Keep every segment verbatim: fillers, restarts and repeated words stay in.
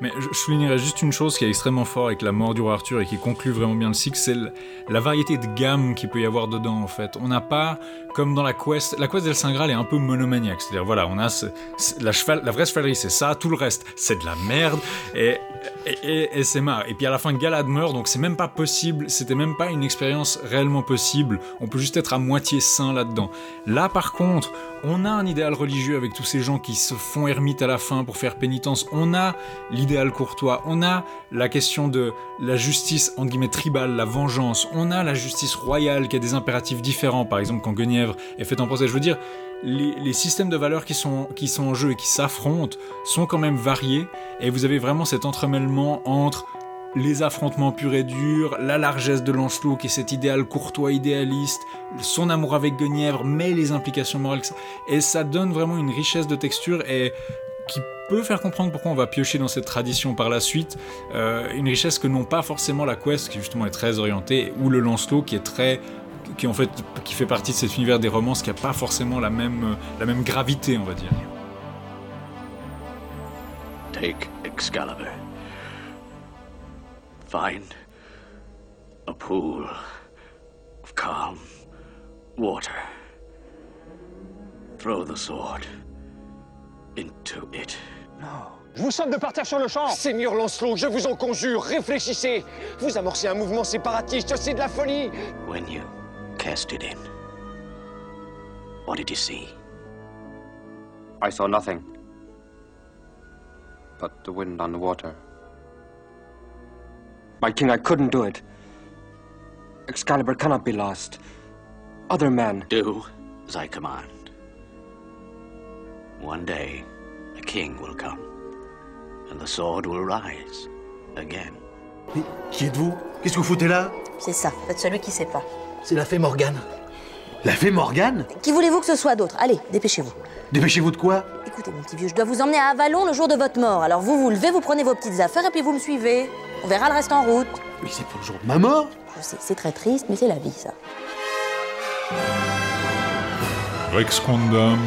Mais je soulignerai juste une chose qui est extrêmement forte avec la mort du roi Arthur et qui conclut vraiment bien le cycle, c'est la variété de gammes qu'il peut y avoir dedans en fait. On n'a pas, comme dans la quest, la quest del Saint-Graal est un peu monomaniaque, c'est-à-dire voilà, on a ce, la, cheval, la vraie chevalerie c'est ça, tout le reste c'est de la merde et, et, et, et c'est marre. Et puis à la fin Galaad meurt, donc c'est même pas possible, c'était même pas une expérience réellement possible, on peut juste être à moitié sain là-dedans. Là par contre, on a un idéal religieux avec tous ces gens qui se font ermites à la fin pour faire pénitence, on a l'idéal courtois, on a la question de la justice entre guillemets tribale, la vengeance, on a la justice royale qui a des impératifs différents, par exemple quand Guenièvre est faite en procès, je veux dire, les, les systèmes de valeurs qui sont, qui sont en jeu et qui s'affrontent sont quand même variés, et vous avez vraiment cet entremêlement entre les affrontements purs et durs, la largesse de Lancelot qui est cet idéal courtois idéaliste, son amour avec Guenièvre, mais les implications morales, et ça donne vraiment une richesse de texture et qui peut faire comprendre pourquoi on va piocher dans cette tradition par la suite, euh, une richesse que n'ont pas forcément la Quest qui justement est très orientée, ou le Lancelot qui est très, qui en fait qui fait partie de cet univers des romances qui a pas forcément la même la même gravité on va dire. Take Excalibur. Find a pool of calm water. Throw the sword. Into it. Non. Vous sommes de partir sur le champ. Seigneur Lancelot, je vous en conjure, réfléchissez. Vous amorcez un mouvement séparatiste, c'est de la folie. When you cast it in, what did you see? I saw nothing, but the wind on the water. My king, I couldn't do it. Excalibur cannot be lost. Other men. Do as I command. One day, a king will come, and the sword will rise again. Mais qui êtes-vous? Qu'est-ce que vous foutez là? C'est ça, faites celui qui sait pas. C'est la fée Morgane. La fée Morgane? Qui voulez-vous que ce soit d'autre? Allez, dépêchez-vous. Dépêchez-vous de quoi? Écoutez, mon petit vieux, je dois vous emmener à Avalon le jour de votre mort. Alors vous vous levez, vous prenez vos petites affaires et puis vous me suivez. On verra le reste en route. Mais c'est pour le jour de ma mort? Je sais, c'est très triste, mais c'est la vie, ça. Rex Condam,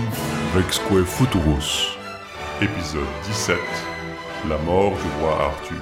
Rexque Futurus, épisode dix-sept, la mort du roi Arthur.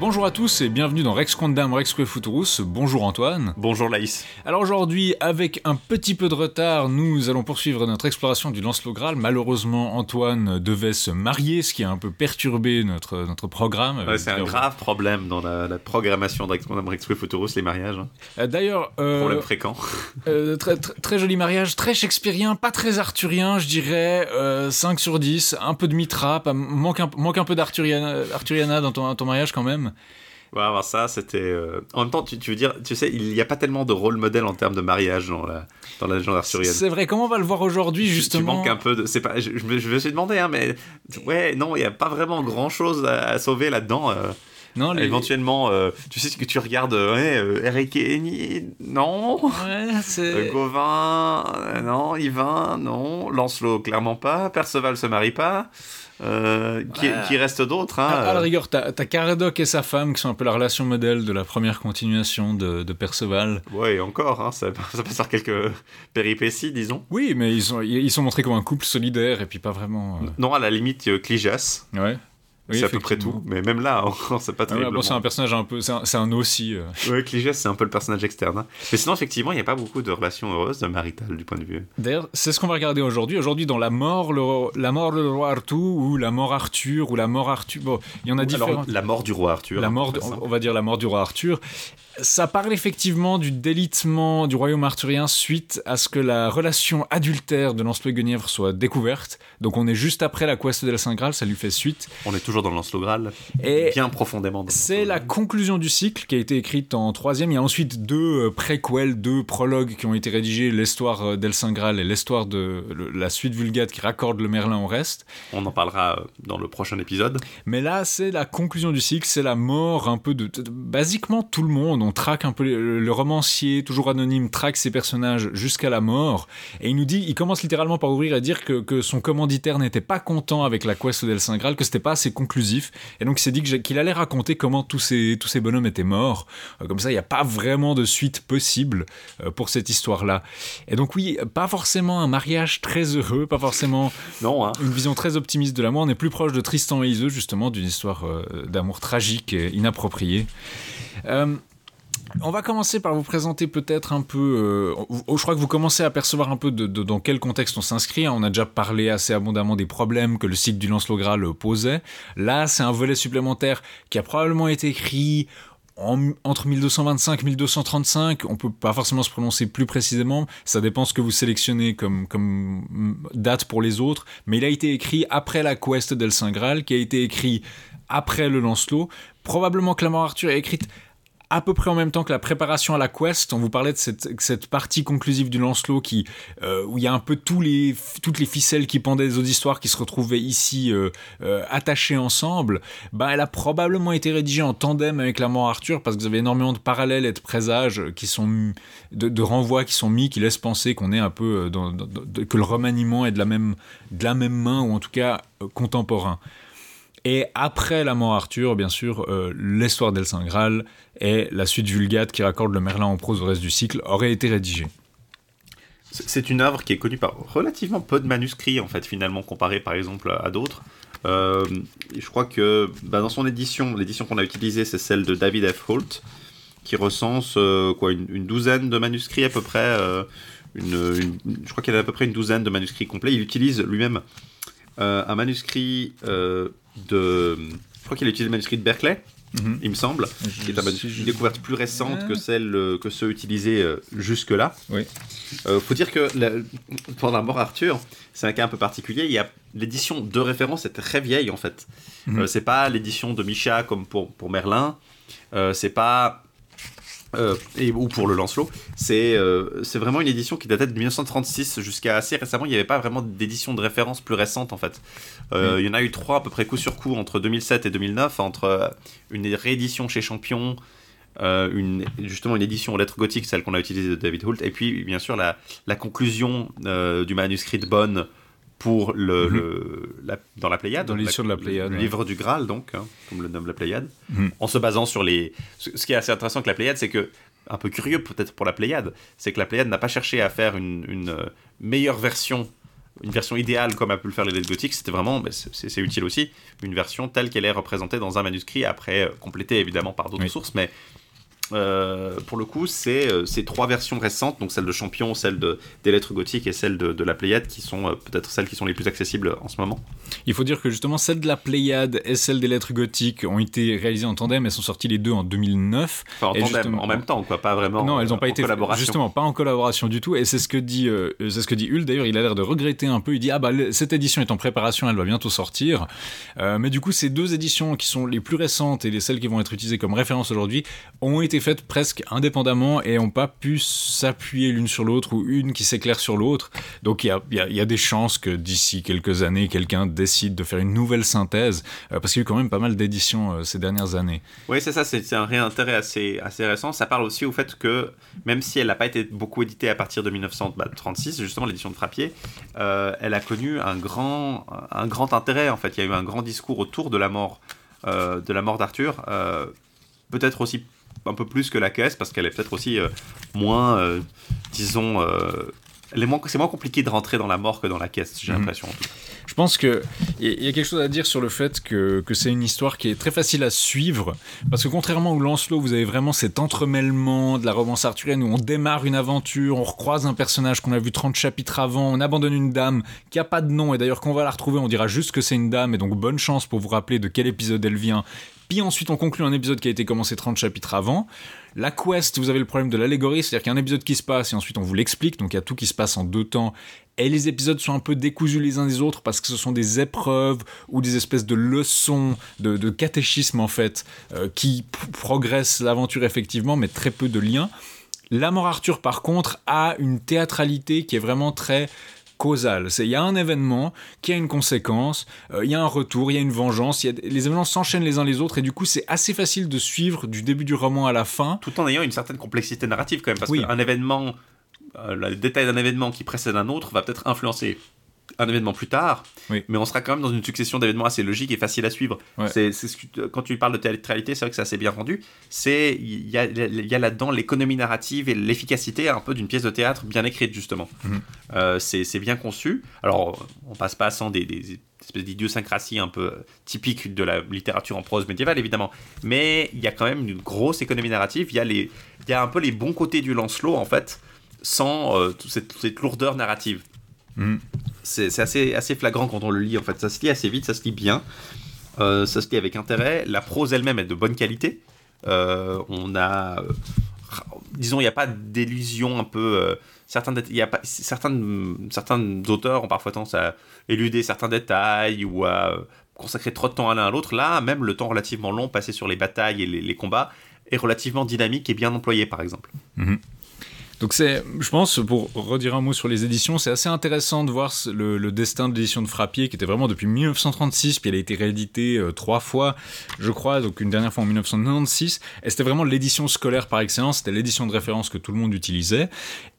Bonjour à tous et bienvenue dans Rex Condam, Rexque Futurus. Bonjour Antoine. Bonjour Laïs. Alors aujourd'hui, avec un petit peu de retard, nous allons poursuivre notre exploration du Lancelot-Graal. Malheureusement, Antoine devait se marier, ce qui a un peu perturbé notre, notre programme. Ouais, c'est un grave problème dans la, la programmation de Rex Condam, Rexque Futurus, les mariages. Hein. D'ailleurs... Euh, problème fréquent. Euh, très, très, très joli mariage, très shakespearien, pas très arthurien, je dirais. Euh, cinq sur dix, un peu de mitra, pas, manque, un, manque un peu d'arthuriana Arthuriana dans ton, ton mariage quand même. Ouais, alors ça, c'était... Euh... En même temps, tu, tu veux dire, tu sais, il n'y a pas tellement de rôle modèle en termes de mariage dans la, dans la légende arthurienne. C'est vrai, comment on va le voir aujourd'hui, justement ? Tu, tu manques un peu de... C'est pas... je, je, me, je me suis demandé, hein, mais... Ouais, non, il n'y a pas vraiment grand-chose à, à sauver là-dedans. Euh... Non, les... Éventuellement, euh, tu sais ce que tu regardes, ouais, euh, Érec et Énide, non. Ouais, c'est... Euh, Gauvain, euh, non. Yvain, non. Lancelot, clairement pas. Perceval se marie pas. Euh, qui, voilà. Qui reste d'autres hein, à, à la rigueur, t'as, t'as Caradoc et sa femme qui sont un peu la relation modèle de la première continuation de, de Perceval. Ouais, et encore, hein, ça, ça passe par quelques péripéties, disons. Oui, mais ils sont, ils sont montrés comme un couple solidaire et puis pas vraiment. Euh... Non, à la limite, euh, Cligias. Ouais. Oui, c'est à peu près tout, mais même là, encore, c'est pas terrible. Ah ouais, bon, c'est un personnage un peu, c'est un, c'est un aussi. Euh. Ouais, Cligias, c'est un peu le personnage externe. Hein. Mais sinon, effectivement, il n'y a pas beaucoup de relations heureuses maritales du point de vue. D'ailleurs, c'est ce qu'on va regarder aujourd'hui. Aujourd'hui, dans la mort, le, la mort du roi Arthur ou la mort Arthur ou la mort Arthur. Bon, il y en a différentes. La mort du roi Arthur. La mort, de, on va dire la mort du roi Arthur. Ça parle effectivement du délitement du royaume arthurien suite à ce que la relation adultère de Lancelot et Guenièvre soit découverte. Donc, on est juste après la quest de la Saint-Graal, ça lui fait suite. On est toujours toujours dans le Lancelot-Graal, et bien profondément. C'est la conclusion du cycle qui a été écrite en troisième. Il y a ensuite deux préquels, deux prologues qui ont été rédigés, l'histoire d'El Saint-Graal et l'histoire de la suite vulgate qui raccorde le Merlin au reste. On en parlera dans le prochain épisode. Mais là, c'est la conclusion du cycle, c'est la mort un peu de... de, de basiquement, tout le monde. On traque un peu... Le, le romancier, toujours anonyme, traque ses personnages jusqu'à la mort. Et il nous dit... Il commence littéralement par ouvrir à dire que, que son commanditaire n'était pas content avec la quest d'El Saint-Graal, que c'était pas assez conclusif. Et donc, il s'est dit que, qu'il allait raconter comment tous ces, tous ces bonhommes étaient morts. Euh, comme ça, il n'y a pas vraiment de suite possible euh, pour cette histoire-là. Et donc, oui, pas forcément un mariage très heureux, pas forcément non, hein. une vision très optimiste de la mort. On est plus proche de Tristan et Iseut, justement, d'une histoire euh, d'amour tragique et inappropriée. Euh, On va commencer par vous présenter peut-être un peu... Euh, je crois que vous commencez à percevoir un peu de, de, dans quel contexte on s'inscrit. On a déjà parlé assez abondamment des problèmes que le cycle du Lancelot-Graal posait. Là, c'est un volet supplémentaire qui a probablement été écrit... En, entre mille deux cent vingt-cinq et mille deux cent trente-cinq, on peut pas forcément se prononcer plus précisément, ça dépend ce que vous sélectionnez comme, comme date pour les autres, mais il a été écrit après la quest d'El Saint-Graal, qui a été écrit après le Lancelot. Probablement que la mort d'Arthur est écrite à peu près en même temps que la préparation à la quest. On vous parlait de cette, cette partie conclusive du Lancelot qui, euh, où il y a un peu tous les, toutes les ficelles qui pendaient des autres histoires qui se retrouvaient ici euh, euh, attachées ensemble. Ben, elle a probablement été rédigée en tandem avec la mort Arthur, parce que vous avez énormément de parallèles et de présages qui sont de, de renvois qui sont mis, qui laissent penser qu'on est un peu dans, dans, dans, que le remaniement est de la même, de la même main, ou en tout cas euh, contemporain. Et après la mort Arthur, bien sûr, euh, l'histoire d'El Saint-Graal et la suite vulgate qui raccorde le Merlin en prose au reste du cycle auraient été rédigées. C'est une œuvre qui est connue par relativement peu de manuscrits, en fait, finalement, comparé par exemple à d'autres. Euh, je crois que bah, dans son édition, l'édition qu'on a utilisée, c'est celle de David F. Hult, qui recense euh, quoi, une, une douzaine de manuscrits à peu près. Euh, une, une, je crois qu'il y a à peu près une douzaine de manuscrits complets. Il utilise lui-même euh, un manuscrit... Euh, de... Je crois qu'il a utilisé le manuscrit de Berkeley, mm-hmm. il me semble, qui est un manuscrit, une découverte plus récente que celle que ceux utilisés jusque-là. Oui. Euh, faut dire que la... pour la mort Arthur, c'est un cas un peu particulier. Il y a l'édition de référence est très vieille en fait. Mm-hmm. Euh, c'est pas l'édition de Micha comme pour pour Merlin. Euh, c'est pas Euh, et, ou pour le Lancelot, c'est, euh, c'est vraiment une édition qui datait de mille neuf cent trente-six jusqu'à assez récemment. Il n'y avait pas vraiment d'édition de référence plus récente en fait. Euh, mmh. Il y en a eu trois à peu près coup sur coup entre deux mille sept et deux mille neuf, entre une réédition chez Champion, euh, une, justement une édition aux lettres gothiques, celle qu'on a utilisée de David Hult, et puis bien sûr la, la conclusion euh, du manuscrit de Bonn pour le, mmh. le la, dans la Pléiade, dans l'édition de la Pléiade, le ouais. livre du Graal donc, hein, comme le nomme la Pléiade, mmh. en se basant sur les. Ce, ce qui est assez intéressant avec la Pléiade, c'est que un peu curieux peut-être pour la Pléiade, c'est que la Pléiade n'a pas cherché à faire une, une meilleure version, une version idéale comme a pu le faire les lettres gothiques. C'était vraiment, mais c'est, c'est utile aussi, une version telle qu'elle est représentée dans un manuscrit, après complétée évidemment par d'autres oui. sources, mais euh, pour le coup, c'est euh, ces trois versions récentes, donc celle de Champion, celle de, des lettres gothiques et celle de, de la Pléiade, qui sont euh, peut-être celles qui sont les plus accessibles en ce moment. Il faut dire que justement celle de la Pléiade et celle des lettres gothiques ont été réalisées en tandem. Elles sont sorties les deux en deux mille neuf. Enfin, en tandem, en même temps, quoi, pas vraiment. Non, elles n'ont euh, pas été justement pas en collaboration du tout. Et c'est ce que dit, euh, c'est ce que dit Hult. D'ailleurs, il a l'air de regretter un peu. Il dit ah bah cette édition est en préparation, elle va bientôt sortir. Euh, mais du coup, ces deux éditions qui sont les plus récentes et les celles qui vont être utilisées comme référence aujourd'hui ont été faites presque indépendamment et n'ont pas pu s'appuyer l'une sur l'autre, ou une qui s'éclaire sur l'autre. Donc il y a, y a, y a des chances que d'ici quelques années quelqu'un décide de faire une nouvelle synthèse, euh, parce qu'il y a eu quand même pas mal d'éditions euh, ces dernières années. Oui c'est ça, c'est, c'est un réintérêt assez, assez récent. Ça parle aussi au fait que même si elle n'a pas été beaucoup éditée à partir de mille neuf cent trente-six, justement l'édition de Frappier, euh, elle a connu un grand, un grand intérêt en fait. Il y a eu un grand discours autour de la mort, euh, de la mort d'Arthur, euh, peut-être aussi un peu plus que la caisse, parce qu'elle est peut-être aussi euh, moins, euh, disons, euh, elle est moins, c'est moins compliqué de rentrer dans la mort que dans la caisse, j'ai mmh. l'impression en tout cas. Je pense qu'il y a quelque chose à dire sur le fait que, que c'est une histoire qui est très facile à suivre, parce que contrairement au Lancelot, vous avez vraiment cet entremêlement de la romance arthurienne où on démarre une aventure, on recroise un personnage qu'on a vu trente chapitres avant, on abandonne une dame qui n'a pas de nom, et d'ailleurs quand on va la retrouver, on dira juste que c'est une dame, et donc bonne chance pour vous rappeler de quel épisode elle vient, Puis ensuite, on conclut un épisode qui a été commencé trente chapitres avant. La quest, vous avez le problème de l'allégorie, c'est-à-dire qu'il y a un épisode qui se passe et ensuite on vous l'explique, donc il y a tout qui se passe en deux temps. Et les épisodes sont un peu décousus les uns des autres parce que ce sont des épreuves ou des espèces de leçons, de, de catéchisme en fait, euh, qui p- progressent l'aventure effectivement, mais très peu de liens. La mort Arthur, par contre, a une théâtralité qui est vraiment très causale. Il y a un événement qui a une conséquence, il euh, y a un retour, il y a une vengeance, y a, les événements s'enchaînent les uns les autres et du coup c'est assez facile de suivre du début du roman à la fin. Tout en ayant une certaine complexité narrative quand même, parce oui. qu'un événement, euh, le détail d'un événement qui précède un autre va peut-être influencer un événement plus tard, oui. mais on sera quand même dans une succession d'événements assez logiques et faciles à suivre. Ouais. C'est, c'est ce que, quand tu parles de théâtralité, c'est vrai que c'est assez bien rendu. Il y a, y a là-dedans l'économie narrative et l'efficacité un peu d'une pièce de théâtre bien écrite, justement. Mm-hmm. Euh, c'est, c'est bien conçu. Alors, on passe pas sans des, des, des espèces d'idiosyncrasie un peu typiques de la littérature en prose médiévale, évidemment. Mais il y a quand même une grosse économie narrative. Il y a les, il y a un peu les bons côtés du Lancelot, en fait, sans euh, toute cette, cette lourdeur narrative. Mm. C'est, c'est assez, assez flagrant quand on le lit en fait. Ça se lit assez vite, ça se lit bien, euh, ça se lit avec intérêt. La prose elle-même est de bonne qualité. Euh, on a, euh, disons, il n'y a pas d'illusion un peu. Euh, certains, y a pas, certains, certains auteurs ont parfois tendance à éluder certains détails ou à euh, consacrer trop de temps à l'un à l'autre. Là, même le temps relativement long passé sur les batailles et les, les combats est relativement dynamique et bien employé, par exemple. Mmh. Donc c'est, je pense, pour redire un mot sur les éditions, c'est assez intéressant de voir le, le destin de l'édition de Frappier, qui était vraiment depuis dix-neuf cent trente-six, puis elle a été rééditée euh, trois fois, je crois, donc une dernière fois en dix-neuf cent quatre-vingt-seize, et c'était vraiment l'édition scolaire par excellence, c'était l'édition de référence que tout le monde utilisait,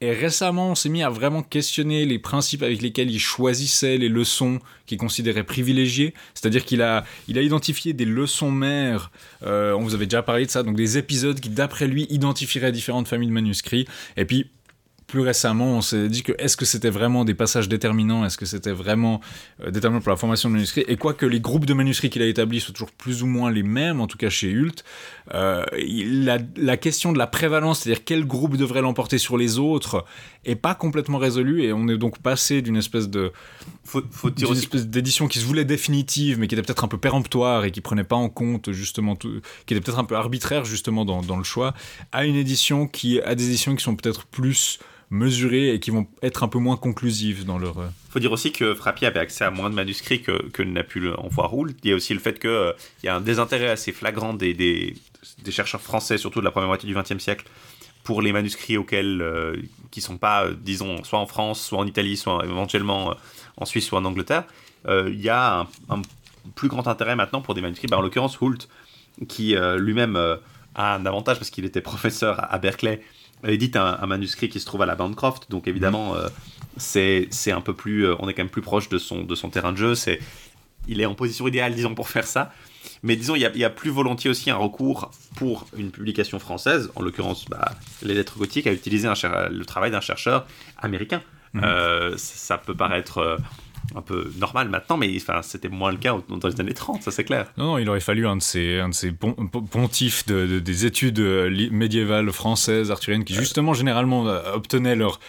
et récemment on s'est mis à vraiment questionner les principes avec lesquels il choisissait les leçons qu'il considérait privilégiées, c'est-à-dire qu'il a, il a identifié des leçons mères, euh, on vous avait déjà parlé de ça, donc des épisodes qui d'après lui identifieraient différentes familles de manuscrits, et Et puis, plus récemment, on s'est dit que est-ce que c'était vraiment des passages déterminants, est-ce que c'était vraiment euh, déterminant pour la formation de manuscrits, et quoique les groupes de manuscrits qu'il a établis soient toujours plus ou moins les mêmes, en tout cas chez Hult, euh, la, la question de la prévalence, c'est-à-dire quel groupe devrait l'emporter sur les autres, est pas complètement résolue, et on est donc passé d'une espèce de faut, faut dire d'une aussi... espèce d'édition qui se voulait définitive, mais qui était peut-être un peu péremptoire et qui prenait pas en compte justement tout, qui était peut-être un peu arbitraire justement dans, dans le choix, à une édition qui à des éditions qui sont peut-être plus mesurées et qui vont être un peu moins conclusives dans leur... Il faut dire aussi que Frappier avait accès à moins de manuscrits que, que n'a pu en voir Hult. Il y a aussi le fait qu'il euh, y a un désintérêt assez flagrant des, des, des chercheurs français, surtout de la première moitié du vingtième siècle, pour les manuscrits auxquels, euh, qui ne sont pas, euh, disons, soit en France, soit en Italie, soit éventuellement euh, en Suisse, soit en Angleterre. Euh, il y a un, un plus grand intérêt maintenant pour des manuscrits, bah, en l'occurrence Hult, qui euh, lui-même euh, a un avantage parce qu'il était professeur à, à Berkeley, édite un, un manuscrit qui se trouve à la Bancroft, donc évidemment euh, c'est c'est un peu plus euh, on est quand même plus proche de son de son terrain de jeu, c'est il est en position idéale disons pour faire ça, mais disons il y a il y a plus volontiers aussi un recours pour une publication française, en l'occurrence bah, les Lettres gothiques, à utiliser un cher- le travail d'un chercheur américain. Mmh. euh, ça peut paraître euh, un peu normal maintenant, mais enfin, c'était moins le cas dans les années trente, ça c'est clair. Non, non, il aurait fallu un de ces, un de ces pon- pontifs de, de, des études li- médiévales françaises, arthuriennes, qui justement généralement obtenaient leur,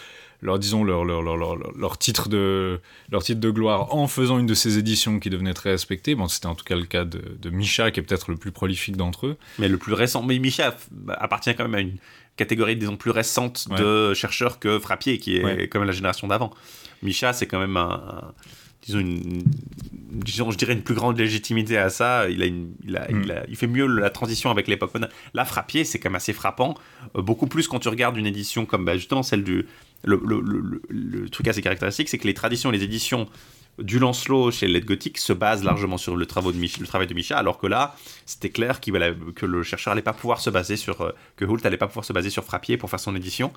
leur, disons, leur, leur, leur, leur, leur, titre de, leur titre de gloire en faisant une de ces éditions qui devenait très respectée. Bon, c'était en tout cas le cas de, de Micha, qui est peut-être le plus prolifique d'entre eux. Mais le plus récent, mais Micha appartient quand même à une catégorie, disons, plus récente de ouais. chercheurs que Frappier, qui est ouais. quand même la génération d'avant. Micha, c'est quand même un, un disons, une, disons, je dirais une plus grande légitimité à ça. Il a, une, il, a, mm. il a, il fait mieux la transition avec l'époque. Là, Frappier, c'est quand même assez frappant. Euh, beaucoup plus quand tu regardes une édition comme bah, justement celle du. Le, le, le, le truc assez caractéristique, c'est que les traditions, les éditions du Lancelot chez les Lettres gothiques se basent largement sur le, travail de Micha, le travail de Micha, alors que là, c'était clair qu'il, que le chercheur allait pas pouvoir se baser sur, que Hult allait pas pouvoir se baser sur Frappier pour faire son édition.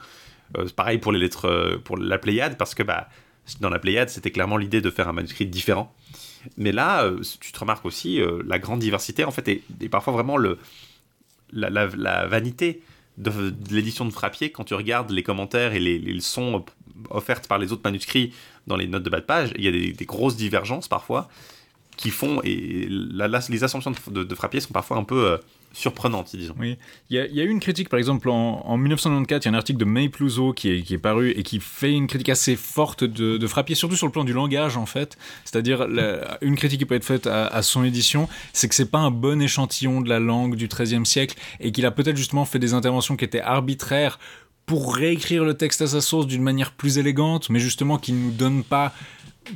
Euh, pareil pour les lettres, pour la Pléiade, parce que bah dans la Pléiade, c'était clairement l'idée de faire un manuscrit différent. Mais là, euh, tu te remarques aussi euh, la grande diversité, en fait, et, et parfois vraiment le, la, la, la vanité de, de l'édition de Frappier. Quand tu regardes les commentaires et les, les leçons offertes par les autres manuscrits dans les notes de bas de page, il y a des, des grosses divergences parfois qui font... Et la, la, les assumptions de, de, de Frappier sont parfois un peu... Euh, surprenante, disons. Oui. Il y a, il y a eu une critique, par exemple, en, en mille neuf cent quatre-vingt-quatorze, il y a un article de May Plouzeau qui est, qui est paru et qui fait une critique assez forte de, de Frappier, surtout sur le plan du langage, en fait. C'est-à-dire, la, une critique qui peut être faite à, à son édition, c'est que c'est pas un bon échantillon de la langue du XIIIe siècle et qu'il a peut-être justement fait des interventions qui étaient arbitraires pour réécrire le texte à sa source d'une manière plus élégante, mais justement qui ne nous donne pas...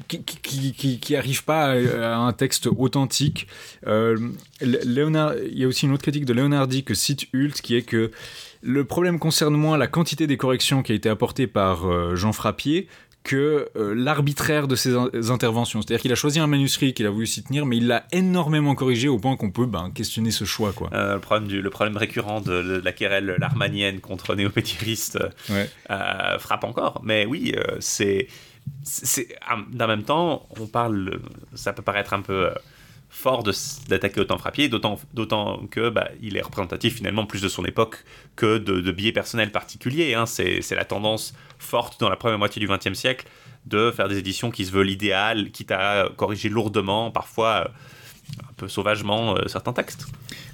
qui qui qui qui arrive pas à, à un texte authentique. Euh, Léonard, il y a aussi une autre critique de Leonardi que cite Hult, qui est que le problème concerne moins la quantité des corrections qui a été apportée par euh, Jean Frappier que euh, l'arbitraire de ses in- interventions. C'est-à-dire qu'il a choisi un manuscrit qu'il a voulu s'y tenir, mais il l'a énormément corrigé au point qu'on peut ben, questionner ce choix, quoi. Euh, le, problème du, le problème récurrent de, de la querelle larmanienne contre néopétiriste euh, ouais. euh, frappe encore. Mais oui, euh, c'est... C'est, d'un même temps, on parle, ça peut paraître un peu euh, fort de, d'attaquer autant Frappier, d'autant, d'autant que bah, il est représentatif finalement plus de son époque que de, de biais personnels particuliers, hein. C'est, c'est la tendance forte dans la première moitié du XXe siècle de faire des éditions qui se veulent l'idéal, quitte à corriger lourdement, parfois euh, un peu sauvagement, euh, certains textes.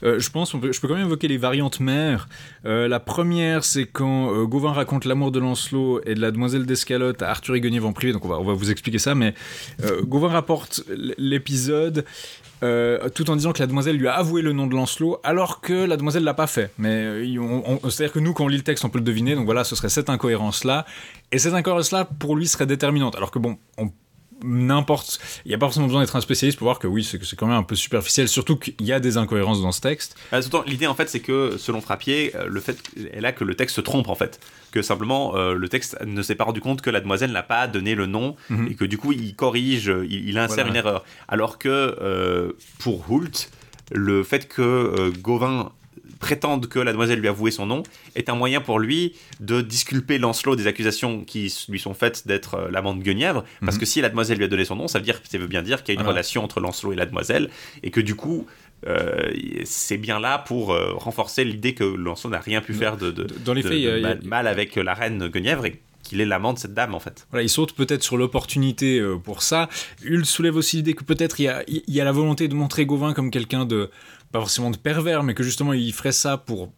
Euh, je pense, on peut, je peux quand même évoquer les variantes mères. Euh, la première, c'est quand euh, Gauvain raconte l'amour de Lancelot et de la demoiselle d'Escalote à Arthur et Guenièvre en privé. Donc on va, on va vous expliquer ça, mais euh, Gauvain rapporte l'épisode euh, tout en disant que la demoiselle lui a avoué le nom de Lancelot, alors que la demoiselle l'a pas fait. Mais euh, on, on, c'est-à-dire que nous, quand on lit le texte, on peut le deviner. Donc voilà, ce serait cette incohérence-là, et cette incohérence-là pour lui serait déterminante. Alors que bon, on n'importe, il n'y a pas forcément besoin d'être un spécialiste pour voir que oui, c'est, c'est quand même un peu superficiel, surtout qu'il y a des incohérences dans ce texte. Ah, surtout, l'idée en fait, c'est que selon Frappier, le fait est là que le texte se trompe en fait, que simplement euh, le texte ne s'est pas rendu compte que la demoiselle n'a pas donné le nom, mm-hmm. et que du coup il corrige, il, il insère voilà. une erreur. Alors que euh, pour Hult, le fait que euh, Gauvain prétendent que la demoiselle lui a avoué son nom est un moyen pour lui de disculper Lancelot des accusations qui lui sont faites d'être l'amant de Guenièvre, parce mm-hmm. que si la demoiselle lui a donné son nom, ça veut, dire, ça veut bien dire qu'il y a une ah. relation entre Lancelot et la demoiselle, et que du coup euh, c'est bien là pour euh, renforcer l'idée que Lancelot n'a rien pu faire de, de, Dans les de, faits, de, de a, mal, a... mal avec la reine Guenièvre et qu'il est l'amant de cette dame, en fait. Voilà, il saute peut-être sur l'opportunité euh, pour ça. Hult soulève aussi l'idée que peut-être il y a, il y a la volonté de montrer Gauvain comme quelqu'un de... pas forcément de pervers, mais que justement il ferait ça pour,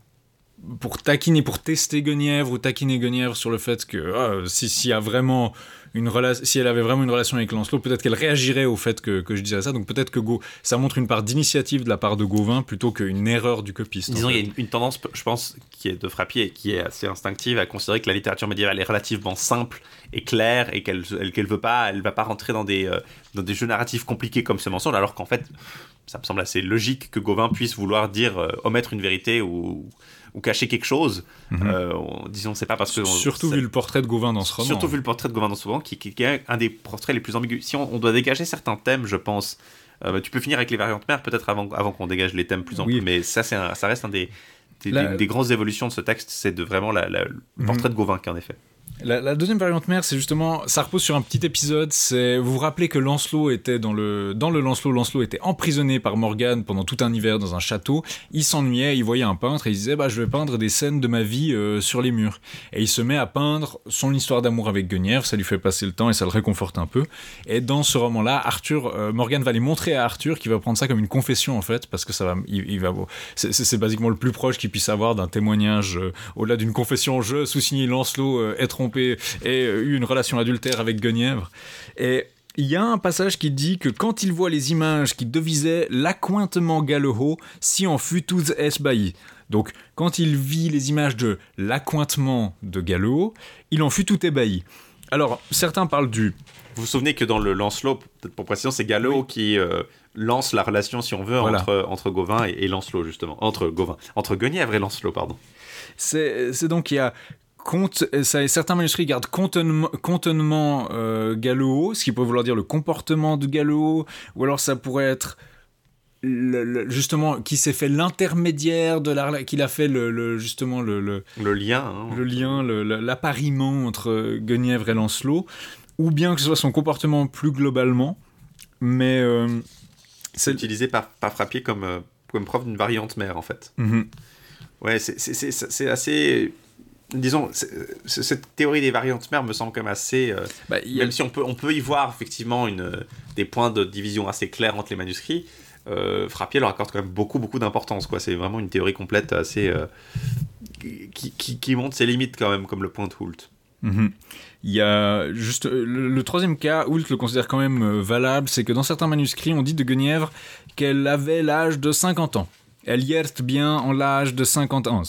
pour taquiner, pour tester Guenièvre, ou taquiner Guenièvre sur le fait que euh, si, si, y a vraiment une rela- si elle avait vraiment une relation avec Lancelot, peut-être qu'elle réagirait au fait que, que je disais ça. Donc peut-être que Go- ça montre une part d'initiative de la part de Gauvain plutôt qu'une erreur du copiste. Disons, il y a une, une tendance, je pense, qui est de Frappier et qui est assez instinctive à considérer que la littérature médiévale est relativement simple et claire, et qu'elle elle, qu'elle veut pas, elle va pas rentrer dans des, euh, dans des jeux narratifs compliqués comme ce mensonge, alors qu'en fait... ça me semble assez logique que Gauvain puisse vouloir dire euh, omettre une vérité ou, ou cacher quelque chose. Mm-hmm. Euh, on, disons, c'est pas parce que... Surtout on, vu le portrait de Gauvain dans ce roman. Surtout vu le portrait de Gauvain dans ce roman, qui, qui, qui est un des portraits les plus ambigus. Si on, on doit dégager certains thèmes, je pense... Euh, tu peux finir avec les variantes mères, peut-être avant, avant qu'on dégage les thèmes plus en oui. plus, mais ça, c'est un, ça reste un des, des, la... des, des grandes évolutions de ce texte, c'est de vraiment la, la, le portrait mm-hmm. de Gauvain qui en est fait. La, la deuxième variante mère, c'est justement, ça repose sur un petit épisode. C'est, vous vous rappelez que Lancelot était dans le dans le Lancelot, Lancelot était emprisonné par Morgane pendant tout un hiver dans un château. Il s'ennuyait, il voyait un peintre et il disait bah je vais peindre des scènes de ma vie euh, sur les murs. Et il se met à peindre son histoire d'amour avec Guenièvre. Ça lui fait passer le temps et ça le réconforte un peu. Et dans ce roman-là, Arthur, euh, Morgane va les montrer à Arthur, qui va prendre ça comme une confession en fait, parce que ça va, il, il va, c'est, c'est, c'est basiquement le plus proche qu'il puisse avoir d'un témoignage euh, au-delà d'une confession. Je sous-signé Lancelot euh, est trompé. Et eu une relation adultère avec Guenièvre. Et il y a un passage qui dit que quand il voit les images qui devisaient l'accointement Galehaut, si en fut tous esbahis. Donc, quand il vit les images de l'accointement de Galehaut, il en fut tout ébahi. Alors, certains parlent du... Vous vous souvenez que dans le Lancelot, peut-être pour précision, c'est Galehaut oui. qui euh, lance la relation, si on veut, voilà. entre, entre Gauvain et, et Lancelot, justement. Entre Gauvain. Entre Guenièvre et Lancelot, pardon. C'est, c'est donc, il y a... Compte, ça, certains manuscrits gardent contenement, contenement euh, Galehaut, ce qui peut vouloir dire le comportement de Galehaut, ou alors ça pourrait être le, le, justement qui s'est fait l'intermédiaire de la, qu'il a fait le, le justement le, le, le lien, hein. le lien, le, le, l'appariement entre Guenièvre et Lancelot, ou bien que ce soit son comportement plus globalement, mais euh, c'est, c'est utilisé par, par Frappier comme euh, comme preuve d'une variante mère en fait. Mm-hmm. Ouais, c'est, c'est, c'est, c'est assez. Disons, cette théorie des variantes mères me semble quand même assez... Euh, bah, a... Même si on peut, on peut y voir effectivement une, des points de division assez clairs entre les manuscrits, euh, Frappier leur accorde quand même beaucoup, beaucoup d'importance, quoi. C'est vraiment une théorie complète assez euh, qui, qui, qui montre ses limites quand même, comme le pointe Hult. Mmh. Il y a juste le, le troisième cas, Hult le considère quand même euh, valable, c'est que dans certains manuscrits on dit de Guenièvre qu'elle avait l'âge de cinquante ans. Elle hierte bien en l'âge de cinquante ans.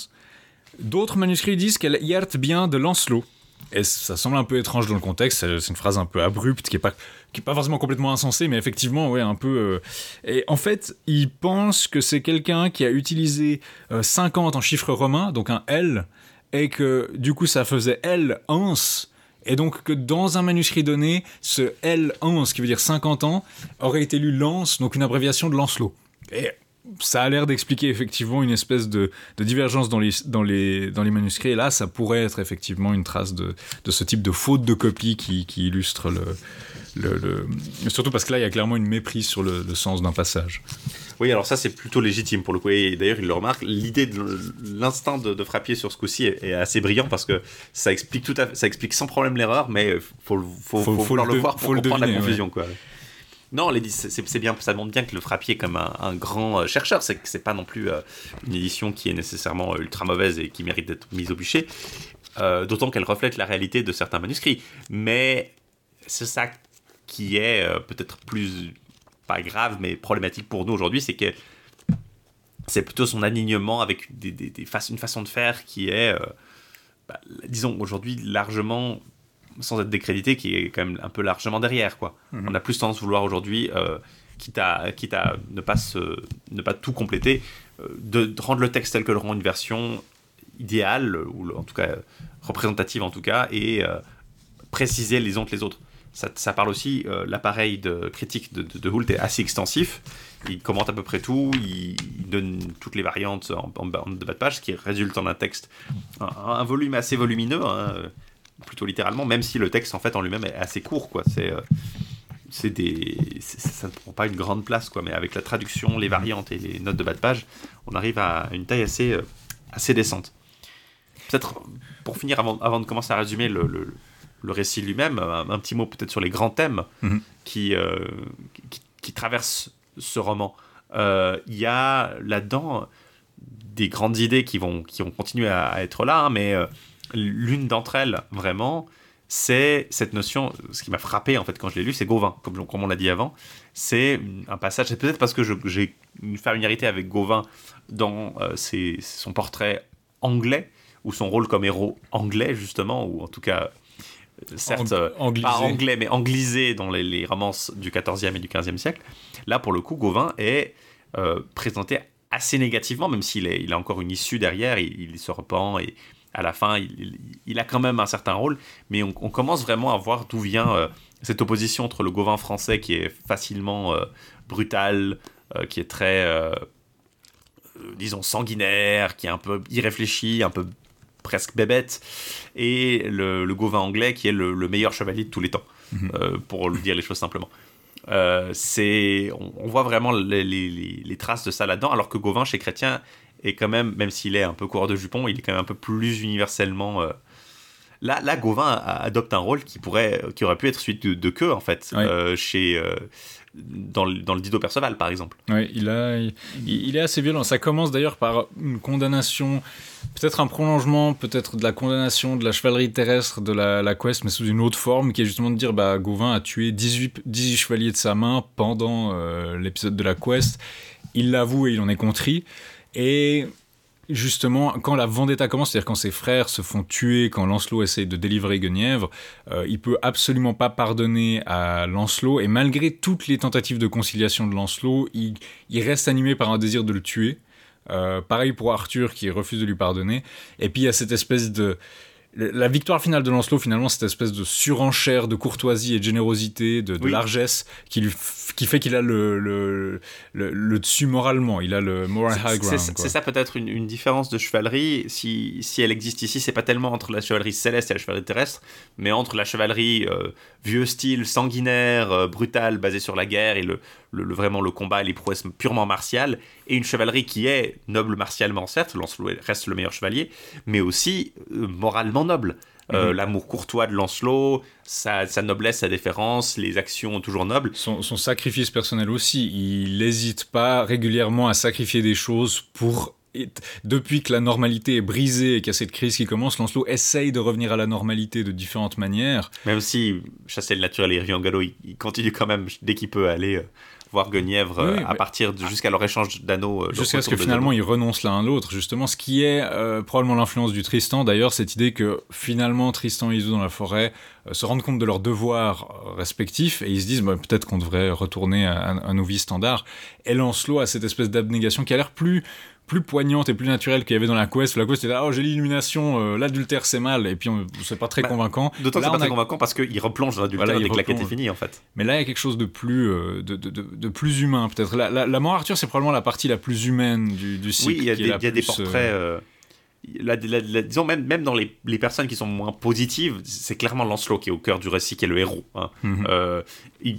D'autres manuscrits disent qu'elle hierte bien de Lancelot. Et ça semble un peu étrange dans le contexte, c'est une phrase un peu abrupte qui est pas, qui est pas forcément complètement insensée, mais effectivement ouais un peu. Euh... Et en fait, il pense que c'est quelqu'un qui a utilisé euh, cinquante en chiffre romain, donc un L, et que du coup ça faisait L ans, et donc que dans un manuscrit donné, ce L ans, qui veut dire cinquante ans, aurait été lu Lance, donc une abréviation de Lancelot. Et ça a l'air d'expliquer effectivement une espèce de, de divergence dans les, dans, les, dans les manuscrits, et là ça pourrait être effectivement une trace de, de ce type de faute de copie qui, qui illustre le, le, le... Surtout parce que là il y a clairement une méprise sur le, le sens d'un passage. Oui, alors ça c'est plutôt légitime pour le coup, et d'ailleurs il le remarque, l'idée de l'instinct de, de Frappier sur ce coup-ci est, est assez brillant, parce que ça explique, tout à fait, ça explique sans problème l'erreur, mais faut, faut, faut, faut, faut le, le voir pour comprendre la confusion, ouais. Quoi. Non, c'est, c'est bien, ça montre bien que le Frappier comme un, un grand chercheur, c'est que c'est pas non plus euh, une édition qui est nécessairement ultra mauvaise et qui mérite d'être mise au bûcher, euh, d'autant qu'elle reflète la réalité de certains manuscrits. Mais c'est ça qui est euh, peut-être plus, pas grave, mais problématique pour nous aujourd'hui, c'est que c'est plutôt son alignement avec des, des, des fa- une façon de faire qui est, euh, bah, disons aujourd'hui largement... sans être décrédité, qui est quand même un peu largement derrière, quoi. Mmh. On a plus tendance à vouloir aujourd'hui, euh, quitte à, quitte à ne, pas se, ne pas tout compléter, euh, de, de rendre le texte tel que le rend une version idéale, ou en tout cas représentative en tout cas, et euh, préciser les uns que les autres. Ça, ça parle aussi, euh, l'appareil de critique de, de, de Hult est assez extensif, il commente à peu près tout, il, il donne toutes les variantes en, en, en de bas de page, ce qui résulte en un texte, un, un volume assez volumineux, hein, plutôt littéralement, même si le texte en fait en lui-même est assez court, quoi. C'est, euh, c'est des, c'est, ça ne prend pas une grande place, quoi. Mais avec la traduction, les variantes et les notes de bas de page, on arrive à une taille assez, euh, assez décente. Peut-être pour finir, avant, avant de commencer à résumer le, le, le récit lui-même, un, un petit mot peut-être sur les grands thèmes mm-hmm. qui, euh, qui, qui traversent ce roman. Il euh, y a là-dedans des grandes idées qui vont, qui vont continuer à, à être là, hein, mais euh, l'une d'entre elles, vraiment, c'est cette notion, ce qui m'a frappé en fait quand je l'ai lu, c'est Gauvain, comme, comme on l'a dit avant. C'est un passage, c'est peut-être parce que je, j'ai une familiarité avec Gauvain dans euh, ses, son portrait anglais, ou son rôle comme héros anglais, justement, ou en tout cas, euh, certes, euh, anglisé. Pas anglais, mais anglisé dans les, les romances du quatorzième et du quinzième siècle. Là, pour le coup, Gauvain est euh, présenté assez négativement, même s'il est, il a encore une issue derrière, il, il se repent et... à la fin, il, il, il a quand même un certain rôle, mais on, on commence vraiment à voir d'où vient euh, cette opposition entre le Gauvain français qui est facilement euh, brutal, euh, qui est très, euh, euh, disons, sanguinaire, qui est un peu irréfléchi, un peu presque bébête, et le, le Gauvain anglais qui est le, le meilleur chevalier de tous les temps, mmh. euh, pour le dire les choses simplement. Euh, c'est, on, on voit vraiment les, les, les, les traces de ça là-dedans, alors que Gauvain, chez Chrétien, et quand même, même s'il est un peu coureur de jupons, il est quand même un peu plus universellement... Euh... Là, là, Gauvain adopte un rôle qui, pourrait, qui aurait pu être celui de, de queue, en fait, ouais. euh, chez, euh, dans, le, dans le Dido Perceval, par exemple. Oui, il, il, il est assez violent. Ça commence d'ailleurs par une condamnation, peut-être un prolongement, peut-être de la condamnation de la chevalerie terrestre, de la, la quest, mais sous une autre forme, qui est justement de dire bah, Gauvain a tué dix-huit chevaliers de sa main pendant euh, l'épisode de la quest. Il l'avoue et il en est contrit. Et justement, quand la vendetta commence, c'est-à-dire quand ses frères se font tuer, quand Lancelot essaye de délivrer Guenièvre, euh, il peut absolument pas pardonner à Lancelot. Et malgré toutes les tentatives de conciliation de Lancelot, il, il reste animé par un désir de le tuer. Euh, pareil pour Arthur qui refuse de lui pardonner. Et puis il y a cette espèce de... La victoire finale de Lancelot, finalement, cette espèce de surenchère de courtoisie et de générosité, de, de oui. largesse, qui, lui f... qui fait qu'il a le, le, le, le dessus moralement, il a le moral high ground. C'est, c'est ça peut-être une, une différence de chevalerie, si, si elle existe ici, c'est pas tellement entre la chevalerie céleste et la chevalerie terrestre, mais entre la chevalerie euh, vieux style, sanguinaire, euh, brutale, basée sur la guerre, et le, le, le, vraiment le combat et les prouesses purement martiales, et une chevalerie qui est noble martialement, certes, Lancelot reste le meilleur chevalier, mais aussi euh, moralement noble. euh, mmh. l'amour courtois de Lancelot, sa, sa noblesse, sa déférence, les actions toujours nobles. Son, son sacrifice personnel aussi. Il n'hésite pas régulièrement à sacrifier des choses pour... Et depuis que la normalité est brisée et qu'il y a cette crise qui commence, Lancelot essaye de revenir à la normalité de différentes manières. Même si chasser le naturel et Riangalo, il, il continue quand même, dès qu'il peut, aller euh, voir Guenièvre oui, euh, à partir de, jusqu'à leur échange d'anneaux. Euh, jusqu'à ce que finalement ils renoncent l'un à l'autre, justement. Ce qui est euh, probablement l'influence du Tristan, d'ailleurs, cette idée que finalement Tristan et Iseut dans la forêt euh, se rendent compte de leurs devoirs euh, respectifs et ils se disent bah, peut-être qu'on devrait retourner à, à, à nos vies standards. Et Lancelot a cette espèce d'abnégation qui a l'air plus. plus poignante et plus naturelle qu'il y avait dans la quest. La quest c'était là, oh j'ai l'illumination, euh, l'adultère c'est mal, et puis on, c'est pas très bah, convaincant. D'autant là, que c'est pas a... très convaincant parce qu'il replonge dans l'adultère voilà, dès que la quête est finie en fait. Mais là il y a quelque chose de plus, euh, de, de, de, de plus humain peut-être. La, la, la mort Arthur c'est probablement la partie la plus humaine du, du cycle. Oui, il y a, des, y a plus, des portraits... Euh... La, la, la, disons même, même dans les, les personnes qui sont moins positives, c'est clairement Lancelot qui est au cœur du récit, qui est le héros hein. mm-hmm. euh,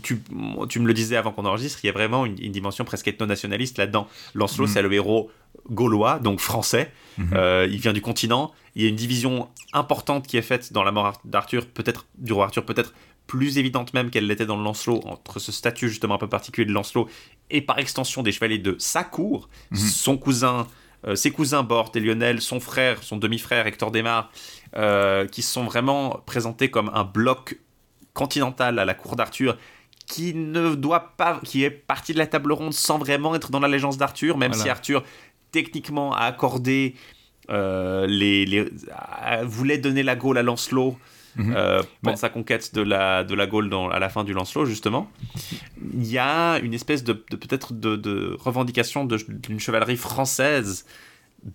tu, tu me le disais avant qu'on enregistre, il y a vraiment une, une dimension presque ethno-nationaliste là-dedans. Lancelot mm-hmm. c'est le héros gaulois, donc français mm-hmm. euh, il vient du continent. Il y a une division importante qui est faite dans la mort d'Arthur, peut-être du roi Arthur, peut-être plus évidente même qu'elle l'était dans le Lancelot, entre ce statut justement un peu particulier de Lancelot et par extension des chevaliers de sa cour mm-hmm. son cousin Euh, ses cousins Bohort et Lionel, son frère, son demi-frère Hector Desmar, euh, qui sont vraiment présentés comme un bloc continental à la cour d'Arthur, qui ne doit pas, qui est parti de la table ronde sans vraiment être dans l'allégeance d'Arthur, même voilà. si Arthur techniquement a accordé, euh, les, les, a, voulait donner la Gaule à Lancelot. Mmh. Euh, pendant sa conquête de la, de la Gaule dans, à la fin du Lancelot justement il y a une espèce de, de peut-être de, de revendication de, d'une chevalerie française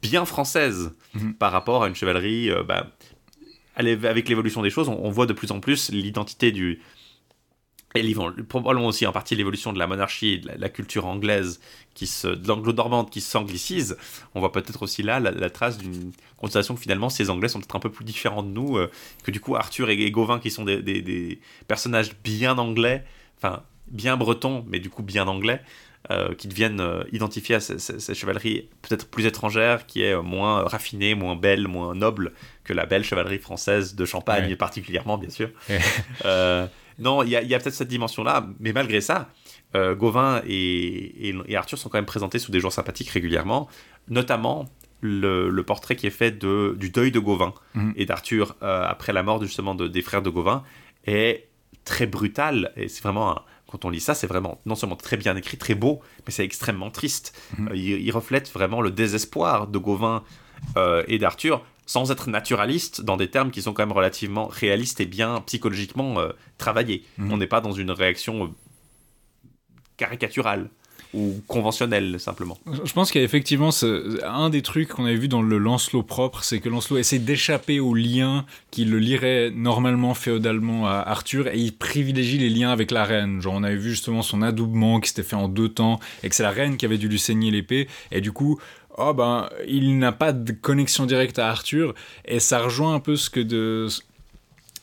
bien française mmh. par rapport à une chevalerie euh, bah, avec l'évolution des choses on, on voit de plus en plus l'identité du et probablement aussi en partie l'évolution de la monarchie, de la, de la culture anglaise qui se, de l'anglo-normande qui s'anglicise. On voit peut-être aussi là la, la trace d'une constatation que finalement ces Anglais sont peut-être un peu plus différents de nous, euh, que du coup Arthur et, et Gauvain qui sont des, des, des personnages bien anglais, enfin bien bretons mais du coup bien anglais, euh, qui deviennent euh, identifiés à ces, ces, ces chevaleries peut-être plus étrangères, qui est euh, moins raffinée, moins belle, moins noble que la belle chevalerie française de Champagne ouais. particulièrement bien sûr. euh, Non, il y, y a peut-être cette dimension-là, mais malgré ça, euh, Gauvain et, et, et Arthur sont quand même présentés sous des jours sympathiques régulièrement, notamment le, le portrait qui est fait de, du deuil de Gauvain mmh. et d'Arthur euh, après la mort justement de, des frères de Gauvain est très brutal, et c'est vraiment, un, quand on lit ça, c'est vraiment non seulement très bien écrit, très beau, mais c'est extrêmement triste. Mmh. Euh, il, il reflète vraiment le désespoir de Gauvain euh, et d'Arthur, sans être naturaliste, dans des termes qui sont quand même relativement réalistes et bien psychologiquement euh, travaillés. Mmh. On n'est pas dans une réaction euh, caricaturale ou conventionnelle, simplement. Je pense qu'il y a effectivement ce... un des trucs qu'on avait vu dans le Lancelot propre, c'est que Lancelot essaie d'échapper aux liens qui le lieraient normalement féodalement à Arthur, et il privilégie les liens avec la reine. Genre, on avait vu justement son adoubement qui s'était fait en deux temps, et que c'est la reine qui avait dû lui saigner l'épée, et du coup... Oh ben, il n'a pas de connexion directe à Arthur, et ça rejoint un peu ce que de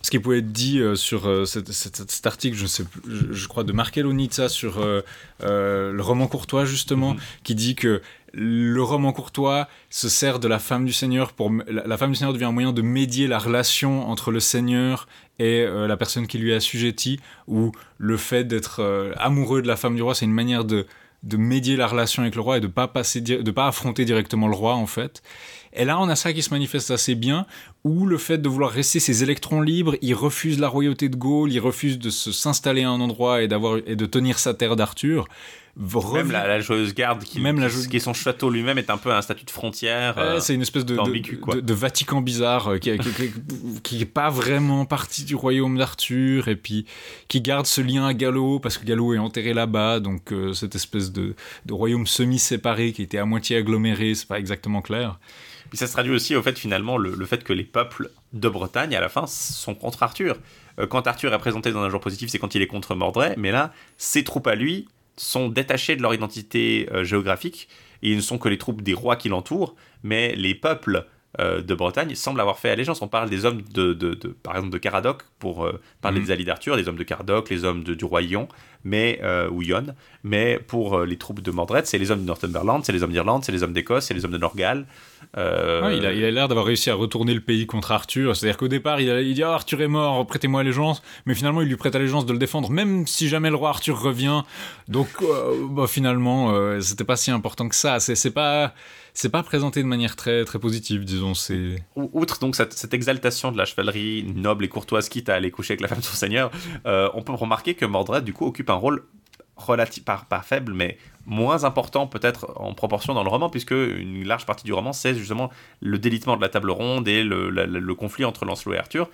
ce qui pouvait être dit euh, sur euh, cet, cet, cet article, je sais plus, je, je crois de Marcello Nizza sur euh, euh, le roman courtois justement, mm-hmm. qui dit que le roman courtois se sert de la femme du seigneur pour la, la femme du seigneur devient un moyen de médier la relation entre le seigneur et euh, la personne qui lui est assujettie, ou le fait d'être euh, amoureux de la femme du roi, c'est une manière de de médier la relation avec le roi et de pas passer di- de pas affronter directement le roi en fait. Et là on a ça qui se manifeste assez bien, où le fait de vouloir rester ses électrons libres, il refuse la royauté de Gaule, il refuse de se, s'installer à un endroit et d'avoir et de tenir sa terre d'Arthur. Rev... Même la, la Joyeuse Garde, qui, même la jo... qui est son château lui-même, est un peu un statut de frontière. Euh, euh, c'est une espèce de, ambigu, de, de, de Vatican bizarre euh, qui n'est qui, qui, qui pas vraiment partie du royaume d'Arthur, et puis qui garde ce lien à Galaad parce que Galaad est enterré là-bas, donc euh, cette espèce de, de royaume semi-séparé qui était à moitié aggloméré, c'est pas exactement clair. Puis ça se traduit aussi au fait finalement le, le fait que les peuples de Bretagne à la fin sont contre Arthur. Euh, quand Arthur est présenté dans un jour positif, c'est quand il est contre Mordret, mais là ses troupes à lui sont détachés de leur identité euh, géographique, et ils ne sont que les troupes des rois qui l'entourent, mais les peuples euh, de Bretagne semblent avoir fait allégeance. On parle des hommes de, de, de par exemple de Caradoc pour euh, parler mmh. des alliés d'Arthur, des hommes de Caradoc, les hommes de, du roi Ion, mais, euh, ou Yonne, mais pour euh, les troupes de Mordret, c'est les hommes de Northumberland, c'est les hommes d'Irlande, c'est les hommes d'Écosse, c'est les hommes de Norgal. Euh... Ouais, il a, il a l'air d'avoir réussi à retourner le pays contre Arthur, c'est-à-dire qu'au départ il, a, il dit oh, Arthur est mort, prêtez-moi allégeance, mais finalement il lui prête allégeance de le défendre même si jamais le roi Arthur revient, donc euh, bah, finalement euh, c'était pas si important que ça, c'est, c'est, pas, c'est pas présenté de manière très, très positive, disons. C'est... Outre donc cette, cette exaltation de la chevalerie noble et courtoise quitte à aller coucher avec la femme de son seigneur, euh, on peut remarquer que Mordred du coup occupe un rôle relative, pas, pas faible, mais moins important peut-être en proportion dans le roman, puisque une large partie du roman c'est justement le délitement de la table ronde et le, le, le conflit entre Lancelot et Arthur.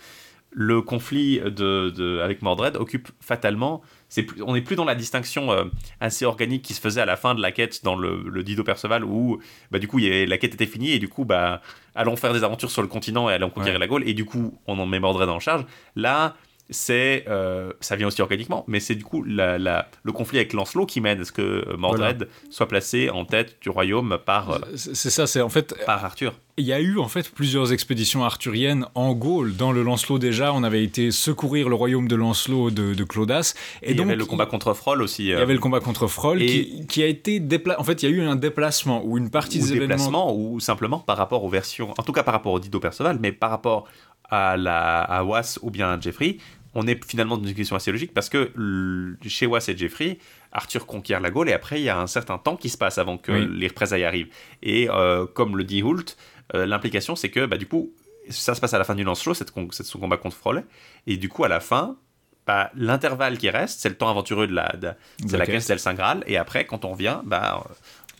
Le conflit de, de, avec Mordred occupe fatalement, c'est, on n'est plus dans la distinction euh, assez organique qui se faisait à la fin de la quête dans le, le Dido Perceval, où bah, du coup il y avait, la quête était finie et du coup bah, allons faire des aventures sur le continent et allons conquérir ouais. la Gaule, et du coup on en met Mordred en charge. Là c'est euh, ça vient aussi organiquement, mais c'est du coup la, la, le conflit avec Lancelot qui mène à ce que Mordred voilà. soit placé en tête du royaume par c'est, c'est ça, c'est en fait par Arthur. Il y a eu en fait plusieurs expéditions arthuriennes en Gaule. Dans le Lancelot déjà, on avait été secourir le royaume de Lancelot de, de Clodas. Et, et donc, il y avait le combat contre Froll aussi. Euh... Il y avait le combat contre Froll et... qui, qui a été déplacé. En fait, il y a eu un déplacement ou une partie ou des événements. Déplacement ou simplement par rapport aux versions, en tout cas par rapport au Dido Perceval, mais par rapport à la à Was ou bien à Geoffrey. On est finalement dans une question assez logique parce que le, chez Was et Geoffrey, Arthur conquiert la Gaule et après il y a un certain temps qui se passe avant que oui. les représailles arrivent. Et euh, comme le dit Hult, euh, l'implication c'est que bah, du coup ça se passe à la fin du Lancelot, cette, cette, ce combat contre Froll, et du coup à la fin bah, l'intervalle qui reste c'est le temps aventureux de la de, c'est la quête, c'est le Saint-Graal, et après quand on revient bah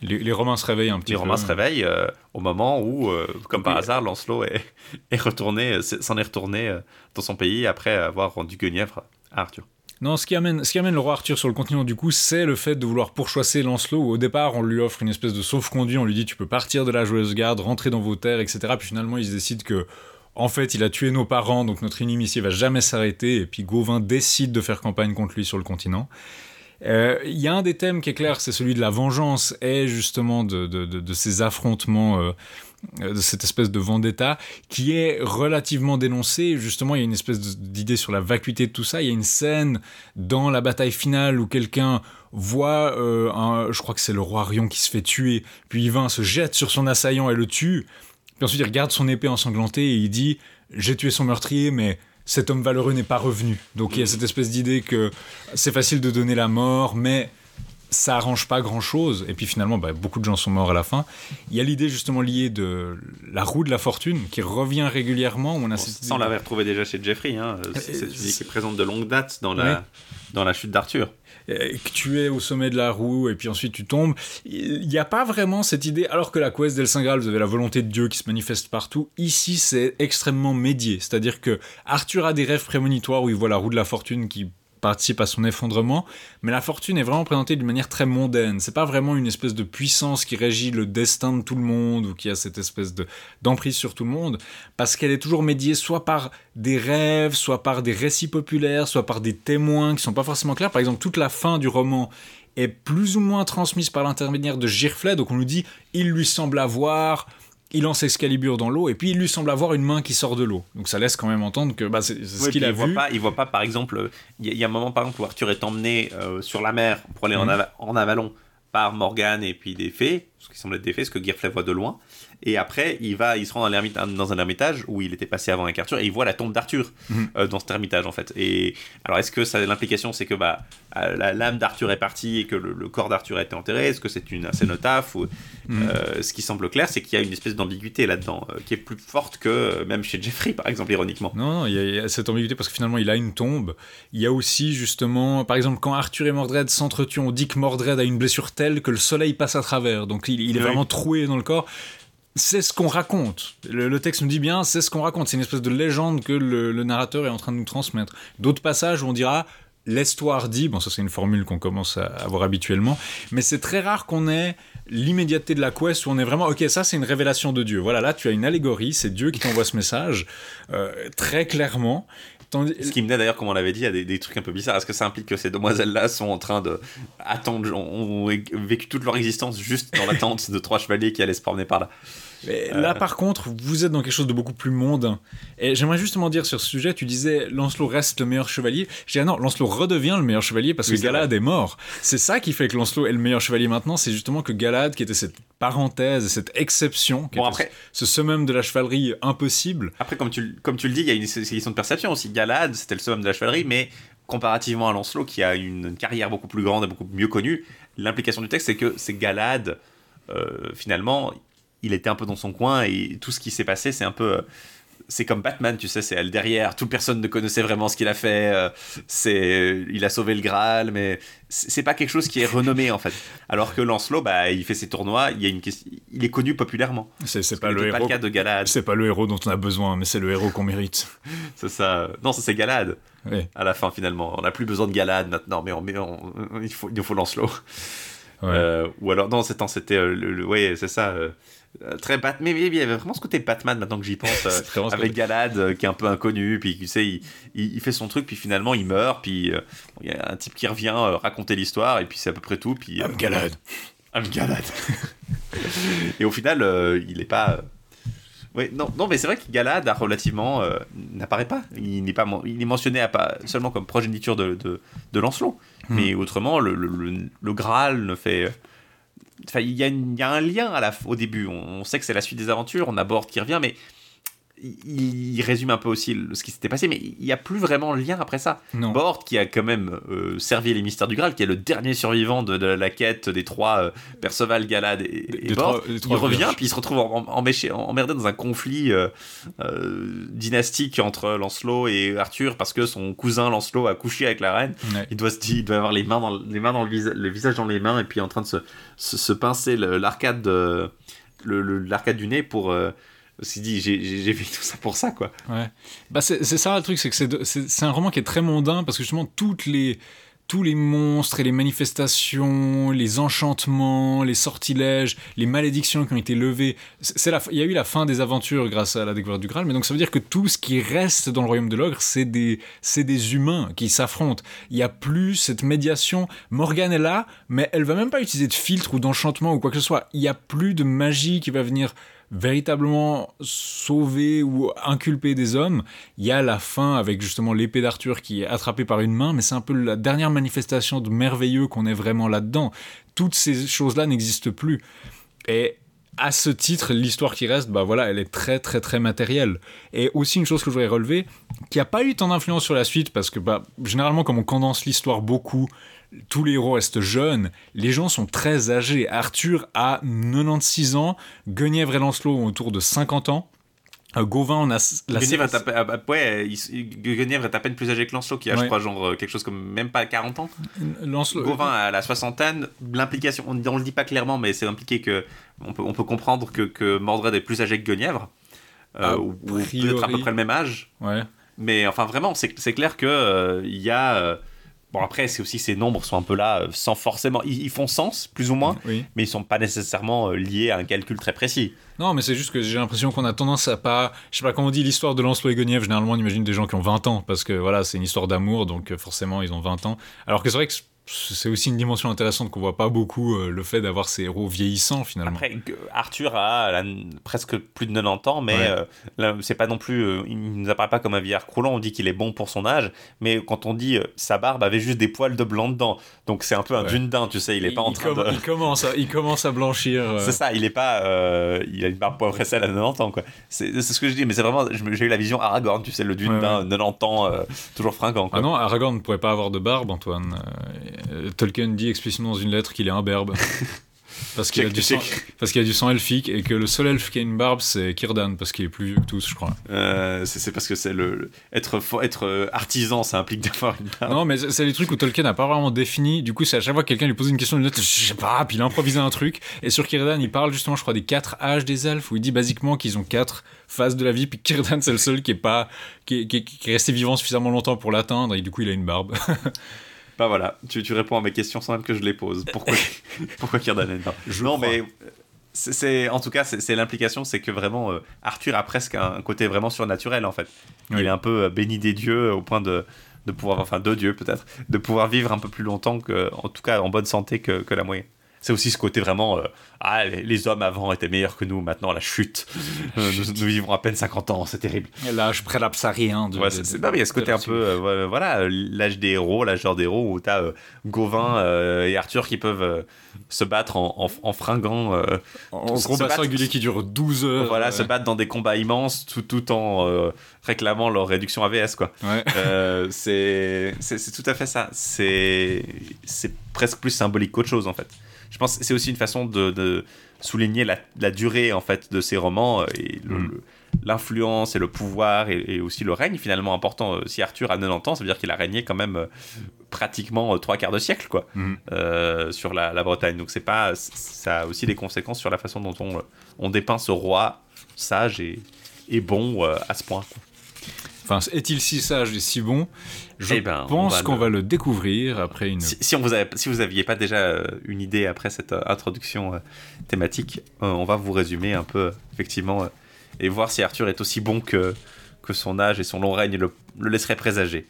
Les, les Romains se réveillent un petit les peu. Les Romains se réveillent euh, au moment où, euh, comme par hasard, Lancelot est, est retourné, s'en est retourné euh, dans son pays après avoir rendu Guenièvre à Arthur. Non, ce qui, amène, ce qui amène le roi Arthur sur le continent, du coup, c'est le fait de vouloir pourchasser Lancelot. Au départ, on lui offre une espèce de sauf-conduit. On lui dit « tu peux partir de la Joyeuse Garde, rentrer dans vos terres, et cetera » Puis finalement, ils décident que en fait, il a tué nos parents, donc notre inimitié va jamais s'arrêter. Et puis Gauvain décide de faire campagne contre lui sur le continent. Il euh, y a un des thèmes qui est clair, c'est celui de la vengeance et justement de, de, de, de ces affrontements, euh, de cette espèce de vendetta qui est relativement dénoncée. Justement, il y a une espèce d'idée sur la vacuité de tout ça. Il y a une scène dans la bataille finale où quelqu'un voit, euh, un, je crois que c'est le roi Rion qui se fait tuer, puis Yvain se jette sur son assaillant et le tue. Puis ensuite, il regarde son épée ensanglantée et il dit « j'ai tué son meurtrier, mais... » cet homme valeureux n'est pas revenu. Donc il y a cette espèce d'idée que c'est facile de donner la mort, mais ça arrange pas grand-chose. Et puis finalement, bah, beaucoup de gens sont morts à la fin. Il y a l'idée justement liée de la roue de la fortune qui revient régulièrement. On a bon, cette... Ça, on l'avait retrouvée déjà chez Geoffrey. Hein. C'est cette idée qui est présente de longue date dans la, oui. dans la chute d'Arthur. Que tu es au sommet de la roue et puis ensuite tu tombes. Il n'y a pas vraiment cette idée, alors que la quest d'El Saint-Graal, vous avez la volonté de Dieu qui se manifeste partout. Ici, c'est extrêmement médié. C'est-à-dire que Arthur a des rêves prémonitoires où il voit la roue de la fortune qui participe à son effondrement, mais la fortune est vraiment présentée d'une manière très mondaine. C'est pas vraiment une espèce de puissance qui régit le destin de tout le monde ou qui a cette espèce de, d'emprise sur tout le monde, parce qu'elle est toujours médiée soit par des rêves, soit par des récits populaires, soit par des témoins qui sont pas forcément clairs. Par exemple, toute la fin du roman est plus ou moins transmise par l'intermédiaire de Girflet, donc on nous dit « il lui semble avoir... » Il lance Excalibur dans l'eau et puis il lui semble avoir une main qui sort de l'eau. Donc ça laisse quand même entendre que bah, c'est, c'est ce oui, qu'il a il vu. Voit pas, il voit pas, par exemple, il y, y a un moment par exemple où Arthur est emmené euh, sur la mer pour aller mmh. en, Ava- en Avalon par Morgane et puis des fées, ce qui semble être des fées, ce que Girflet voit de loin. Et après, il, va, il se rend dans un ermitage où il était passé avant avec Arthur et il voit la tombe d'Arthur mmh. euh, dans cet ermitage en fait. Et alors, est-ce que ça, l'implication c'est que bah, la, l'âme d'Arthur est partie et que le, le corps d'Arthur a été enterré? Est-ce que c'est une cénotaphe ou, mmh. euh, ce qui semble clair, c'est qu'il y a une espèce d'ambiguïté là-dedans euh, qui est plus forte que euh, même chez Geoffrey par exemple, ironiquement. Non, non, il y, a, il y a cette ambiguïté parce que finalement, il a une tombe. Il y a aussi justement, par exemple, quand Arthur et Mordred s'entretuent, on dit que Mordred a une blessure telle que le soleil passe à travers. Donc il, il est oui. vraiment troué dans le corps. C'est ce qu'on raconte. Le, le texte nous dit bien, c'est ce qu'on raconte. C'est une espèce de légende que le, le narrateur est en train de nous transmettre. D'autres passages où on dira « l'estoire dit », bon ça c'est une formule qu'on commence à avoir habituellement, mais c'est très rare qu'on ait l'immédiateté de la quest où on est vraiment « ok, ça c'est une révélation de Dieu ». Voilà, là tu as une allégorie, c'est Dieu qui t'envoie ce message, euh, très clairement. Ce qui me dit d'ailleurs, comme on l'avait dit, à des, des trucs un peu bizarres. Est-ce que ça implique que ces demoiselles-là sont en train de attendre, ont, ont vécu toute leur existence juste dans l'attente de trois chevaliers qui allaient se promener par là? Mais euh... là, par contre, vous êtes dans quelque chose de beaucoup plus mondain. Et j'aimerais justement dire sur ce sujet, tu disais Lancelot reste le meilleur chevalier. Je dis ah non, Lancelot redevient le meilleur chevalier parce oui, que Galaad est mort. C'est ça qui fait que Lancelot est le meilleur chevalier maintenant. C'est justement que Galaad, qui était cette parenthèse, cette exception, qui bon, après... ce summum de la chevalerie impossible. Après, comme tu, comme tu le dis, il y a une question de perception aussi. Galaad, c'était le summum de la chevalerie, mais comparativement à Lancelot, qui a une, une carrière beaucoup plus grande et beaucoup mieux connue, l'implication du texte, c'est que c'est Galaad, euh, finalement... il était un peu dans son coin et tout ce qui s'est passé, c'est un peu... C'est comme Batman, tu sais, c'est elle derrière. Toute personne ne connaissait vraiment ce qu'il a fait. C'est, il a sauvé le Graal, mais c'est pas quelque chose qui est renommé, en fait. Alors que Lancelot, bah, il fait ses tournois, il, y a une... il est connu populairement. C'est, c'est pas, le héros... pas le cas de Galaad. C'est pas le héros dont on a besoin, mais c'est le héros qu'on mérite. C'est ça. Non, ça, c'est Galaad. Oui. À la fin, finalement. On n'a plus besoin de Galaad maintenant, mais, on... mais on... il, faut... il nous faut Lancelot. Ouais. Euh, ou alors, non, c'était... c'était euh, le, le... Oui, c'est ça... Euh... Très Batman, mais il y avait vraiment ce côté Batman maintenant que j'y pense, euh, avec Galaad euh, qui est un peu inconnu, puis tu sais, il, il, il fait son truc, puis finalement il meurt, puis il euh, y a un type qui revient euh, raconter l'histoire, et puis c'est à peu près tout. Puis euh, I'm Galaad, I'm Galaad. Et au final, euh, il n'est pas. Oui, non, non, mais c'est vrai que Galaad a relativement euh, n'apparaît pas. Il n'est pas, il est mentionné à pas seulement comme progéniture de de, de Lancelot, hmm. mais autrement, le, le, le, le Graal ne fait. Enfin, il y a, il y a un lien à la, au début. On, on sait que c'est la suite des aventures, on aborde qui revient, mais il, il résume un peu aussi le, ce qui s'était passé, mais il n'y a plus vraiment de lien après ça. Bohort, qui a quand même euh, servi les mystères du Graal, qui est le dernier survivant de, de la quête des trois, euh, Perceval, Galaad et, et Bohort, il revient, vierges. Puis il se retrouve en, en, emmêché, en, emmerdé dans un conflit euh, euh, dynastique entre Lancelot et Arthur, parce que son cousin Lancelot a couché avec la reine. Ouais. Il doit se dire, il doit avoir les mains dans, les mains dans le, visa, le visage dans les mains, et puis en train de se, se, se pincer le, l'arcade, de, le, le, l'arcade du nez pour... Euh, s'est dit j'ai, j'ai fait tout ça pour ça quoi. Ouais. Bah c'est, c'est ça le truc, c'est que c'est, de, c'est, c'est un roman qui est très mondain parce que justement toutes les tous les monstres et les manifestations, les enchantements, les sortilèges, les malédictions qui ont été levées, c'est la, il y a eu la fin des aventures grâce à la découverte du Graal, mais donc ça veut dire que tout ce qui reste dans le royaume de l'ogre, c'est des, c'est des humains qui s'affrontent. Il n'y a plus cette médiation. Morgane est là, mais elle ne va même pas utiliser de filtre ou d'enchantement ou quoi que ce soit. Il n'y a plus de magie qui va venir véritablement sauver ou inculper des hommes. Il y a la fin avec justement l'épée d'Arthur qui est attrapée par une main, mais c'est un peu la dernière manifestation de merveilleux qu'on est vraiment là-dedans. Toutes ces choses-là n'existent plus. Et à ce titre, l'histoire qui reste, bah voilà, elle est très très très matérielle. Et aussi une chose que je voudrais relever, qui n'a pas eu tant d'influence sur la suite, parce que bah, généralement, comme on condense l'histoire beaucoup, tous les héros restent jeunes, les gens sont très âgés. Arthur a quatre-vingt-seize ans, Guenièvre et Lancelot ont autour de cinquante ans. Euh, Gauvain, on a... La Guenièvre, est à, à, ouais, il, Guenièvre est à peine plus âgé que Lancelot, qui a, ouais. je crois, genre quelque chose comme même pas quarante ans. Lancelot, Gauvain a la soixantaine. L'implication, on ne le dit pas clairement, mais c'est impliqué que on peut, on peut comprendre que, que Mordret est plus âgé que Guenièvre, euh, ou peut-être à peu près le même âge. Ouais. Mais enfin, vraiment, c'est, c'est clair que il euh, y a... Euh, Bon, après, c'est aussi que ces nombres sont un peu là, sans forcément... Ils font sens, plus ou moins, oui. mais ils ne sont pas nécessairement liés à un calcul très précis. Non, mais c'est juste que j'ai l'impression qu'on a tendance à pas... Je sais pas, quand on dit l'histoire de Lancelot et Guenièvre, généralement, on imagine des gens qui ont vingt ans, parce que, voilà, c'est une histoire d'amour, donc forcément, ils ont vingt ans. Alors que c'est vrai que c'est aussi une dimension intéressante qu'on ne voit pas beaucoup, le fait d'avoir ces héros vieillissants, finalement. Après, Arthur a là, presque plus de quatre-vingt-dix ans, mais ouais. euh, là, c'est pas non plus... Euh, il ne nous apparaît pas comme un vieillard croulant, on dit qu'il est bon pour son âge, mais quand on dit euh, sa barbe avait juste des poils de blanc dedans, donc c'est un peu un ouais. dunedin, tu sais, il n'est pas il, en train il com- de... Il commence, à, il commence à blanchir. Euh... C'est ça, il n'est pas... Euh, il a une barbe poivre et sel à quatre-vingt-dix ans, quoi. C'est, c'est ce que je dis, mais c'est vraiment... J'ai eu la vision Aragorn, tu sais, le dunedin, ouais, ouais. quatre-vingt-dix ans, euh, toujours fringant, quoi. Ah non, Aragorn ne pouvait pas avoir de barbe, Antoine. Euh, Tolkien dit explicitement dans une lettre qu'il est imberbe parce qu'il, a du sang, parce qu'il a du sang elfique et que le seul elfe qui a une barbe c'est Círdan parce qu'il est plus vieux que tous, je crois. Euh, c'est, c'est parce que c'est le, le être, être artisan, ça implique d'avoir une barbe. Non mais c'est, c'est les trucs où Tolkien n'a pas vraiment défini. Du coup c'est à chaque fois que quelqu'un lui posait une question, une lettre, je sais pas, puis il a improvisé un truc. Et sur Círdan il parle justement, je crois, des quatre âges des elfes où il dit basiquement qu'ils ont quatre phases de la vie, puis Círdan c'est le seul qui est pas qui est, qui est, qui est resté vivant suffisamment longtemps pour l'atteindre et du coup il a une barbe. Bah voilà, tu, tu réponds à mes questions sans même que je les pose. Pourquoi, pourquoi Círdan est là ? Non, mais c'est, c'est, en tout cas, c'est, c'est l'implication, c'est que vraiment, euh, Arthur a presque un côté vraiment surnaturel, en fait. Il oui. est un peu béni des dieux au point de, de pouvoir, enfin de Dieu peut-être, de pouvoir vivre un peu plus longtemps, que, en tout cas en bonne santé que, que la moyenne. c'est aussi ce côté vraiment euh, ah les, les hommes avant étaient meilleurs que nous, maintenant la chute, euh, nous, nous vivons à peine cinquante ans, c'est terrible. Et l'âge prélapsarien de, ouais, de, de, non mais il y a ce côté un peu euh, voilà, l'âge des héros, l'âge genre des héros où t'as euh, Gauvain euh, et Arthur qui peuvent euh, se battre en, en, en fringant euh, en se, gros bassin singulier qui dure douze heures, voilà, euh, se battre dans des combats immenses tout, tout en euh, réclamant leur réduction A V S quoi. Ouais. euh, c'est, c'est, c'est tout à fait ça, c'est, c'est presque plus symbolique qu'autre chose en fait. Je pense que c'est aussi une façon de, de souligner la, la durée en fait de ces romans et le, mm. le, l'influence et le pouvoir et, et aussi le règne finalement important. Si Arthur a quatre-vingt-dix ans, ça veut dire qu'il a régné quand même euh, pratiquement euh, trois quarts de siècle quoi, mm. euh, sur la, la Bretagne. Donc c'est pas, c'est, ça a aussi des conséquences sur la façon dont on, on dépeint ce roi sage et, et bon euh, à ce point quoi. Enfin, est-il si sage et si bon ? Je eh ben, pense va qu'on le... va le découvrir après une... Si, si, on vous avait, si vous aviez pas déjà une idée après cette introduction thématique, on va vous résumer un peu, effectivement, et voir si Arthur est aussi bon que, que son âge et son long règne le, le laisserait présager.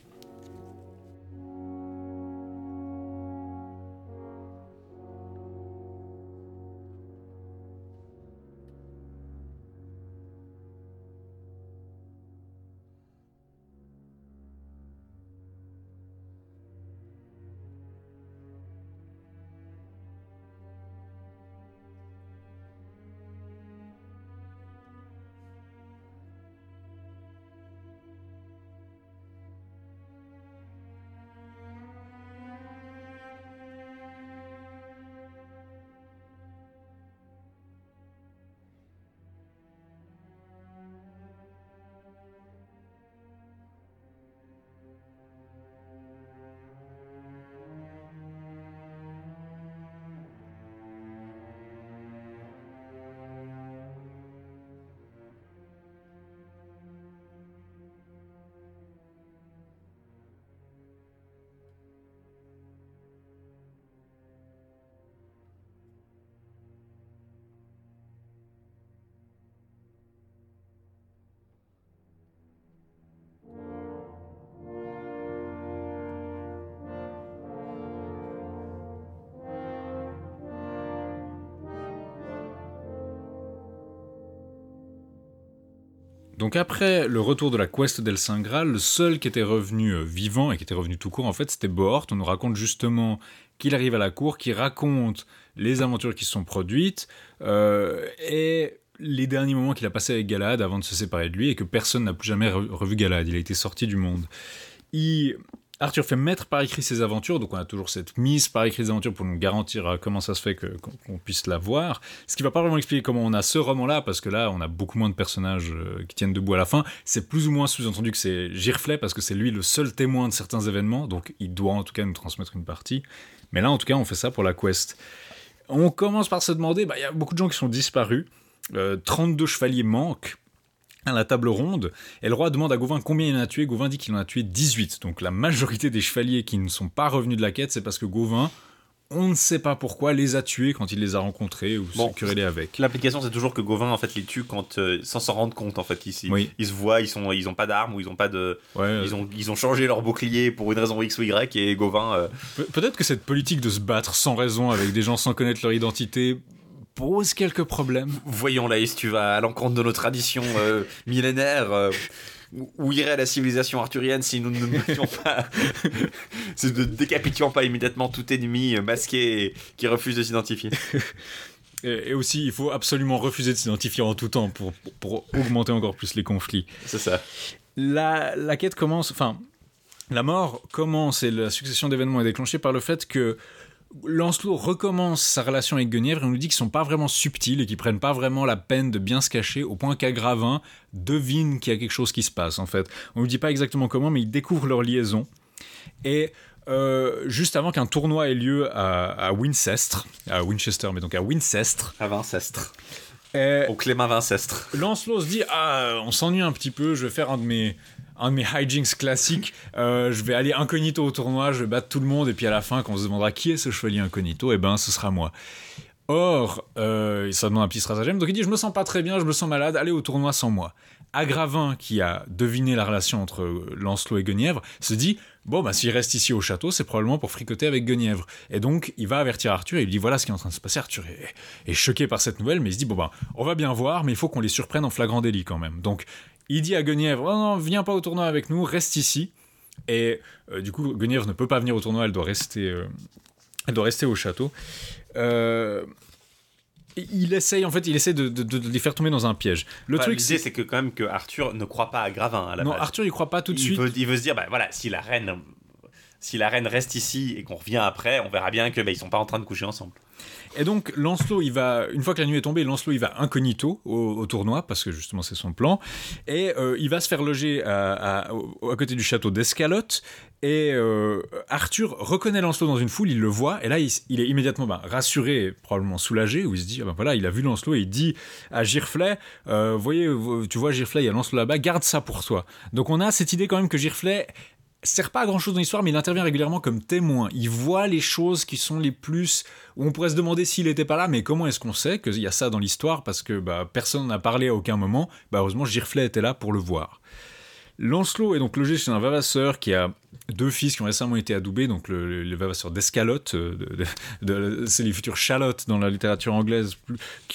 Donc après le retour de la quest del Saint-Graal, le seul qui était revenu euh, vivant et qui était revenu tout court, en fait, c'était Bohort. On nous raconte justement qu'il arrive à la cour, qu'il raconte les aventures qui se sont produites euh, et les derniers moments qu'il a passés avec Galaad avant de se séparer de lui, et que personne n'a plus jamais re- revu Galaad. Il a été sorti du monde. Il... Arthur fait mettre par écrit ses aventures, donc on a toujours cette mise par écrit des aventures pour nous garantir comment ça se fait que, qu'on puisse la voir, ce qui ne va pas vraiment expliquer comment on a ce roman-là, parce que là on a beaucoup moins de personnages qui tiennent debout à la fin. C'est plus ou moins sous-entendu que c'est Girflet, parce que c'est lui le seul témoin de certains événements, donc il doit en tout cas nous transmettre une partie, mais là en tout cas on fait ça pour la quest. On commence par se demander, bah, y a beaucoup de gens qui sont disparus, euh, trente-deux chevaliers manquent à la table ronde, et le roi demande à Gauvain combien il en a tué. Gauvain dit qu'il en a tué dix-huit, donc la majorité des chevaliers qui ne sont pas revenus de la quête, c'est parce que Gauvain, on ne sait pas pourquoi, les a tués quand il les a rencontrés ou bon, se querellait avec. L'implication, c'est toujours que Gauvain en fait les tue quand, euh, sans s'en rendre compte en fait. Ils, oui. ils se voient, ils sont, ils ont pas d'armes, ou ils ont pas de, ouais, ils ont, ils ont changé leur bouclier pour une raison X ou Y, et Gauvain. Euh... Pe- peut-être que cette politique de se battre sans raison avec des gens sans connaître leur identité pose quelques problèmes. Voyons là, est-ce que tu vas à l'encontre de nos traditions euh, millénaires euh, où irait la civilisation arthurienne si nous ne mettions pas, si nous ne décapitions pas immédiatement tout ennemi masqué et qui refuse de s'identifier. et, et aussi, il faut absolument refuser de s'identifier en tout temps pour, pour, pour augmenter encore plus les conflits. C'est ça. La, la quête commence, enfin, la mort commence et la succession d'événements est déclenchée par le fait que Lancelot recommence sa relation avec Guenièvre et on nous dit qu'ils sont pas vraiment subtils et qu'ils prennent pas vraiment la peine de bien se cacher, au point qu'Agravain devine qu'il y a quelque chose qui se passe en fait. On nous dit pas exactement comment, mais ils découvrent leur liaison. Et euh, juste avant qu'un tournoi ait lieu à, à Winchester, à Winchester, mais donc à Winchester, à Vincestre, au Clément Vincestre, Lancelot se dit ah, on s'ennuie un petit peu, je vais faire un de mes un de mes hijinks classiques, euh, je vais aller incognito au tournoi, je vais battre tout le monde, et puis à la fin, quand on se demandera qui est ce chevalier incognito, et eh ben ce sera moi. Or, euh, ça demande un petit stratagème, donc il dit je me sens pas très bien, je me sens malade, allez au tournoi sans moi. Agravain, qui a deviné la relation entre Lancelot et Guenièvre, se dit Bon, bah, s'il reste ici au château, c'est probablement pour fricoter avec Guenièvre. Et donc, il va avertir Arthur et il lui dit, voilà ce qui est en train de se passer. Arthur est, est choqué par cette nouvelle, mais il se dit, bon, bah, on va bien voir, mais il faut qu'on les surprenne en flagrant délit quand même. Donc, il dit à Guenièvre, non, non, viens pas au tournoi avec nous, reste ici. Et euh, du coup, Guenièvre ne peut pas venir au tournoi, elle doit rester, euh, elle doit rester au château. Euh... Il essaye en fait, il essaye de, de, de les faire tomber dans un piège. Le enfin, truc, l'idée, c'est... c'est que quand même que Arthur ne croit pas à Gravin. À la non, base. Arthur, il croit pas tout de il suite. Veut, il veut se dire, bah voilà, si la reine, si la reine reste ici et qu'on revient après, on verra bien que bah, ils sont pas en train de coucher ensemble. Et donc Lancelot, il va, une fois que la nuit est tombée, Lancelot il va incognito au, au tournoi parce que justement c'est son plan, et euh, il va se faire loger à, à, à côté du château d'Escalote. Et euh, Arthur reconnaît Lancelot dans une foule, il le voit, et là il, il est immédiatement bah, rassuré, et probablement soulagé, où il se dit, ah ben voilà, il a vu Lancelot, et il dit à Girflet, euh, voyez, tu vois Girflet, il y a Lancelot là-bas, garde ça pour toi. Donc on a cette idée quand même que Girflet sert pas à grand chose dans l'histoire, mais il intervient régulièrement comme témoin. Il voit les choses qui sont les plus... On pourrait se demander s'il était pas là, mais comment est-ce qu'on sait qu'il y a ça dans l'histoire, parce que bah, personne n'a parlé à aucun moment. Bah, heureusement, Girflet était là pour le voir. Lancelot est donc logé chez un vavasseur qui a deux fils qui ont récemment été adoubés, donc le, le, le vavasseur d'Escalote, de, de, de, c'est les futures Charlotte dans la littérature anglaise,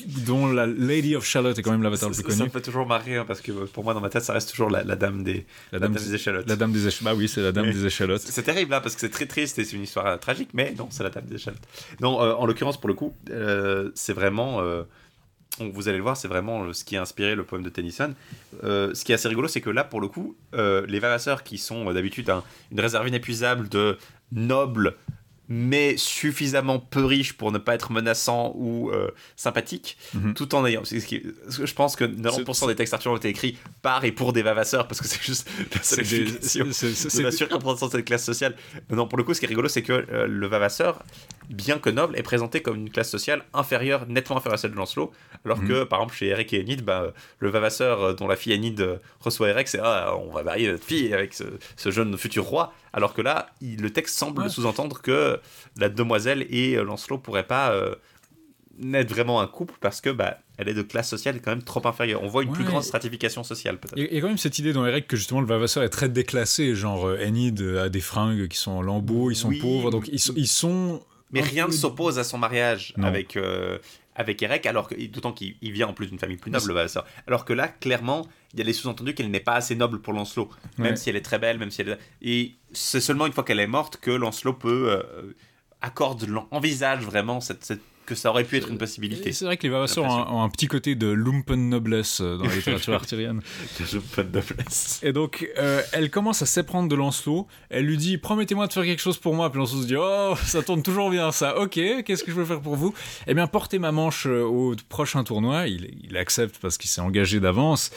dont la Lady of Charlotte est quand même l'avatar le plus connu. Ça me fait toujours marrer, hein, parce que pour moi dans ma tête ça reste toujours la, la dame des la dame, la dame des échalotes. La dame des échalotes. Bah oui, c'est la dame mais, des échalotes. C'est, c'est terrible là, parce que c'est très triste et c'est une histoire euh, tragique, mais non, c'est la dame des échalotes. Non, euh, en l'occurrence pour le coup, euh, c'est vraiment. Euh, Vous allez le voir, c'est vraiment ce qui a inspiré le poème de Tennyson. Euh, ce qui est assez rigolo, c'est que là, pour le coup, euh, les vavasseurs, qui sont euh, d'habitude un, une réserve inépuisable de nobles, mais suffisamment peu riches pour ne pas être menaçants ou euh, sympathiques, mm-hmm. tout en ayant... C'est, c'est, je pense que quatre-vingt-dix pour cent des textes arthuriens ont été écrits par et pour des vavasseurs, parce que c'est juste la solidification de la surreprésentation de cette classe sociale. Non, pour le coup, ce qui est rigolo, c'est que euh, le vavasseur... bien que noble, est présenté comme une classe sociale inférieure, nettement inférieure à celle de Lancelot, alors mmh. que, par exemple, chez Érec et Énide, bah, le vavasseur euh, dont la fille Énide euh, reçoit Érec, c'est ah, on va marier notre fille avec ce, ce jeune futur roi, alors que là, il, le texte semble ouais. sous-entendre que la demoiselle et euh, Lancelot pourraient pas euh, n'être vraiment un couple, parce que bah, elle est de classe sociale quand même trop inférieure. On voit une ouais, plus grande stratification sociale, peut-être. Il y a quand même cette idée dans Érec que justement le vavasseur est très déclassé, genre Énide a des fringues qui sont en lambeaux, ils sont oui, pauvres, donc ils, ils sont... Mais rien ne s'oppose à son mariage non. avec euh, avec Érec, alors que d'autant qu'il il vient en plus d'une famille plus noble, bah, ça. Alors que là, clairement, il y a les sous-entendus qu'elle n'est pas assez noble pour Lancelot, même ouais. si elle est très belle, même si elle est... et c'est seulement une fois qu'elle est morte que Lancelot peut euh, accorde envisage vraiment cette, cette... que ça aurait pu être une possibilité. C'est vrai que les vavasseurs ont, ont un petit côté de lumpen noblesse dans la littérature arthurienne. Lumpen noblesse. Et donc, euh, elle commence à s'éprendre de Lancelot. Elle lui dit, promettez-moi de faire quelque chose pour moi. Puis Lancelot se dit, oh, ça tourne toujours bien ça. Ok, qu'est-ce que je peux faire pour vous? Eh bien, portez ma manche au prochain tournoi. Il, il accepte parce qu'il s'est engagé d'avance.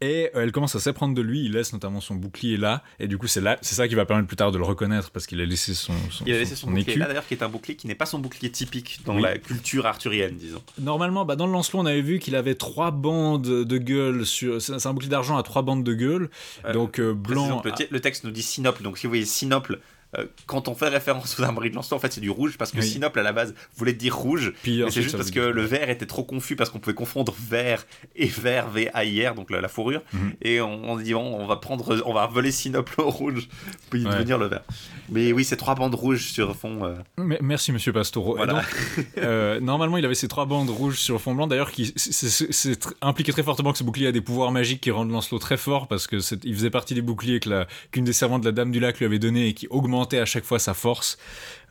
Et euh, elle commence à s'éprendre de lui. Il laisse notamment son bouclier là. Et du coup, c'est là, c'est ça qui va permettre plus tard de le reconnaître parce qu'il a laissé son, son, il a laissé son, son bouclier écu. Là d'ailleurs, qui est un bouclier qui n'est pas son bouclier typique dans oui. la culture. Arthurienne, disons. Normalement, bah, dans le Lancelot, on avait vu qu'il avait trois bandes de gueule. Sur... C'est un bouclier d'argent à trois bandes de gueule. Euh, donc, euh, blanc. Le, t- à... le texte nous dit sinople. Donc, si vous voyez sinople, euh, quand on fait référence aux armoiries de Lancelot, en fait, c'est du rouge parce que oui. sinople, à la base, voulait dire rouge. Puis, ensuite, c'est juste parce que le vert était trop confus parce qu'on pouvait confondre vert et vert, V-A-I-R, donc la, la fourrure. Mm-hmm. Et on, on dit, on, on va prendre, on va voler sinople au rouge puis ouais. devenir le vert. Mais oui, c'est trois bandes rouges sur fond... Euh... Merci, monsieur Pastoureau. Voilà. Donc, euh, normalement, il avait ces trois bandes rouges sur fond blanc. D'ailleurs, qui, c'est, c'est, c'est impliqué très fortement que ce bouclier a des pouvoirs magiques qui rendent Lancelot très fort, parce qu'il faisait partie des boucliers que la, qu'une des servantes de la Dame du Lac lui avait donné et qui augmentait à chaque fois sa force.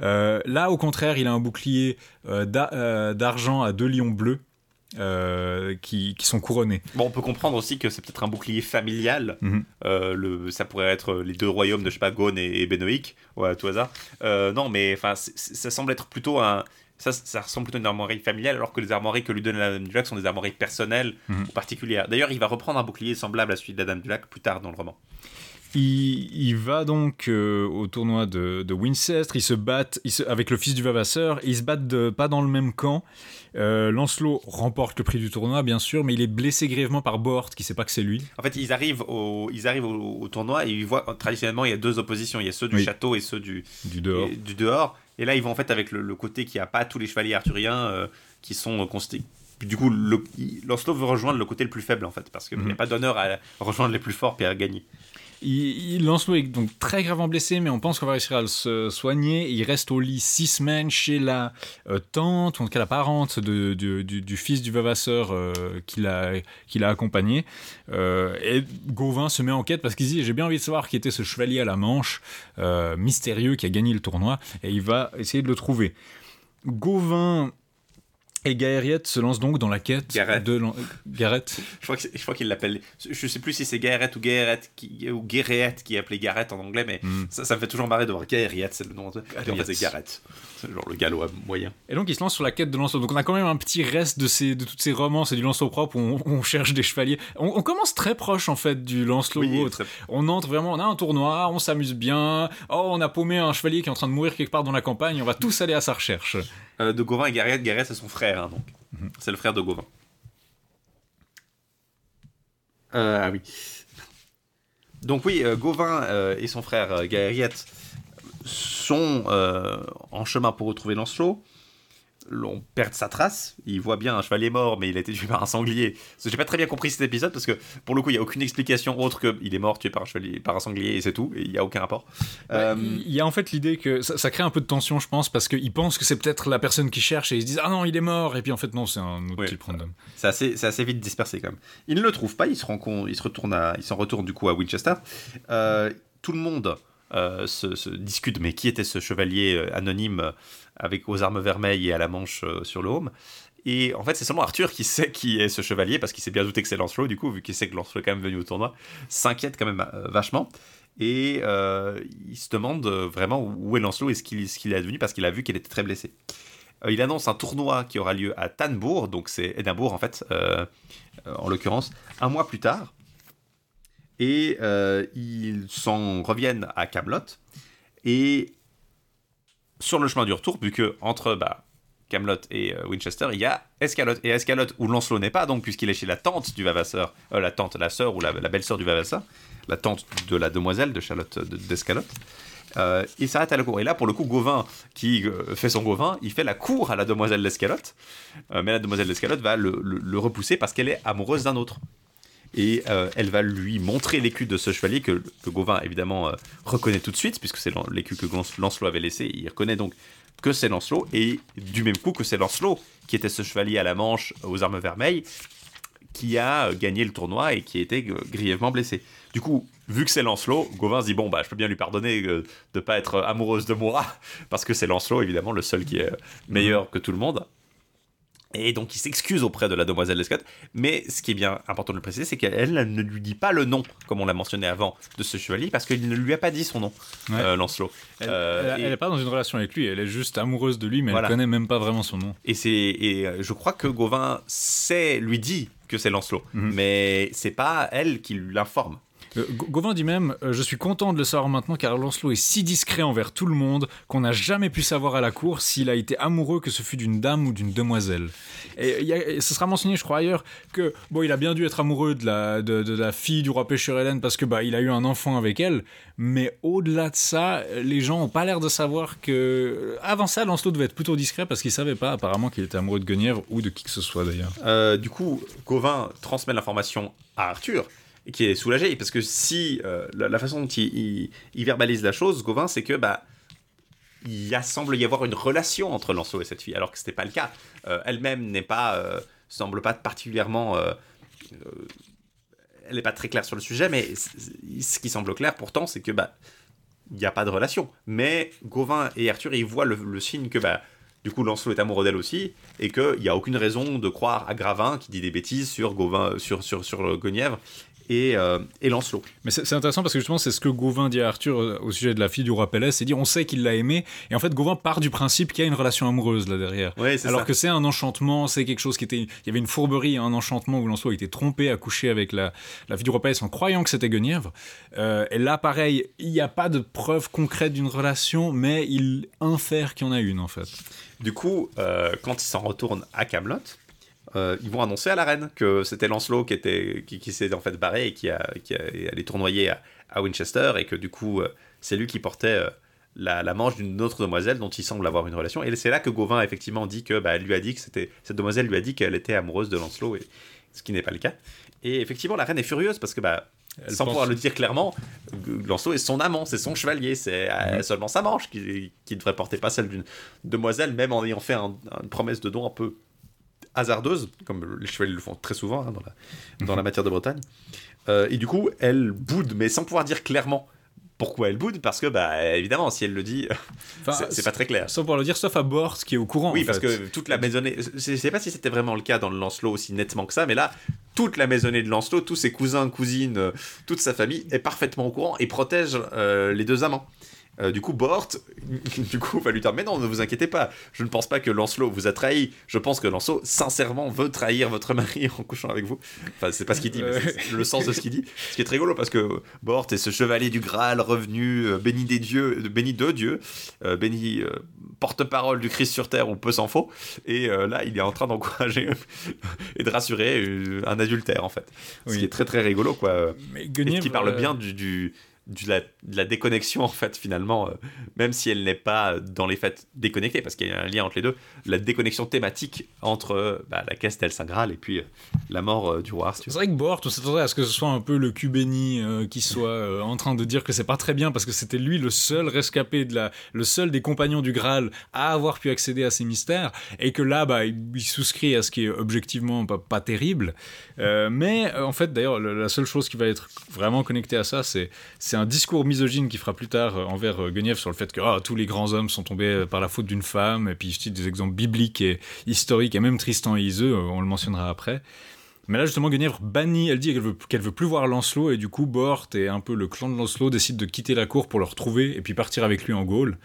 Euh, là, au contraire, il a un bouclier euh, d'a, euh, d'argent à deux lions bleus. Euh, qui, qui sont couronnés. Bon, on peut comprendre aussi que c'est peut-être un bouclier familial. Mm-hmm. Euh, le, ça pourrait être les deux royaumes de, je sais pas, Gaune et, et Bénoïque, ouais, à tout hasard. Euh, non, mais enfin, ça semble être plutôt un. Ça, ça ressemble plutôt à une armoirie familiale, alors que les armoiries que lui donne la Dame du Lac sont des armoiries personnelles mm-hmm. ou particulières. D'ailleurs, il va reprendre un bouclier semblable à celui de la Dame du Lac plus tard dans le roman. Il, il va donc euh, au tournoi de, de Winchester. Ils se battent il se, avec le fils du vavasseur. Ils se battent de, pas dans le même camp. Euh, Lancelot remporte le prix du tournoi, bien sûr, mais il est blessé grièvement par Bohort, qui ne sait pas que c'est lui. En fait, ils arrivent au, ils arrivent au, au tournoi et ils voient traditionnellement il y a deux oppositions. Il y a ceux du oui. château et ceux du, du, dehors. Et, du dehors. Et là, ils vont en fait avec le, le côté qui n'a pas tous les chevaliers arthuriens euh, qui sont euh, constitués. Du coup, le, Lancelot veut rejoindre le côté le plus faible en fait, parce qu'il n'y mmh. a pas d'honneur à rejoindre les plus forts et à gagner. Il, il Lancelot est donc très gravement blessé, mais on pense qu'on va réussir à le se soigner. Il reste au lit six semaines chez la euh, tante, ou en tout cas la parente de, de, du, du fils du vavasseur euh, qui, l'a, qui l'a accompagné. Euh, et Gauvain se met en quête parce qu'il dit « J'ai bien envie de savoir qui était ce chevalier à la manche euh, mystérieux qui a gagné le tournoi. » Et il va essayer de le trouver. Gauvain... Et Gaëriette se lance donc dans la quête Gareth. de Lan... Gareth. je crois que je crois qu'il l'appelle. Je sais plus si c'est Gaëriette ou Gaëriette qui... ou Gaëriette qui est appelé Gareth en anglais, mais mm. ça, ça me fait toujours marrer de voir Gaëriette, c'est le nom. De... Et en fait, c'est Gareth, c'est genre le gallois moyen. Et donc il se lance sur la quête de Lancelot. Donc on a quand même un petit reste de ces de toutes ces romances et du Lancelot propre où on, on cherche des chevaliers. On, on commence très proche en fait du Lancelot oui, ou autre. Très... On entre vraiment, on a un tournoi, on s'amuse bien. Oh, on a paumé un chevalier qui est en train de mourir quelque part dans la campagne. On va tous aller à sa recherche. Euh, de Gauvain et Gaëriette, Gaëriette c'est son frère, hein, donc. Mm-hmm. C'est le frère de Gauvain. Euh, ah oui. Donc oui, euh, Gauvain euh, et son frère euh, Gaëriette sont euh, en chemin pour retrouver Lancelot. On perd sa trace. Il voit bien un chevalier mort, mais il a été tué par un sanglier. J'ai pas très bien compris cet épisode parce que pour le coup, il y a aucune explication autre que il est mort tué par un chevalier, par un sanglier et c'est tout. Il y a aucun rapport. Il ouais, euh... y a en fait l'idée que ça, ça crée un peu de tension, je pense, parce qu'ils pensent que c'est peut-être la personne qui cherche et ils se disent ah non, il est mort. Et puis en fait non, c'est un autre type random. C'est assez, c'est assez vite dispersé quand même. Ils ne le trouvent pas. Ils se rendent compte, ils se retournent à, ils s'en retournent du coup à Winchester. Euh, tout le monde euh, se, se discute. Mais qui était ce chevalier anonyme? Avec aux armes vermeilles et à la manche euh, sur le home. Et en fait, c'est seulement Arthur qui sait qui est ce chevalier, parce qu'il s'est bien douté que c'est Lancelot, du coup, vu qu'il sait que Lancelot est quand même venu au tournoi, s'inquiète quand même euh, vachement. Et euh, il se demande euh, vraiment où est Lancelot et ce qu'il, ce qu'il est devenu, parce qu'il a vu qu'il était très blessé. Euh, il annonce un tournoi qui aura lieu à Tanbourg, donc c'est Édimbourg en fait, euh, euh, en l'occurrence, un mois plus tard. Et euh, ils s'en reviennent à Camaalot. Et... sur le chemin du retour, vu que entre bah, Camaalot et euh, Winchester, il y a Escalote. Et Escalote, où Lancelot n'est pas, donc, puisqu'il est chez la tante du vavasseur, euh, la tante, la sœur ou la, la belle-sœur du vavasseur, la tante de la demoiselle de Charlotte de, d'Escalote, euh, il s'arrête à la cour. Et là, pour le coup, Gauvain, qui euh, fait son Gauvain, il fait la cour à la demoiselle d'Escalote, euh, mais la demoiselle d'Escalote va le, le, le repousser parce qu'elle est amoureuse d'un autre. Et euh, elle va lui montrer l'écu de ce chevalier que le Gauvain évidemment euh, reconnaît tout de suite, puisque c'est l'écu que Lancelot avait laissé. Il reconnaît donc que c'est Lancelot, et du même coup que c'est Lancelot qui était ce chevalier à la manche aux armes vermeilles qui a gagné le tournoi et qui a été grièvement blessé. Du coup, vu que c'est Lancelot, Gauvain se dit bon bah je peux bien lui pardonner euh, de pas être amoureuse de moi parce que c'est Lancelot évidemment le seul qui est meilleur que tout le monde. Et donc il s'excuse auprès de la demoiselle d'Escalote, mais ce qui est bien important de le préciser, c'est qu'elle ne lui dit pas le nom, comme on l'a mentionné avant, de ce chevalier, parce qu'il ne lui a pas dit son nom, ouais. euh, Lancelot. Elle n'est euh, et... pas dans une relation avec lui, elle est juste amoureuse de lui, mais voilà. Elle ne connaît même pas vraiment son nom. Et, c'est, et je crois que Gauvain sait, lui dit que c'est Lancelot, mm-hmm. mais c'est pas elle qui l'informe. Gauvain dit même euh, « Je suis content de le savoir maintenant car Lancelot est si discret envers tout le monde qu'on n'a jamais pu savoir à la cour s'il a été amoureux que ce fût d'une dame ou d'une demoiselle. » Et y a, et ce sera mentionné, je crois, ailleurs, que bon, il a bien dû être amoureux de la, de, de la fille du roi pêcheur Hélène parce que bah, il a eu un enfant avec elle, mais au-delà de ça, les gens n'ont pas l'air de savoir que... Avant ça, Lancelot devait être plutôt discret parce qu'il ne savait pas apparemment qu'il était amoureux de Guenièvre ou de qui que ce soit d'ailleurs. Euh, du coup, Gauvain transmet l'information à Arthur, qui est soulagé, parce que si euh, la, la façon dont il, il, il verbalise la chose, Gauvain, c'est que bah il y semble y avoir une relation entre Lancelot et cette fille, alors que c'était pas le cas. Euh, elle-même n'est pas euh, semble pas particulièrement, euh, euh, elle n'est pas très claire sur le sujet, mais ce qui semble clair pourtant, c'est que bah il y a pas de relation. Mais Gauvain et Arthur, ils voient le, le signe que bah du coup, Lancelot est amoureux d'elle aussi, et qu'il n'y a aucune raison de croire à Agravain qui dit des bêtises sur Gauvain, sur sur sur Guenièvre. Et, euh, et Lancelot. Mais c'est, c'est intéressant parce que justement c'est ce que Gauvain dit à Arthur au sujet de la fille du roi Pélès, c'est dire on sait qu'il l'a aimé et en fait Gauvain part du principe qu'il y a une relation amoureuse là derrière, ouais, alors ça. Que c'est un enchantement, c'est quelque chose qui était, il y avait une fourberie, un enchantement où Lancelot a été trompé à coucher avec la, la fille du roi Pélès en croyant que c'était Guenièvre, euh, et là pareil il n'y a pas de preuve concrète d'une relation mais il infère qu'il y en a une en fait. Du coup euh, quand il s'en retourne à Camaalot, Euh, ils vont annoncer à la reine que c'était Lancelot qui, était, qui, qui s'est en fait barré et qui, a, qui a, allait tournoyer à, à Winchester et que du coup euh, c'est lui qui portait euh, la, la manche d'une autre demoiselle dont il semble avoir une relation, et c'est là que Gauvain effectivement dit que bah, elle lui a dit que c'était, cette demoiselle lui a dit qu'elle était amoureuse de Lancelot, et, ce qui n'est pas le cas, et effectivement la reine est furieuse parce que bah, Elle sans pense... pouvoir le dire clairement, Lancelot est son amant, c'est son chevalier, c'est mmh. seulement sa manche qui ne devrait porter pas celle d'une demoiselle, même en ayant fait un, une promesse de don un peu hasardeuse, comme les chevaliers le font très souvent hein, dans, la, dans la matière de Bretagne. Euh, et du coup, elle boude, mais sans pouvoir dire clairement pourquoi elle boude, parce que, bah, évidemment, si elle le dit, enfin, c'est, c'est pas très clair. Sans pouvoir le dire, sauf à Bohort, qui est au courant. Oui, parce fait. que toute la maisonnée... Je sais pas si c'était vraiment le cas dans le Lancelot aussi nettement que ça, mais là, toute la maisonnée de Lancelot, tous ses cousins, cousines, toute sa famille est parfaitement au courant et protège euh, les deux amants. Euh, du coup, Bohort, du coup, va lui dire « Mais non, ne vous inquiétez pas, je ne pense pas que Lancelot vous a trahi, je pense que Lancelot, sincèrement, veut trahir votre mari en couchant avec vous. » Enfin, c'est pas ce qu'il dit, mais c'est le sens de ce qu'il dit. Ce qui est très rigolo, parce que Bohort est ce chevalier du Graal, revenu, euh, béni des dieux, euh, béni de Dieu, euh, béni euh, porte-parole du Christ sur terre, ou peu s'en faut, et euh, là, il est en train d'encourager et de rassurer euh, un adultère, en fait. Oui. Ce qui est très très rigolo, quoi. Mais Guenièvre, et qui parle bien du... du De la, de la déconnexion en fait finalement euh, même si elle n'est pas dans les faits déconnectée parce qu'il y a un lien entre les deux, la déconnexion thématique entre euh, bah, la Castel Saint-Graal et puis euh, la mort euh, du roi Arthur. C'est vrai que Bohort, on s'attendait à ce que ce soit un peu le cul béni euh, qui soit euh, en train de dire que c'est pas très bien parce que c'était lui le seul rescapé de la, le seul des compagnons du Graal à avoir pu accéder à ces mystères et que là bah, il souscrit à ce qui est objectivement pas, pas terrible euh, mais euh, en fait d'ailleurs le, la seule chose qui va être vraiment connectée à ça c'est, c'est un discours misogyne qu'il fera plus tard envers Guenièvre sur le fait que oh, tous les grands hommes sont tombés par la faute d'une femme, et puis il cite des exemples bibliques et historiques, et même Tristan et Iseut, on le mentionnera après. Mais là, justement, Guenièvre bannit, elle dit qu'elle veut, qu'elle veut plus voir Lancelot, et du coup, Bohort et un peu le clan de Lancelot décident de quitter la cour pour le retrouver et puis partir avec lui en Gaule.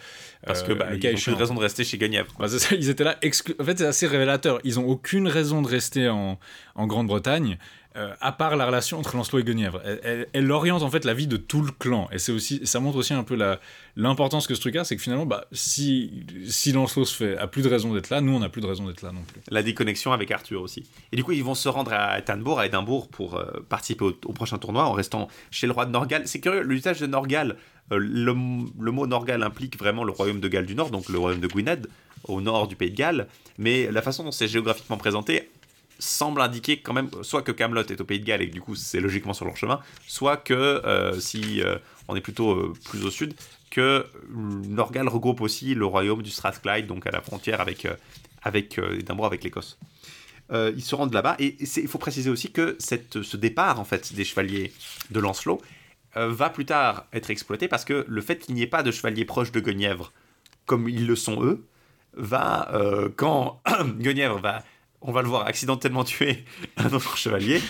Parce que, bah, euh, ils n'ont aucune raison de rester chez Guenièvre. Bah, c'est ça, ils étaient là, exclu... en fait, c'est assez révélateur. Ils n'ont aucune raison de rester en, en Grande-Bretagne, euh, à part la relation entre Lancelot et Guenièvre. Elle, elle, elle oriente, en fait, la vie de tout le clan. Et c'est aussi, ça montre aussi un peu la, l'importance que ce truc a, c'est que finalement, bah, si, si Lancelot se fait, a plus de raison d'être là, nous, on n'a plus de raison d'être là non plus. La déconnexion avec Arthur aussi. Et du coup, ils vont se rendre à. à Édimbourg, à Édimbourg pour euh, participer au, au prochain tournoi en restant chez le roi de Norgal. C'est curieux, l'usage de Norgal, euh, le, le mot Norgal implique vraiment le royaume de Galles du Nord, donc le royaume de Gwynedd, au nord du pays de Galles, mais la façon dont c'est géographiquement présenté semble indiquer quand même soit que Camaalot est au pays de Galles et que du coup c'est logiquement sur leur chemin, soit que euh, si euh, on est plutôt euh, plus au sud, que Norgal regroupe aussi le royaume du Strathclyde, donc à la frontière avec, euh, avec euh, Édimbourg, avec l'Écosse. Euh, ils se rendent là-bas et il faut préciser aussi que cette, ce départ en fait, des chevaliers de Lancelot euh, va plus tard être exploité parce que le fait qu'il n'y ait pas de chevaliers proches de Guenièvre comme ils le sont eux va euh, quand Guenièvre va on va le voir accidentellement tuer un autre chevalier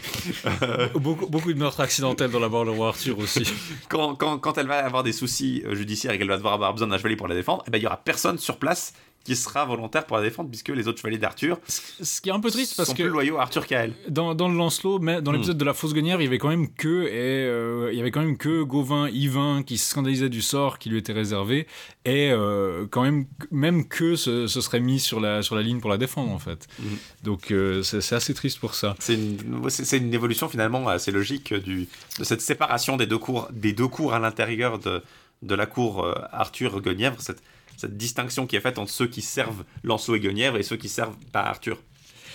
euh... beaucoup, beaucoup de meurtres accidentels dans la mort de roi Arthur aussi quand, quand, quand elle va avoir des soucis judiciaires et qu'elle va devoir avoir besoin d'un chevalier pour la défendre, il n'y aura personne sur place qui sera volontaire pour la défendre, puisque les autres chevaliers d'Arthur ce qui est un peu triste parce sont que plus loyaux à Arthur qu'à elle. Dans, dans le Lancelot, mais dans l'épisode mmh. de la fausse Guenièvre, il y avait quand même que, et, euh, il y avait quand même que Gauvain, Yvain, qui se scandalisait du sort qui lui était réservé, et euh, quand même, même que ce, ce serait mis sur la, sur la ligne pour la défendre, en fait. Mmh. Donc euh, c'est, c'est assez triste pour ça. C'est une, c'est, c'est une évolution finalement assez logique du, de cette séparation des deux cours, des deux cours à l'intérieur de, de la cour euh, Arthur-Guenièvre, cette cette distinction qui est faite entre ceux qui servent Lancelot et Guenièvre et ceux qui servent pas Arthur.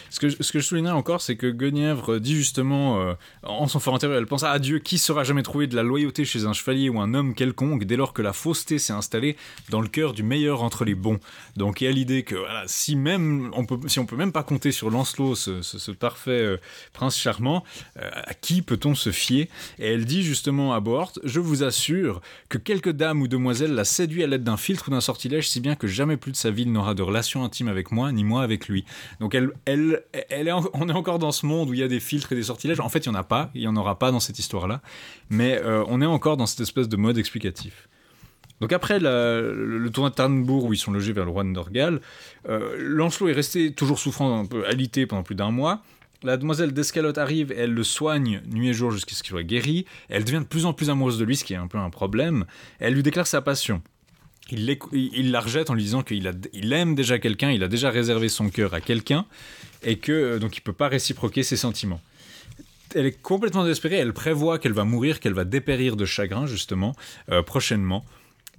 Ce que, ce que je soulignais encore, c'est que Guenièvre dit justement, euh, en son fort intérieur, elle pense à Dieu, qui sera jamais trouvé de la loyauté chez un chevalier ou un homme quelconque, dès lors que la fausseté s'est installée dans le cœur du meilleur entre les bons. Donc il y a l'idée que voilà, si même on peut, si on peut même pas compter sur Lancelot, ce, ce, ce parfait euh, prince charmant, euh, à qui peut-on se fier ? Et elle dit justement à Bohort, je vous assure que quelque dame ou demoiselle l'a séduit à l'aide d'un filtre ou d'un sortilège, si bien que jamais plus de sa vie il n'aura de relation intime avec moi, ni moi avec lui. Donc elle, elle Elle est en... on est encore dans ce monde où il y a des filtres et des sortilèges. En fait, il n'y en a pas, il n'y en aura pas dans cette histoire-là. Mais euh, on est encore dans cette espèce de mode explicatif. Donc après la, le, le tournoi de Édimbourg où ils sont logés vers le roi de Norgal, euh, Lancelot est resté toujours souffrant, un peu alité pendant plus d'un mois. La demoiselle d'Escalote arrive, elle le soigne nuit et jour jusqu'à ce qu'il soit guéri. Elle devient de plus en plus amoureuse de lui, ce qui est un peu un problème. Elle lui déclare sa passion. Il, il la rejette en lui disant qu'il a, il aime déjà quelqu'un, il a déjà réservé son cœur à quelqu'un et que donc il peut pas réciproquer ses sentiments. Elle est complètement désespérée, elle prévoit qu'elle va mourir, qu'elle va dépérir de chagrin justement euh, prochainement.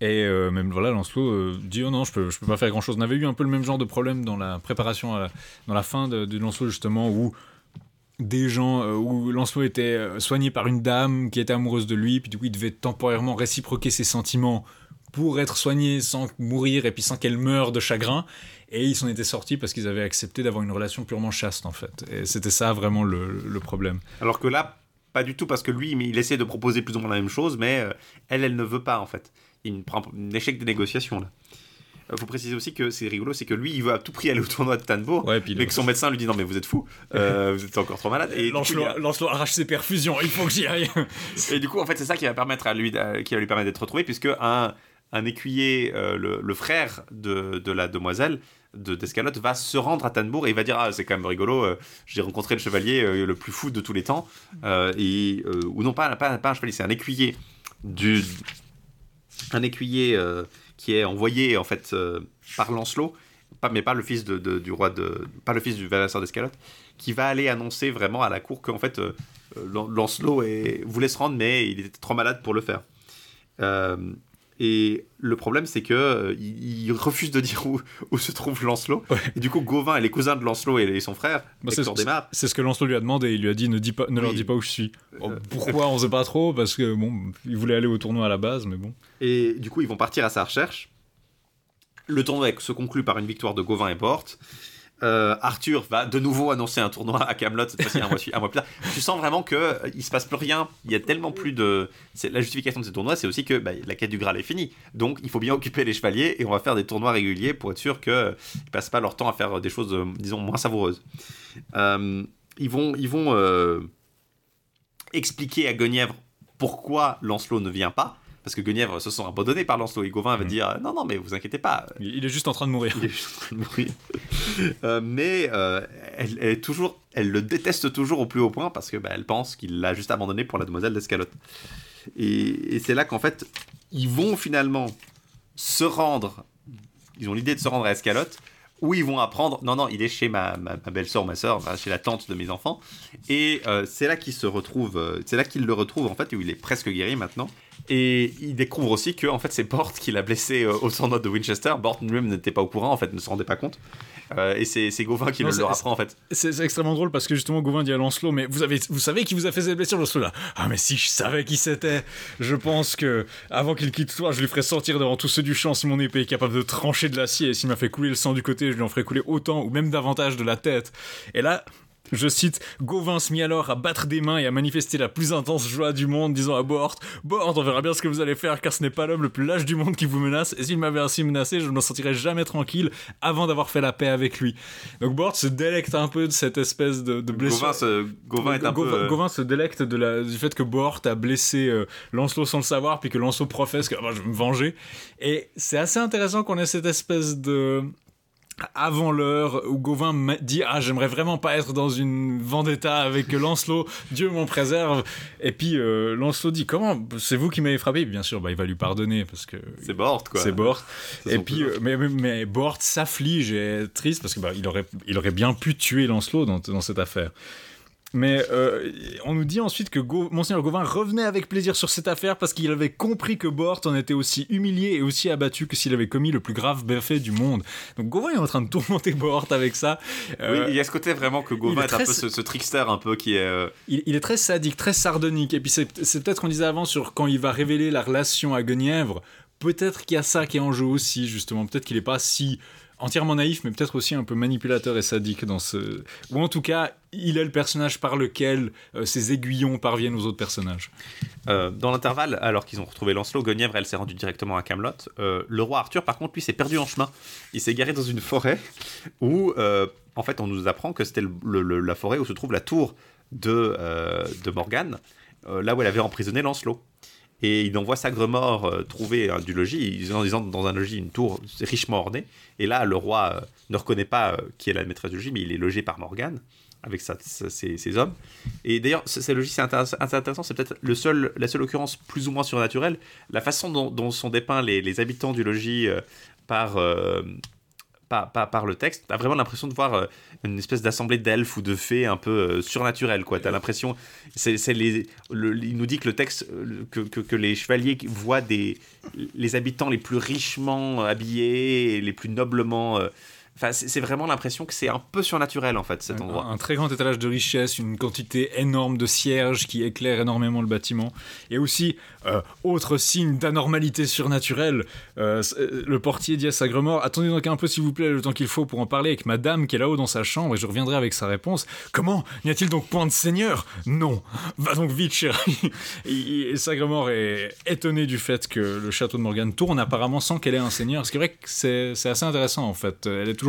Et euh, même voilà, Lancelot euh, dit oh non, je peux, je peux pas faire grand chose. On avait eu un peu le même genre de problème dans la préparation, à la, dans la fin de, de Lancelot justement où des gens euh, où Lancelot était soigné par une dame qui était amoureuse de lui, puis du coup il devait temporairement réciproquer ses sentiments pour être soigné sans mourir et puis sans qu'elle meure de chagrin, et ils s'en étaient sortis parce qu'ils avaient accepté d'avoir une relation purement chaste en fait, et c'était ça vraiment le, le problème. Alors que là, pas du tout, parce que lui il essaie de proposer plus ou moins la même chose, mais euh, elle, elle ne veut pas en fait. Il prend un échec des négociations là. Faut préciser aussi que c'est rigolo, c'est que lui il veut à tout prix aller au tournoi de Tannebourg, ouais, mais que son médecin lui dit non mais vous êtes fou, euh, vous êtes encore trop malade, et Lancelot a... arrache ses perfusions, il faut que j'y aille. Et du coup en fait c'est ça qui va permettre à lui, à, qui va lui permettre d'être retrouvé, puisque un, un écuyer, euh, le, le frère de, de la demoiselle de, d'Escalote va se rendre à Tannebourg et il va dire ah c'est quand même rigolo, euh, j'ai rencontré le chevalier euh, le plus fou de tous les temps, euh, et, euh, ou non pas, pas, pas un chevalier, c'est un écuyer du... un écuyer euh, qui est envoyé en fait euh, par Lancelot, pas, mais pas le fils de, de, du roi de, pas le fils du vasseur d'Escalote, qui va aller annoncer vraiment à la cour qu'en fait euh, Lancelot est, voulait se rendre mais il était trop malade pour le faire. Euh, et le problème c'est que euh, il, il refuse de dire où, où se trouve Lancelot. Ouais. Et du coup Gauvain et les cousins de Lancelot et, et son frère, bah, c'est, ce, c'est ce que Lancelot lui a demandé, il lui a dit ne, dis pas, ne oui. leur dis pas où je suis. Oh, pourquoi on sait pas trop, parce que bon il voulait aller au tournoi à la base mais bon. Et du coup ils vont partir à sa recherche. Le tournoi se conclut par une victoire de Gauvain et Bohort. Euh, Arthur va de nouveau annoncer un tournoi à Camaalot, cette fois-ci un mois, un mois plus tard. Tu sens vraiment qu'il euh, ne se passe plus rien. Il y a tellement plus de... C'est... La justification de ces tournois, c'est aussi que bah, la quête du Graal est finie. Donc il faut bien occuper les chevaliers et on va faire des tournois réguliers pour être sûr qu'ils euh, ne passent pas leur temps à faire des choses, euh, disons, moins savoureuses. Euh, ils vont, ils vont euh, expliquer à Guenièvre pourquoi Lancelot ne vient pas. Parce que Guenièvre se sent abandonné par Lancelot et Gauvain mmh. va dire non non mais vous inquiétez pas, il, il est juste en train de mourir, il est juste en train de mourir. euh, mais euh, elle, elle est toujours, elle le déteste toujours au plus haut point, parce que bah, elle pense qu'il l'a juste abandonné pour la demoiselle d'Escalote, et, et c'est là qu'en fait ils vont finalement se rendre, ils ont l'idée de se rendre à Escalote, où ils vont apprendre non non il est chez ma, ma, ma belle-sœur ou ma sœur, enfin, chez la tante de mes enfants, et euh, c'est là qu'il se retrouve, euh, c'est là qu'il le retrouve en fait, où il est presque guéri maintenant. Et il découvre aussi que en fait, c'est Bohort qui l'a blessé euh, au tournoi de Winchester. Bohort lui-même n'était pas au courant, en fait, ne se rendait pas compte. Euh, et c'est, c'est Gauvain qui non, le leur apprend, en fait. C'est, c'est extrêmement drôle parce que justement, Gauvain dit à Lancelot, mais vous, avez, vous savez qui vous a fait cette blessure, Lancelot ? Ah, mais si je savais qui c'était, je pense que avant qu'il quitte toi, je lui ferais sortir devant tous ceux du champ si mon épée est capable de trancher de l'acier. Et s'il m'a fait couler le sang du côté, je lui en ferais couler autant ou même davantage de la tête. Et là. Je cite, Gauvain se mit alors à battre des mains et à manifester la plus intense joie du monde, disant à Bohort, Bohort, on verra bien ce que vous allez faire, car ce n'est pas l'homme le plus lâche du monde qui vous menace, et s'il m'avait ainsi menacé, je ne me sentirais jamais tranquille avant d'avoir fait la paix avec lui. Donc Bohort se délecte un peu de cette espèce de, de blessure. Gauvain se, Gauvain est un Gauvain, peu... Gauvain se délecte de la, du fait que Bohort a blessé euh, Lancelot sans le savoir, puis que Lancelot professe que ah, ben, je vais me venger. Et c'est assez intéressant qu'on ait cette espèce de... avant l'heure où Gauvain m'a dit ah j'aimerais vraiment pas être dans une vendetta avec Lancelot, Dieu m'en préserve, et puis euh, Lancelot dit comment c'est vous qui m'avez frappé, bien sûr bah, il va lui pardonner parce que c'est Bohort quoi, c'est Bohort, et puis euh, mais, mais, mais Bohort s'afflige et est triste parce que bah, il, aurait, il aurait bien pu tuer Lancelot dans, dans cette affaire. Mais euh, on nous dit ensuite que Gau- Monseigneur Gauvain revenait avec plaisir sur cette affaire parce qu'il avait compris que Bohort en était aussi humilié et aussi abattu que s'il avait commis le plus grave béfait du monde. Donc Gauvain est en train de tourmenter Bohort avec ça. Euh, oui, il y a ce côté vraiment que Gauvain est, est un peu ce, ce trickster un peu qui est... Euh... Il, il est très sadique, très sardonique. Et puis c'est, c'est peut-être qu'on disait avant sur quand il va révéler la relation à Guenièvre, peut-être qu'il y a ça qui est en jeu aussi justement. Peut-être qu'il n'est pas si... entièrement naïf, mais peut-être aussi un peu manipulateur et sadique dans ce... Ou en tout cas, il est le personnage par lequel euh, ses aiguillons parviennent aux autres personnages. Euh, dans l'intervalle, alors qu'ils ont retrouvé Lancelot, Guenièvre, elle s'est rendue directement à Camaalot. Euh, le roi Arthur, par contre, lui, s'est perdu en chemin. Il s'est garé dans une forêt où, euh, en fait, on nous apprend que c'était le, le, le, la forêt où se trouve la tour de, euh, de Morgane, euh, là où elle avait emprisonné Lancelot. Et il envoie Sagremor euh, trouver euh, du logis, en disant dans un logis une tour richement ornée. Et là, le roi euh, ne reconnaît pas euh, qui est la maîtresse du logis, mais il est logé par Morgane, avec sa, sa, ses, ses hommes. Et d'ailleurs, ce, ce logis, c'est intéressant, c'est peut-être le seul, la seule occurrence plus ou moins surnaturelle. La façon dont, dont sont dépeints les, les habitants du logis euh, par, euh, par, par, par le texte, t'as vraiment l'impression de voir euh, une espèce d'assemblée d'elfes ou de fées un peu euh, surnaturelle, quoi. T'as l'impression... C'est, c'est les, le, il nous dit que le texte que, que, que les chevaliers voient des, les habitants les plus richement habillés et les plus noblement euh, Enfin, c'est vraiment l'impression que c'est un peu surnaturel, en fait, cet endroit. Un, un très grand étalage de richesse, une quantité énorme de cierges qui éclairent énormément le bâtiment. Et aussi, euh, autre signe d'anormalité surnaturelle, euh, le portier dit à Sagremor, attendez donc un peu, s'il vous plaît, le temps qu'il faut pour en parler avec madame qui est là-haut dans sa chambre, et je reviendrai avec sa réponse. Comment ? N'y a-t-il donc point de seigneur ? Non. Va donc vite, chérie. Et, et Sagremor est étonné du fait que le château de Morgane tourne apparemment sans qu'elle ait un seigneur. Ce qui est vrai que c'est, c'est assez intéressant, en fait. Elle est toujours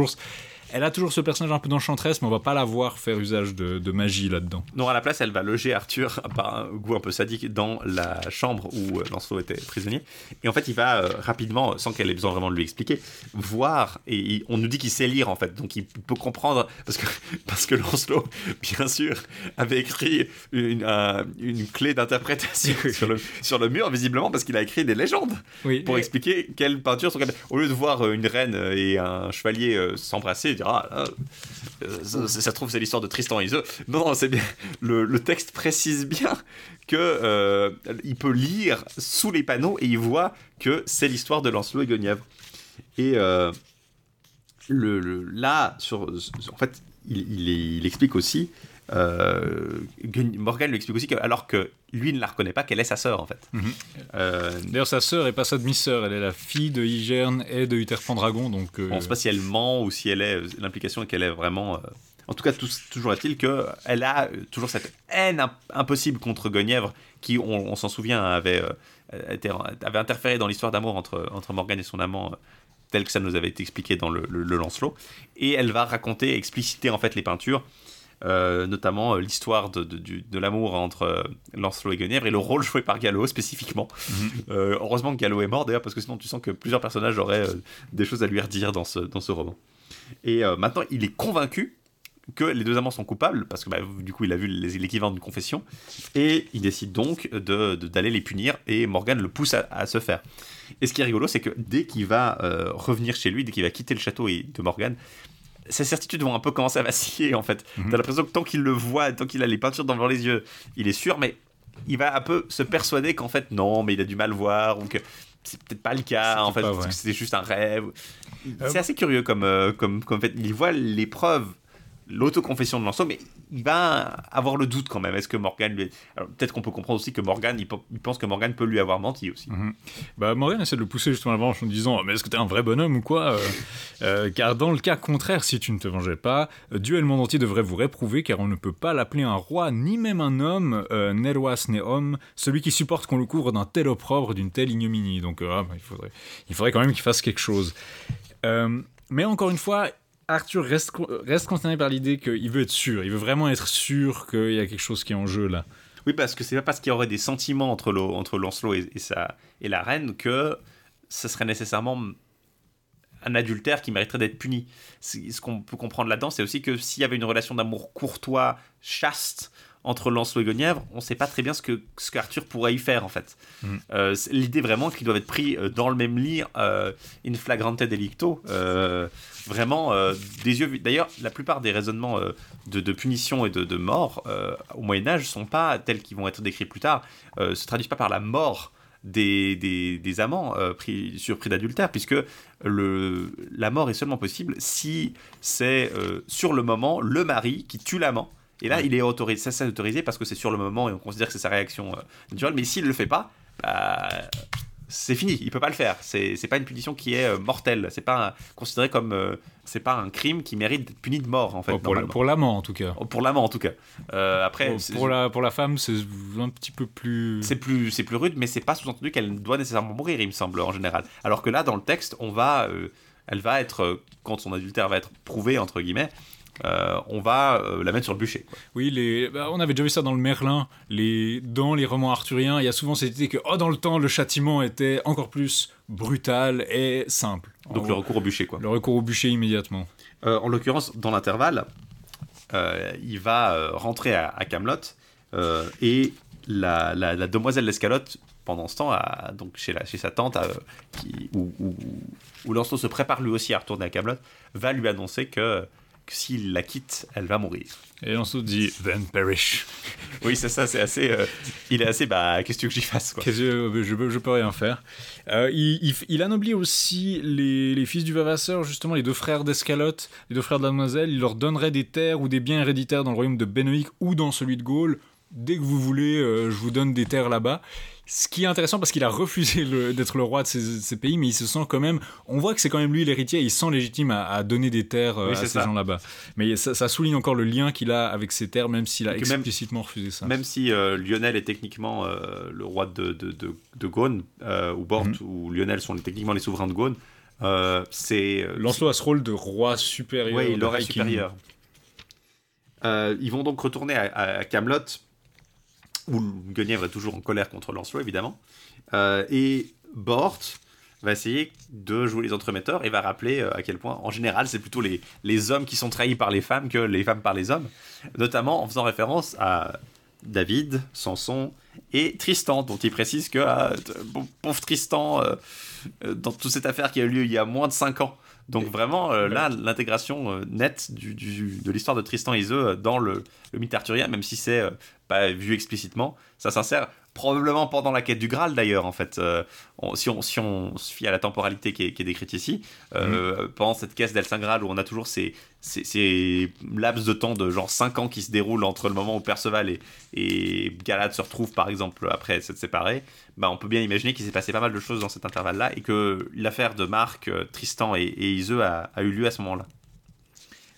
Elle a toujours ce personnage un peu d'enchanteresse, mais on va pas la voir faire usage de, de magie là-dedans. Non, à la place, elle va loger Arthur, par un goût un peu sadique, dans la chambre où Lancelot était prisonnier. Et en fait, il va euh, rapidement, sans qu'elle ait besoin vraiment de lui expliquer, voir, et il, on nous dit qu'il sait lire, en fait, donc il peut comprendre, parce que, parce que Lancelot, bien sûr, avait écrit une, euh, une clé d'interprétation sur, le, sur le mur, visiblement, parce qu'il a écrit des légendes, oui, pour et... expliquer quelles peintures sont... Au lieu de voir une reine et un chevalier euh, s'embrasser, ah, là, euh, ça, ça se trouve c'est l'histoire de Tristan et Iseut. Non, non, c'est bien. Le, le texte précise bien que euh, il peut lire sous les panneaux et il voit que c'est l'histoire de Lancelot et Guenièvre. Et euh, le, le, là, sur, en fait, il, il, il explique aussi. Euh, Morgane lui explique aussi que, alors que lui ne la reconnaît pas, qu'elle est sa sœur en fait. Mm-hmm. euh, D'ailleurs sa sœur n'est pas sa demi-sœur, elle est la fille de Igerne et de Utherpendragon, donc euh... on ne sait pas si elle ment ou si elle est, l'implication est qu'elle est vraiment euh... en tout cas tout, toujours est-il qu'elle a toujours cette haine imp- impossible contre Guenièvre qui on, on s'en souvient avait, euh, était, avait interféré dans l'histoire d'amour entre, entre Morgane et son amant euh, tel que ça nous avait été expliqué dans le, le, le Lancelot, et elle va raconter, expliciter en fait les peintures. Euh, notamment euh, l'histoire de, de, de, de l'amour entre euh, Lancelot et Guenièvre et le rôle joué par Galaad spécifiquement. Mm-hmm. Euh, heureusement que Galaad est mort d'ailleurs, parce que sinon tu sens que plusieurs personnages auraient euh, des choses à lui redire dans ce, dans ce roman. Et euh, maintenant il est convaincu que les deux amants sont coupables, parce que bah, du coup il a vu les, l'équivalent d'une confession, et il décide donc de, de, d'aller les punir, et Morgane le pousse à, à se faire. Et ce qui est rigolo, c'est que dès qu'il va euh, revenir chez lui, dès qu'il va quitter le château et, de Morgane, ses certitudes vont un peu commencer à vaciller en fait. Mm-hmm. T'as l'impression que tant qu'il le voit, tant qu'il a les peintures devant les yeux, il est sûr, mais il va un peu se persuader qu'en fait non, mais il a du mal voir, ou que c'est peut-être pas le cas, c'est en fait, que c'est juste un rêve. Euh... C'est assez curieux comme, euh, comme, comme fait. Il voit les preuves, l'autoconfession de Lancelot, mais il va avoir le doute quand même. Est-ce que Morgane lui... Alors, peut-être qu'on peut comprendre aussi que Morgane, il, p- il pense que Morgane peut lui avoir menti aussi. Mmh. Bah, Morgane essaie de le pousser justement à la vengeance en disant « Mais est-ce que t'es un vrai bonhomme ou quoi ?» euh, euh, Car dans le cas contraire, si tu ne te vengeais pas, Dieu et le monde entier devraient vous réprouver, car on ne peut pas l'appeler un roi, ni même un homme, euh, « Neroas neom », celui qui supporte qu'on le couvre d'un tel opprobre, d'une telle ignominie. Donc euh, il, faudrait, il faudrait quand même qu'il fasse quelque chose. Euh, mais encore une fois... Arthur reste, reste concerné par l'idée qu'il veut être sûr, il veut vraiment être sûr qu'il y a quelque chose qui est en jeu là. Oui, parce que c'est pas parce qu'il y aurait des sentiments entre, le, entre Lancelot et, et, sa, et la reine que ce serait nécessairement un adultère qui mériterait d'être puni. C'est, ce qu'on peut comprendre là-dedans, c'est aussi que s'il y avait une relation d'amour courtois, chaste, entre Lancelot et Guenièvre, on ne sait pas très bien ce que ce qu'Arthur pourrait y faire en fait. Mm. Euh, l'idée vraiment qu'ils doivent être pris dans le même lit, euh, in flagrante delicto, euh, vraiment euh, des yeux. D'ailleurs, la plupart des raisonnements euh, de, de punition et de, de mort euh, au Moyen Âge sont pas tels qu'ils vont être décrits plus tard. Euh, se traduisent pas par la mort des des, des amants euh, pris, sur pris d'adultère, puisque le la mort est seulement possible si c'est euh, sur le moment le mari qui tue l'amant. Et là, il est autorisé. Ça, c'est autorisé parce que c'est sur le moment et on considère que c'est sa réaction euh, naturelle. Mais s'il ne le fait pas, bah, c'est fini. Il ne peut pas le faire. C'est, c'est pas une punition qui est euh, mortelle. C'est pas un, considéré comme. Euh, c'est pas un crime qui mérite d'être puni de mort, en fait. Oh, pour, la, pour l'amant, en tout cas. Oh, pour l'amant, en tout cas. Euh, après, oh, pour la pour la femme, c'est un petit peu plus. C'est plus c'est plus rude, mais c'est pas sous-entendu qu'elle doit nécessairement mourir, il me semble, en général. Alors que là, dans le texte, on va, euh, elle va être euh, quand son adultère va être prouvé entre guillemets. Euh, on va euh, la mettre sur le bûcher, quoi. Oui, les... bah, on avait déjà vu ça dans le Merlin, les... dans les romans arthuriens, il y a souvent cette idée que oh, dans le temps, le châtiment était encore plus brutal et simple. Donc en... le recours au bûcher, quoi. Le recours au bûcher immédiatement. Euh, en l'occurrence, dans l'intervalle, euh, il va euh, rentrer à, à Camaalot euh, et la, la, la demoiselle d'Escalote, pendant ce temps, à, donc chez, la, chez sa tante, à, qui, où, où, où Lancelot se prépare lui aussi à retourner à Camaalot, va lui annoncer que que s'il la quitte, elle va mourir. Et on se dit « then perish ». Oui, c'est ça, c'est assez... Euh, il est assez... Bah, qu'est-ce que tu veux que j'y fasse, quoi. Je, je, peux, je peux rien faire. Euh, il, il, il anoblit aussi les, les fils du Vavasseur, justement, les deux frères d'Escalote, les deux frères de la demoiselle. Il leur donnerait des terres ou des biens héréditaires dans le royaume de Bénoïc ou dans celui de Gaule. Dès que vous voulez, euh, je vous donne des terres là-bas. Ce qui est intéressant parce qu'il a refusé le, d'être le roi de ces, ces pays, mais il se sent quand même... On voit que c'est quand même lui l'héritier et il se sent légitime à, à donner des terres euh, oui, à ces ça. gens là-bas. Mais ça, ça souligne encore le lien qu'il a avec ces terres, même s'il a donc explicitement même, refusé ça. Même si euh, Lionel est techniquement euh, le roi de, de, de, de Gaune, euh, ou Bohort, mm-hmm. ou Lionel sont techniquement les souverains de Gaune, euh, c'est... Lancelot a ce rôle de roi supérieur. Oui, le roi supérieur. Euh, ils vont donc retourner à, à Camaalot, où Guenièvre est toujours en colère contre Lancelot, évidemment. Euh, et Bohort va essayer de jouer les entremetteurs et va rappeler à quel point, en général, c'est plutôt les, les hommes qui sont trahis par les femmes que les femmes par les hommes, notamment en faisant référence à David, Samson et Tristan, dont il précise que ah, pauvre Tristan, euh, dans toute cette affaire qui a eu lieu il y a moins de cinq ans. Donc vraiment, euh, là, l'intégration euh, nette du, du, de l'histoire de Tristan et Iseut euh, dans le, le mythe arthurien, même si c'est euh, pas vu explicitement, ça s'insère probablement pendant la quête du Graal d'ailleurs, en fait. Euh, on, si, on, si on se fie à la temporalité qui est, qui est décrite ici, euh, mmh. pendant cette quête d'El Saint-Graal où on a toujours ces, ces, ces laps de temps de genre cinq ans qui se déroulent entre le moment où Perceval et, et Galaad se retrouvent, par exemple, après s'être séparés, bah, on peut bien imaginer qu'il s'est passé pas mal de choses dans cet intervalle-là et que l'affaire de Marc, Tristan et, et Iseut a, a eu lieu à ce moment-là.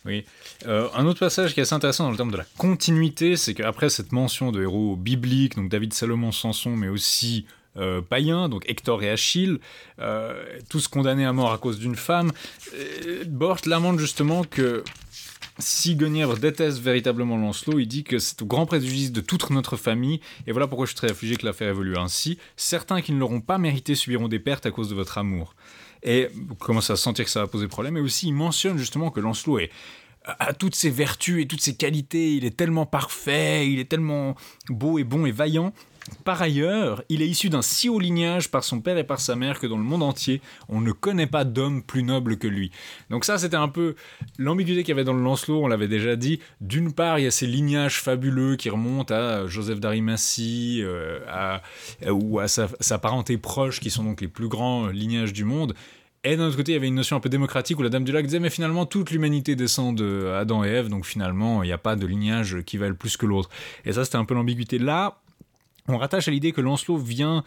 Oui. Euh, un autre passage qui est assez intéressant dans le terme de la continuité, c'est qu'après cette mention de héros bibliques, donc David, Salomon, Samson, mais aussi euh, païens, donc Hector et Achille, euh, tous condamnés à mort à cause d'une femme, euh, Bohort lamente justement que... Si Guenièvre déteste véritablement Lancelot, il dit que c'est au grand préjudice de toute notre famille, et voilà pourquoi je suis très affligé que l'affaire évolue ainsi. Certains qui ne l'auront pas mérité subiront des pertes à cause de votre amour. Et on commence à sentir que ça va poser problème, et aussi il mentionne justement que Lancelot est, a toutes ses vertus et toutes ses qualités, il est tellement parfait, il est tellement beau et bon et vaillant. Par ailleurs, il est issu d'un si haut lignage par son père et par sa mère que dans le monde entier, on ne connaît pas d'homme plus noble que lui. Donc ça, c'était un peu l'ambiguïté qu'il y avait dans le Lancelot, on l'avait déjà dit. D'une part, il y a ces lignages fabuleux qui remontent à Joseph d'Arimathie euh, à, ou à sa, sa parenté proche, qui sont donc les plus grands lignages du monde. Et d'un autre côté, il y avait une notion un peu démocratique où la Dame du Lac disait « Mais finalement, toute l'humanité descend de Adam et Ève, donc finalement, il n'y a pas de lignage qui vaille plus que l'autre. » Et ça, c'était un peu l'ambiguïté. Là, on rattache à l'idée que Lancelot vient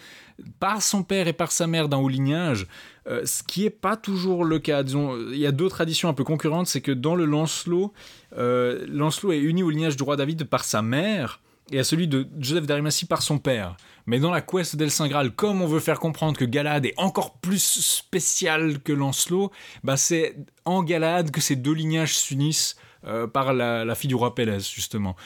par son père et par sa mère d'un haut lignage, euh, ce qui n'est pas toujours le cas. Disons, il y a deux traditions un peu concurrentes, c'est que dans le Lancelot, euh, Lancelot est uni au lignage du roi David par sa mère et à celui de Joseph d'Arimathie par son père. Mais dans la quest d'El Saint-Graal, comme on veut faire comprendre que Galaad est encore plus spécial que Lancelot, bah c'est en Galaad que ces deux lignages s'unissent euh, par la, la fille du roi Pélès, justement.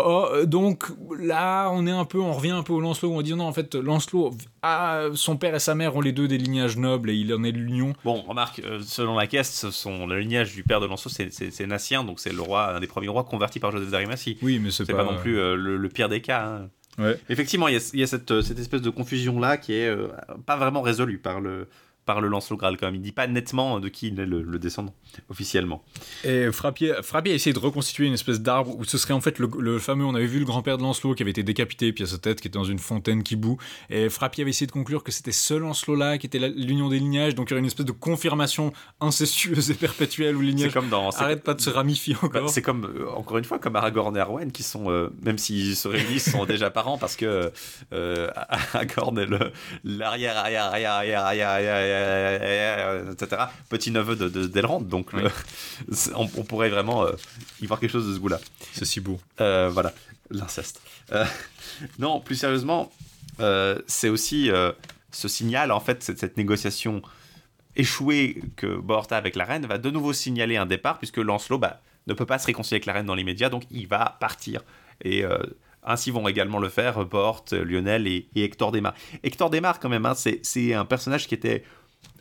Oh, donc là on est un peu on revient un peu au Lancelot où on dit non en fait Lancelot a, son père et sa mère ont les deux des lignages nobles et il en est de l'union. Bon, remarque, selon la caisse, son, le lignage du père de Lancelot c'est, c'est, c'est nassien, donc c'est le roi, un des premiers rois convertis par Joseph d'Arimathie. Oui, mais c'est, c'est pas, pas non plus euh, le, le pire des cas, hein. Ouais. Effectivement, il y a, il y a cette, cette espèce de confusion là qui est euh, pas vraiment résolue par le par le Lancelot-Graal quand même. Il ne dit pas nettement de qui il est le, le descendant, officiellement. Et Frappier, Frappier a essayé de reconstituer une espèce d'arbre où ce serait en fait le, le fameux... On avait vu le grand-père de Lancelot qui avait été décapité, puis à sa tête qui était dans une fontaine qui bout. Et Frappier avait essayé de conclure que c'était ce Lancelot-là qui était la, l'union des lignages, donc il y aurait une espèce de confirmation incestueuse et perpétuelle où le lignage arrête pas de se ramifier encore. C'est comme, encore une fois, comme Aragorn et Arwen qui sont, euh, même s'ils se réunissent, sont déjà parents parce que euh, Aragorn est le, l'arrière, arrière, arrière, arrière, arrière, arrière, et cetera petit neveu de, de d'Elrond, donc oui. euh, on, on pourrait vraiment euh, y voir quelque chose de ce goût là. C'est si beau. Euh, voilà, l'inceste. Euh, non, plus sérieusement, euh, c'est aussi euh, ce signal en fait, cette, cette négociation échouée que Bohort a avec la reine va de nouveau signaler un départ puisque Lancelot bah, ne peut pas se réconcilier avec la reine dans l'immédiat, donc il va partir et euh, ainsi vont également le faire Bohort, Lionel et, et Hector Desmar. Hector Desmar quand même, hein, c'est, c'est un personnage qui était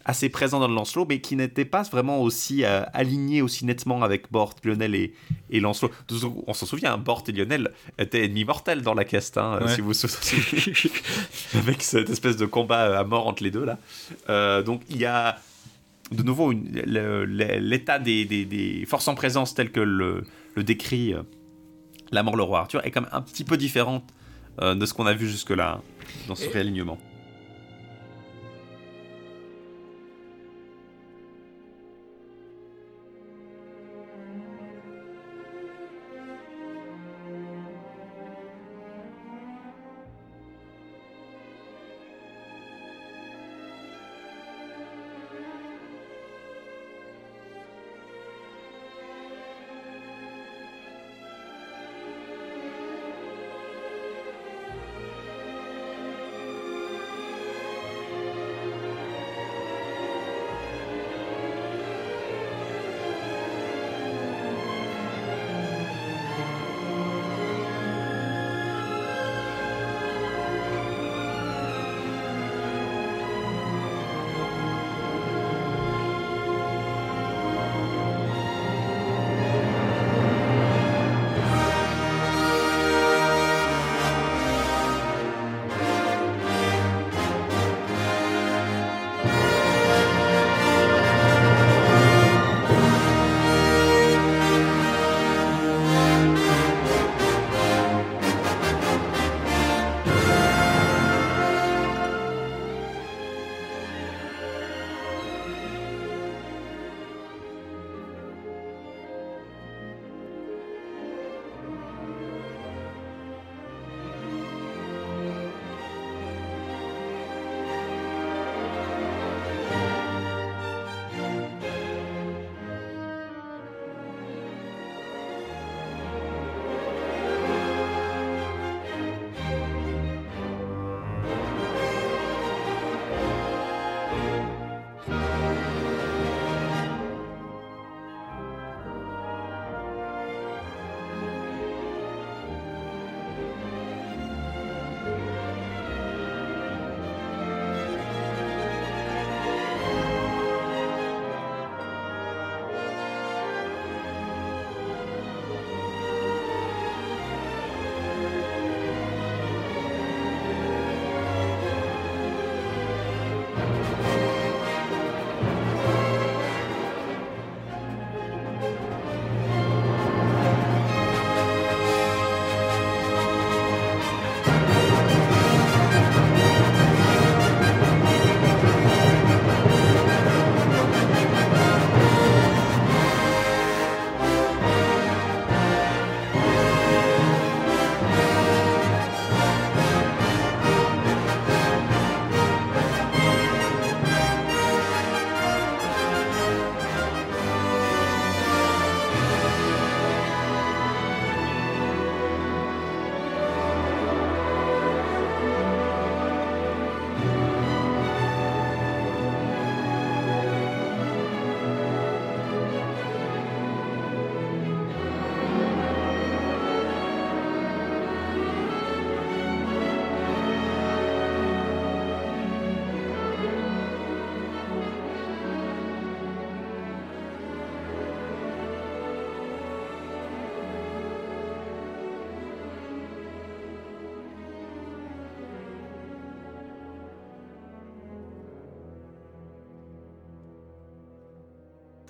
assez présent dans le Lancelot, mais qui n'était pas vraiment aussi euh, aligné aussi nettement avec Bohort, Lionel et, et Lancelot. On s'en souvient, hein, Bohort et Lionel étaient ennemis mortels dans la quête, hein, ouais. Si vous vous souvenez, avec cette espèce de combat à mort entre les deux là. Euh, donc il y a de nouveau une, le, le, l'état des, des, des forces en présence tel que le, le décrit euh, la mort le roi Arthur est quand même un petit peu différente euh, de ce qu'on a vu jusque-là dans ce et... réalignement.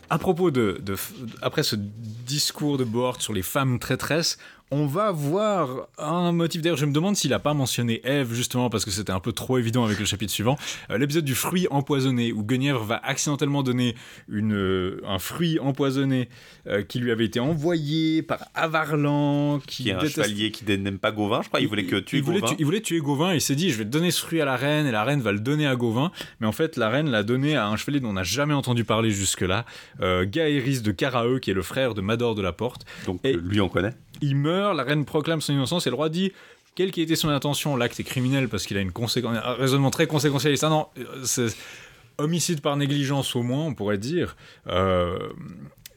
À propos de, de, de... Après ce discours de Bohort sur les femmes traîtresses, on va voir un motif. D'ailleurs, je me demande s'il n'a pas mentionné Ève, justement, parce que c'était un peu trop évident avec le chapitre suivant. Euh, l'épisode du fruit empoisonné, où Guenièvre va accidentellement donner une, euh, un fruit empoisonné euh, qui lui avait été envoyé par Avarlan, qui, qui est un déteste... chevalier qui n'aime pas Gauvain, je crois. Il, il voulait que tuer il Gauvain. Voulait tu, il voulait tuer Gauvain, et il s'est dit, je vais donner ce fruit à la reine, et la reine va le donner à Gauvain. Mais en fait, la reine l'a donné à un chevalier dont on n'a jamais entendu parler jusque-là, euh, Gaëriette de Caraeux, qui est le frère de Mador de la Porte. Donc, et... lui, on connaît. Il meurt, la reine proclame son innocence et le roi dit, quelle qu'ait été son intention, l'acte est criminel parce qu'il a une conséqu... un raisonnement très conséquentialiste. Ah non, c'est homicide par négligence au moins, on pourrait dire. Euh...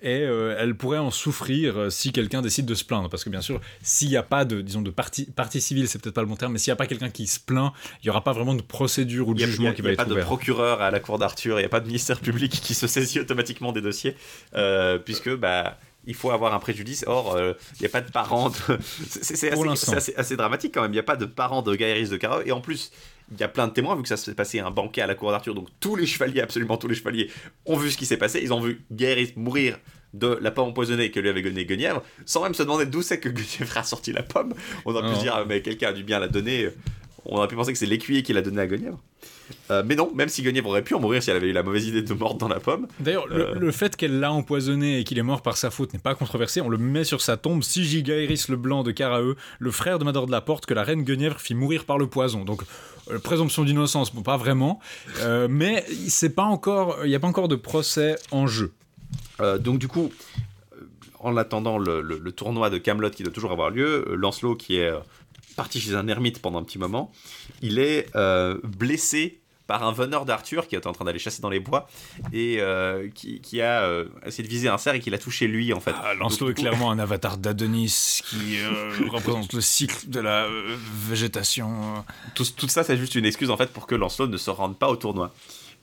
Et euh, elle pourrait en souffrir si quelqu'un décide de se plaindre. Parce que bien sûr, s'il n'y a pas de, disons, de partie, partie civile, c'est peut-être pas le bon terme, mais s'il n'y a pas quelqu'un qui se plaint, il n'y aura pas vraiment de procédure ou de jugement a, qui va être ouvert. Il n'y a pas de procureur à la cour d'Arthur, il n'y a pas de ministère public qui se saisit automatiquement des dossiers, euh, puisque... bah il faut avoir un préjudice. Or, il euh, n'y a pas de parents. De... C'est, c'est, assez, c'est assez, assez dramatique quand même. Il n'y a pas de parents de Gaëris de Carreau. Et en plus, il y a plein de témoins, vu que ça s'est passé à un banquet à la cour d'Arthur. Donc, tous les chevaliers, absolument tous les chevaliers, ont vu ce qui s'est passé. Ils ont vu Gaëris mourir de la pomme empoisonnée que lui avait donnée Guenièvre, sans même se demander d'où c'est que Guenièvre a sorti la pomme. On aurait pu se dire, ah, mais quelqu'un a dû bien la donner. On aurait pu penser que c'est l'écuyer qui l'a donnée à Guenièvre. Euh, mais non, même si Guenièvre aurait pu en mourir si elle avait eu la mauvaise idée de mordre dans la pomme. D'ailleurs, euh... le, le fait qu'elle l'a empoisonné et qu'il est mort par sa faute n'est pas controversé. On le met sur sa tombe. Si Gigaéris le Blanc de Caraeux, le frère de Mador de la Porte, que la reine Guenièvre fit mourir par le poison. Donc, euh, présomption d'innocence, bon, pas vraiment. Euh, mais c'est pas encore, il n'y a pas encore de procès en jeu. Euh, donc du coup, en attendant le, le, le tournoi de Camaalot qui doit toujours avoir lieu, Lancelot qui est parti chez un ermite pendant un petit moment, il est euh, blessé par un veneur d'Arthur qui était en train d'aller chasser dans les bois et euh, qui, qui a euh, essayé de viser un cerf et qui l'a touché lui en fait. Ah, Lancelot donc, est clairement coup... un avatar d'Adonis qui euh, représente le cycle de la euh, végétation. Tout, tout ça c'est juste une excuse en fait pour que Lancelot ne se rende pas au tournoi.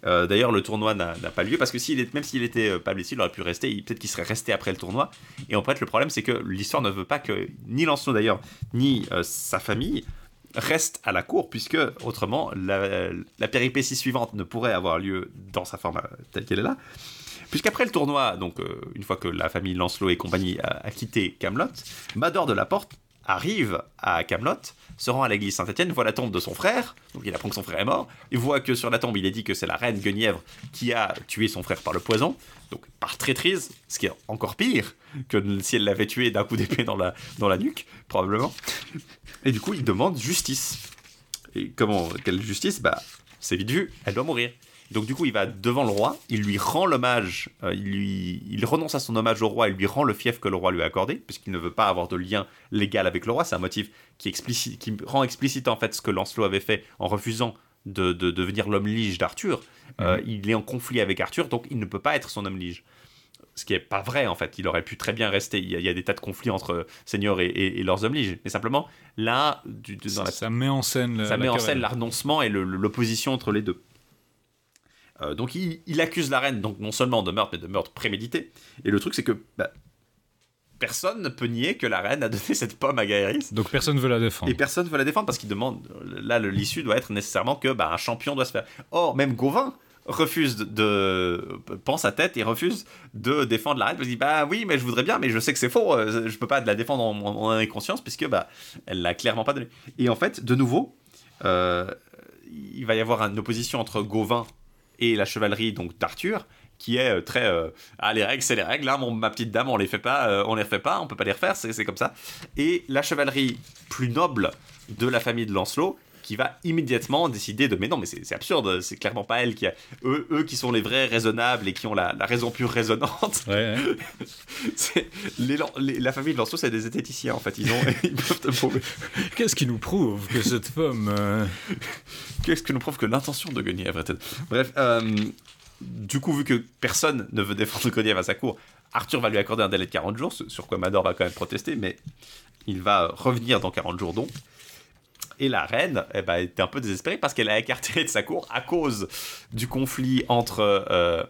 Euh, d'ailleurs le tournoi n'a, n'a pas lieu parce que s'il est, même s'il était euh, pas blessé il aurait pu rester, il, peut-être qu'il serait resté après le tournoi. Et en fait le problème c'est que l'histoire ne veut pas que ni Lancelot d'ailleurs ni euh, sa famille reste à la cour, puisque autrement la, la péripétie suivante ne pourrait avoir lieu dans sa forme euh, telle qu'elle est là, puisqu'après le tournoi donc euh, une fois que la famille Lancelot et compagnie a, a quitté Camaalot, Mador de la Porte arrive à Camaalot, se rend à l'église Saint-Étienne, voit la tombe de son frère, donc il apprend que son frère est mort, il voit que sur la tombe il est dit que c'est la reine Guenièvre qui a tué son frère par le poison, donc par traîtrise, ce qui est encore pire que si elle l'avait tué d'un coup d'épée dans la, dans la nuque, probablement. Et du coup il demande justice. Et comment, quelle justice? Bah c'est vite vu, elle doit mourir. Donc du coup il va devant le roi, il lui rend l'hommage, euh, il, lui, il renonce à son hommage au roi, il lui rend le fief que le roi lui a accordé, puisqu'il ne veut pas avoir de lien légal avec le roi. C'est un motif qui, explicite, qui rend explicite en fait ce que Lancelot avait fait en refusant de, de, de devenir l'homme lige d'Arthur. Euh, mmh. Il est en conflit avec Arthur, donc il ne peut pas être son homme lige. Ce qui n'est pas vrai en fait, il aurait pu très bien rester. Il y a, il y a des tas de conflits entre seigneurs et, et, et leurs hommes liges. Mais simplement, là, du, dans ça, la, ça met en scène, le, ça la met en scène le renoncement et le, le, l'opposition entre les deux. Euh, donc il, il accuse la reine donc non seulement de meurtre mais de meurtre prémédité, et le truc c'est que bah, personne ne peut nier que la reine a donné cette pomme à Gaëris, donc personne veut la défendre et personne veut la défendre parce qu'il demande là le, l'issue doit être nécessairement que bah, un champion doit se faire. Or même Gauvain refuse de, de pense à tête et refuse de défendre la reine parce qu'il dit bah oui mais je voudrais bien mais je sais que c'est faux, euh, je peux pas la défendre en, en, en conscience puisque bah, elle l'a clairement pas donné. Et en fait de nouveau euh, il va y avoir une opposition entre Gauvain et la chevalerie donc d'Arthur qui est très euh, ah les règles c'est les règles hein, mon, ma petite dame on les fait pas, euh, on les refait pas, on peut pas les refaire, c'est, c'est comme ça. Et la chevalerie plus noble de la famille de Lancelot qui va immédiatement décider de mais non mais c'est, c'est absurde, c'est clairement pas elle qui a eux, eux qui sont les vrais raisonnables et qui ont la, la raison pure raisonnante. Ouais, ouais. C'est, les, les, la famille de Lancelot c'est des zététiciens en fait, ils ont ils peuvent te prouver. Qu'est-ce qui nous prouve que cette femme euh... Qu'est-ce qui nous prouve que l'intention de Guenièvre était... Bref, euh, du coup, vu que personne ne veut défendre Guenièvre à sa cour, Arthur va lui accorder un délai de quarante jours, sur quoi Mador va quand même protester, mais il va revenir dans quarante jours donc. Et la reine eh ben, était un peu désespérée parce qu'elle a écarté de sa cour à cause du conflit entre euh,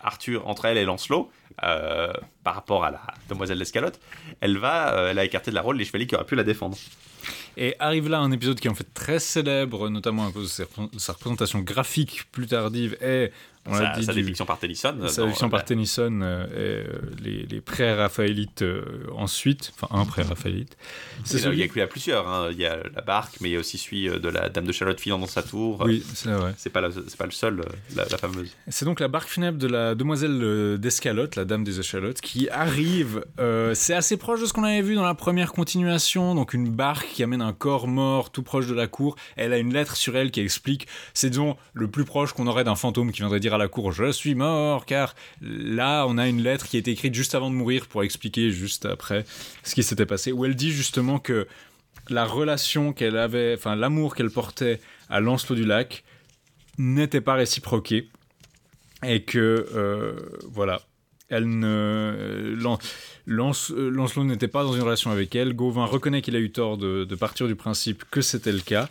Arthur, entre elle et Lancelot, euh, par rapport à la demoiselle d'Escalote. Elle, va, euh, elle a écarté de la rôle les chevaliers qui auraient pu la défendre. Et arrive là un épisode qui est en fait très célèbre, notamment à cause de sa représentation graphique plus tardive et on l'a dit, sa dépiction par Tennyson. Sa dépiction par Tennyson et les, les pré-raphaélites ensuite, enfin un pré-raphaélite. C'est celui... Il y a, il y a plusieurs, hein. Il y a la barque, mais il y a aussi celui de la Dame de Charlotte filant dans sa tour. Oui, c'est vrai. C'est pas, la, c'est pas le seul, la, la fameuse. C'est donc la barque funèbre de la Demoiselle d'Escalote, la Dame des Échalotes, qui arrive. Euh, c'est assez proche de ce qu'on avait vu dans la première continuation, donc une barque qui amène un corps mort tout proche de la cour. Elle a une lettre sur elle qui explique, c'est disons le plus proche qu'on aurait d'un fantôme qui viendrait dire à la cour je suis mort, car là on a une lettre qui est écrite juste avant de mourir pour expliquer juste après ce qui s'était passé, où elle dit justement que la relation qu'elle avait, enfin l'amour qu'elle portait à Lancelot du Lac n'était pas réciproqué et que euh, voilà elle ne... Lan... Lance... Lancelot n'était pas dans une relation avec elle. Gauvain reconnaît qu'il a eu tort de, de partir du principe que c'était le cas.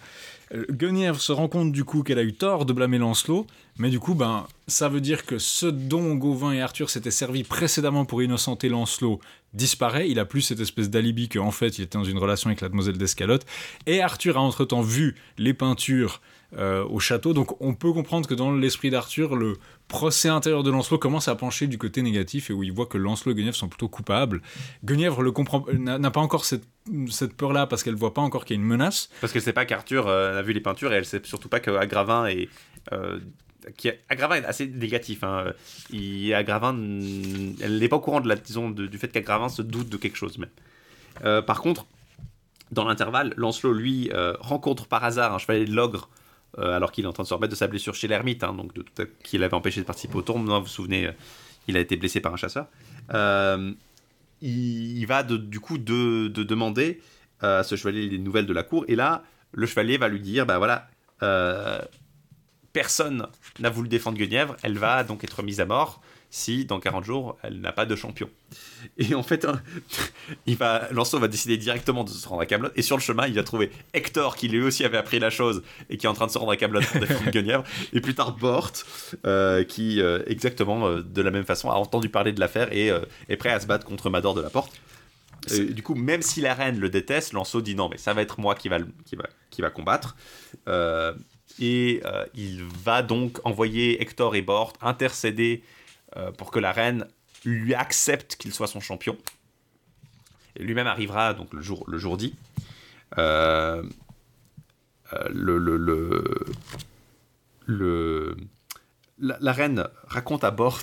Guenièvre se rend compte du coup qu'elle a eu tort de blâmer Lancelot, Mais du coup, ben, ça veut dire que ce dont Gauvain et Arthur s'étaient servis précédemment pour innocenter Lancelot disparaît. Il a plus cette espèce d'alibi qu'en fait, il était dans une relation avec la demoiselle d'Escalote. Et Arthur a entre-temps vu les peintures euh, au château. Donc, on peut comprendre que dans l'esprit d'Arthur, le procès intérieur de Lancelot commence à pencher du côté négatif et où il voit que Lancelot et Guenièvre sont plutôt coupables. Guenièvre le comprend, n'a, n'a pas encore cette cette peur-là, parce qu'elle voit pas encore qu'il y a une menace. Parce qu'elle sait pas qu'Arthur euh, a vu les peintures, et elle sait surtout pas qu'Agravain est... Euh, qui a, Agravain est assez négatif. Hein. Il, Agravain, elle n'est pas au courant de la, disons, de, du fait qu'Agravain se doute de quelque chose. Même. Euh, par contre, dans l'intervalle, Lancelot, lui, euh, rencontre par hasard un chevalier de l'ogre, euh, alors qu'il est en train de se remettre de sa blessure chez l'ermite, hein, donc de, de, qui l'avait empêché de participer au tournoi. Vous vous souvenez, euh, il a été blessé par un chasseur. Euh, il, il va de, du coup de, de demander euh, à ce chevalier des nouvelles de la cour, et là, le chevalier va lui dire, ben bah, voilà... Euh, personne n'a voulu défendre Guenièvre, elle va donc être mise à mort si dans quarante jours elle n'a pas de champion. Et en fait, hein, il va, Lancelot va décider directement de se rendre à Camaalot, et sur le chemin il va trouver Hector, qui lui aussi avait appris la chose et qui est en train de se rendre à Camaalot pour défendre Guenièvre, et plus tard Bohort, euh, qui euh, exactement euh, de la même façon a entendu parler de l'affaire et euh, est prêt à se battre contre Mador de la Porte. Et du coup, même si la reine le déteste, Lancelot dit non, mais ça va être moi qui va, qui va, qui va combattre. Euh, Et euh, il va donc envoyer Hector et Bohort intercéder euh, pour que la reine lui accepte qu'il soit son champion. Et lui-même arrivera donc le jour, le jour dit. Euh, euh, le, le, le, le, la, la reine raconte à Bohort,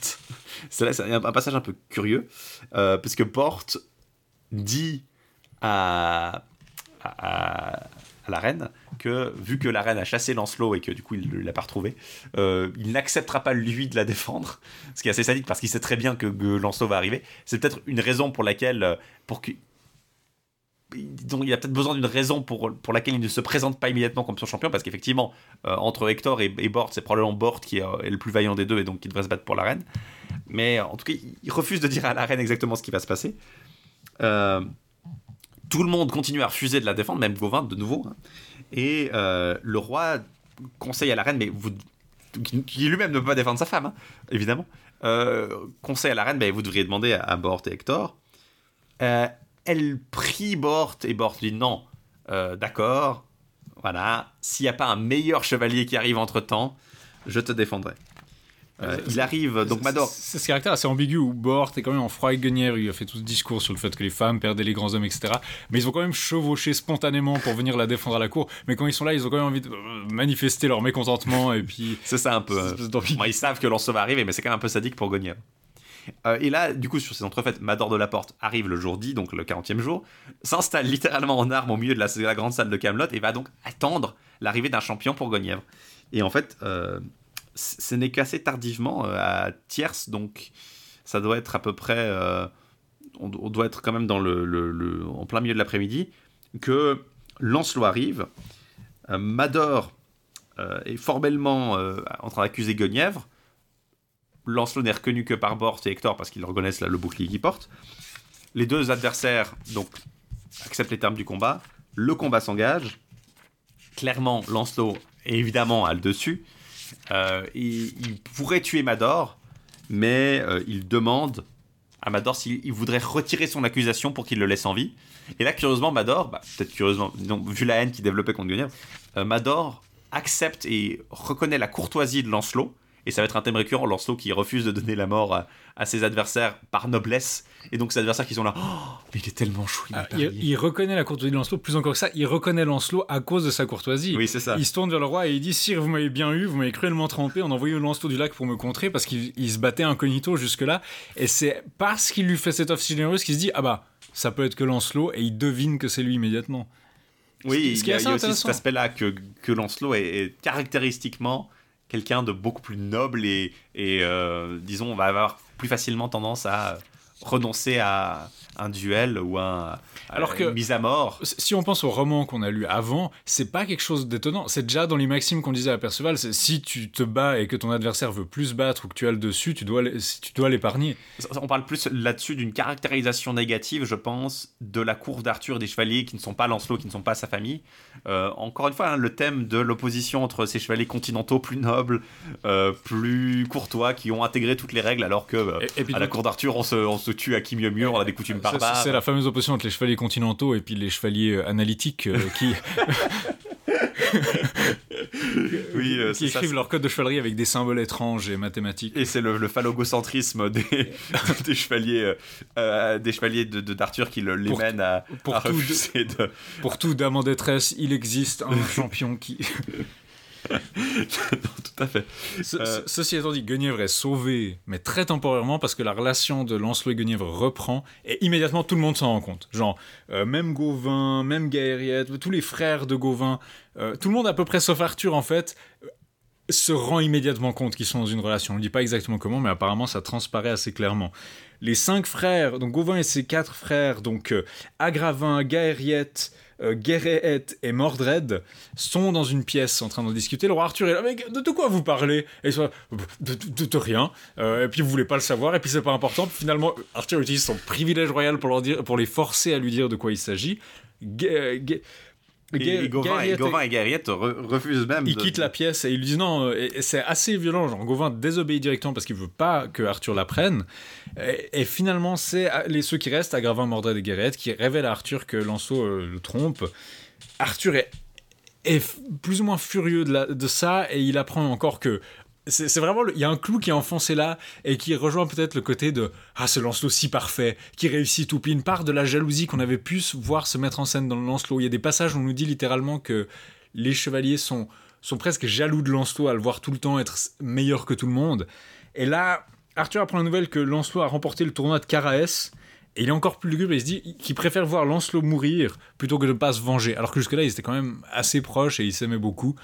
c'est, là, c'est un, un passage un peu curieux, euh, parce que Bohort dit à... à, à la reine, que vu que la reine a chassé Lancelot et que du coup il ne l'a pas retrouvé, euh, il n'acceptera pas lui de la défendre, ce qui est assez sadique parce qu'il sait très bien que, que Lancelot va arriver. C'est peut-être une raison pour laquelle pour que, donc, il a peut-être besoin d'une raison pour, pour laquelle il ne se présente pas immédiatement comme son champion, parce qu'effectivement euh, entre Hector et, et Bohort, c'est probablement Bohort qui est, euh, est le plus vaillant des deux et donc qui devrait se battre pour la reine, mais en tout cas il refuse de dire à la reine exactement ce qui va se passer. euh Tout le monde continue à refuser de la défendre, même Gauvain de nouveau. Et euh, le roi conseille à la reine, mais vous, qui lui-même ne peut pas défendre sa femme, hein, évidemment, euh, conseille à la reine, mais vous devriez demander à, à Bohort et Hector. Euh, elle prie Bohort, et Bohort lui dit non, euh, d'accord, voilà, s'il n'y a pas un meilleur chevalier qui arrive entre-temps, je te défendrai. Euh, il arrive, donc Mador. C'est ce caractère assez ambigu où Bohort est quand même en froid avec Guenièvre. Il a fait tout ce discours sur le fait que les femmes perdaient les grands hommes, et cetera. Mais ils ont quand même chevauché spontanément pour venir la défendre à la cour. Mais quand ils sont là, ils ont quand même envie de manifester leur mécontentement. Et puis. C'est ça un peu. Euh, donc... bon, ils savent que Lancelot va arriver, mais c'est quand même un peu sadique pour Guenièvre. Euh, et là, du coup, sur ces entrefaites, Mador de la Porte arrive le jour dit, donc le quarantième jour, s'installe littéralement en armes au milieu de la, de la grande salle de Camaalot et va donc attendre l'arrivée d'un champion pour Guenièvre. Et en fait. Euh... Ce n'est qu'assez tardivement euh, à tierce, donc ça doit être à peu près. Euh, on, on doit être quand même dans le, le, le, en plein milieu de l'après-midi que Lancelot arrive. Euh, Mador euh, est formellement euh, en train d'accuser Guenièvre. Lancelot n'est reconnu que par Bohort et Hector parce qu'ils reconnaissent là, le bouclier qu'il porte. Les deux adversaires donc, acceptent les termes du combat. Le combat s'engage. Clairement, Lancelot est évidemment à le dessus. Euh, il, il pourrait tuer Mador, mais euh, il demande à Mador s'il il voudrait retirer son accusation pour qu'il le laisse en vie. Et là, curieusement, Mador, bah, peut-être curieusement, donc, vu la haine qu'il développait contre Guenièvre, euh, Mador accepte et reconnaît la courtoisie de Lancelot. Et ça va être un thème récurrent, Lancelot qui refuse de donner la mort à, à ses adversaires par noblesse. Et donc ses adversaires qui sont là, oh, mais il est tellement chou. Il, ah, il, il reconnaît la courtoisie de Lancelot, plus encore que ça, il reconnaît Lancelot à cause de sa courtoisie. Oui, c'est ça. Il se tourne vers le roi et il dit, sire, vous m'avez bien eu, vous m'avez cruellement trempé, on a envoyé Lancelot du lac pour me contrer, parce qu'il il se battait incognito jusque-là. Et c'est parce qu'il lui fait cette offre si généreuse qu'il se dit, ah bah, ça peut être que Lancelot, et il devine que c'est lui immédiatement. Oui, il y, y a aussi cet aspect-là que, que Lancelot est, est caractéristiquement... quelqu'un de beaucoup plus noble et, et euh, disons, on va avoir plus facilement tendance à renoncer à, un duel ou un, alors que, une mise à mort. Si on pense au roman qu'on a lu avant, c'est pas quelque chose d'étonnant. C'est déjà dans les maximes qu'on disait à Perceval, c'est si tu te bats et que ton adversaire veut plus battre ou que tu as le dessus, tu dois, tu dois l'épargner. On parle plus là-dessus d'une caractérisation négative, je pense, de la cour d'Arthur et des chevaliers qui ne sont pas Lancelot, qui ne sont pas sa famille. Euh, encore une fois, hein, le thème de l'opposition entre ces chevaliers continentaux plus nobles, euh, plus courtois, qui ont intégré toutes les règles, alors que euh, et, et puis, à la cour d'Arthur, on se, on se tue à qui mieux mieux, on a des coutumes barbares. C'est, c'est la fameuse opposition entre les chevaliers continentaux et puis les chevaliers euh, analytiques euh, qui... oui, euh, qui écrivent ça, leur code de chevalerie avec des symboles étranges et mathématiques. Et c'est le, le phallogocentrisme des, des chevaliers, euh, des chevaliers de, de, d'Arthur qui le, les mène à, pour à tout refuser de, de... Pour tout dame en détresse, il existe un champion qui... non, tout à fait. Ce, euh... Ceci étant dit, Guenièvre est sauvé, mais très temporairement, parce que la relation de Lancelot et Guenièvre reprend, et immédiatement tout le monde s'en rend compte. Genre, euh, même Gauvain, même Gaëriette, tous les frères de Gauvain, euh, tout le monde à peu près sauf Arthur en fait, euh, se rend immédiatement compte qu'ils sont dans une relation. On ne dit pas exactement comment, mais apparemment ça transparaît assez clairement. Les cinq frères, donc Gauvain et ses quatre frères, donc euh, Agravain, Gaëriette, Euh, Gaëriette et Mordret sont dans une pièce en train d'en discuter. Le roi Arthur est là, mais de, de quoi vous parlez? Et ils sont là, de, de, de, de rien. Euh, et puis vous voulez pas le savoir, et puis c'est pas important. Puis finalement, Arthur utilise son privilège royal pour, leur dire, pour les forcer à lui dire de quoi il s'agit. Ga- ga- Ga- et Gauvain et, et Gaëriette re- refusent même. Ils de... quittent la pièce et ils lui disent non, et, et c'est assez violent. Genre, Gauvain désobéit directement parce qu'il veut pas que Arthur l'apprenne. Et, et finalement, c'est les, ceux qui restent, Agravain, Mordret et Gaëriette, qui révèlent à Arthur que Lancelot euh, le trompe. Arthur est, est plus ou moins furieux de, la, de ça, et il apprend encore que. C'est, c'est vraiment, il y a un clou qui est enfoncé là et qui rejoint peut-être le côté de ah, ce Lancelot si parfait, qui réussit tout. Puis une part de la jalousie qu'on avait pu voir se mettre en scène dans le Lancelot. Il y a des passages où on nous dit littéralement que les chevaliers sont, sont presque jaloux de Lancelot à le voir tout le temps être meilleur que tout le monde. Et là, Arthur apprend la nouvelle que Lancelot a remporté le tournoi de Caraès. Et il est encore plus lugubre, et il se dit qu'il préfère voir Lancelot mourir plutôt que de ne pas se venger. Alors que jusque-là, ils étaient quand même assez proches et ils s'aimaient beaucoup.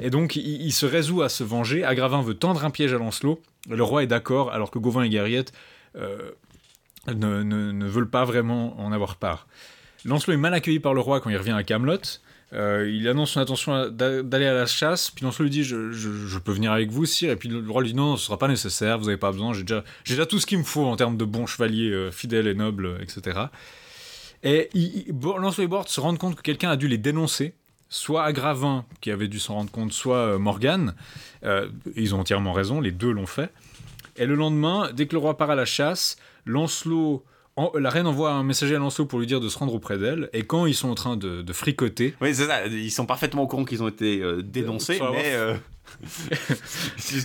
Et donc, il, il se résout à se venger. Agravain veut tendre un piège à Lancelot. Le roi est d'accord, alors que Gauvain et Gaëriette euh, ne, ne, ne veulent pas vraiment en avoir part. Lancelot est mal accueilli par le roi quand il revient à Camaalot. Euh, il annonce son intention à, d'aller à la chasse, puis Lancelot lui dit je, je, je peux venir avec vous, sire, et puis le roi lui dit non, ce sera pas nécessaire, vous avez pas besoin, j'ai déjà, j'ai déjà tout ce qu'il me faut en termes de bons chevaliers euh, fidèles et nobles, et cetera. Et il, il, Lancelot et Bohort se rendent compte que quelqu'un a dû les dénoncer, soit Agravain qui avait dû s'en rendre compte, soit euh, Morgane. Euh, ils ont entièrement raison, les deux l'ont fait. Et le lendemain, dès que le roi part à la chasse, Lancelot. En, la reine envoie un messager à Lancelot pour lui dire de se rendre auprès d'elle, et quand ils sont en train de, de fricoter... Oui, c'est ça, ils sont parfaitement au courant qu'ils ont été euh, dénoncés, euh, mais... Euh...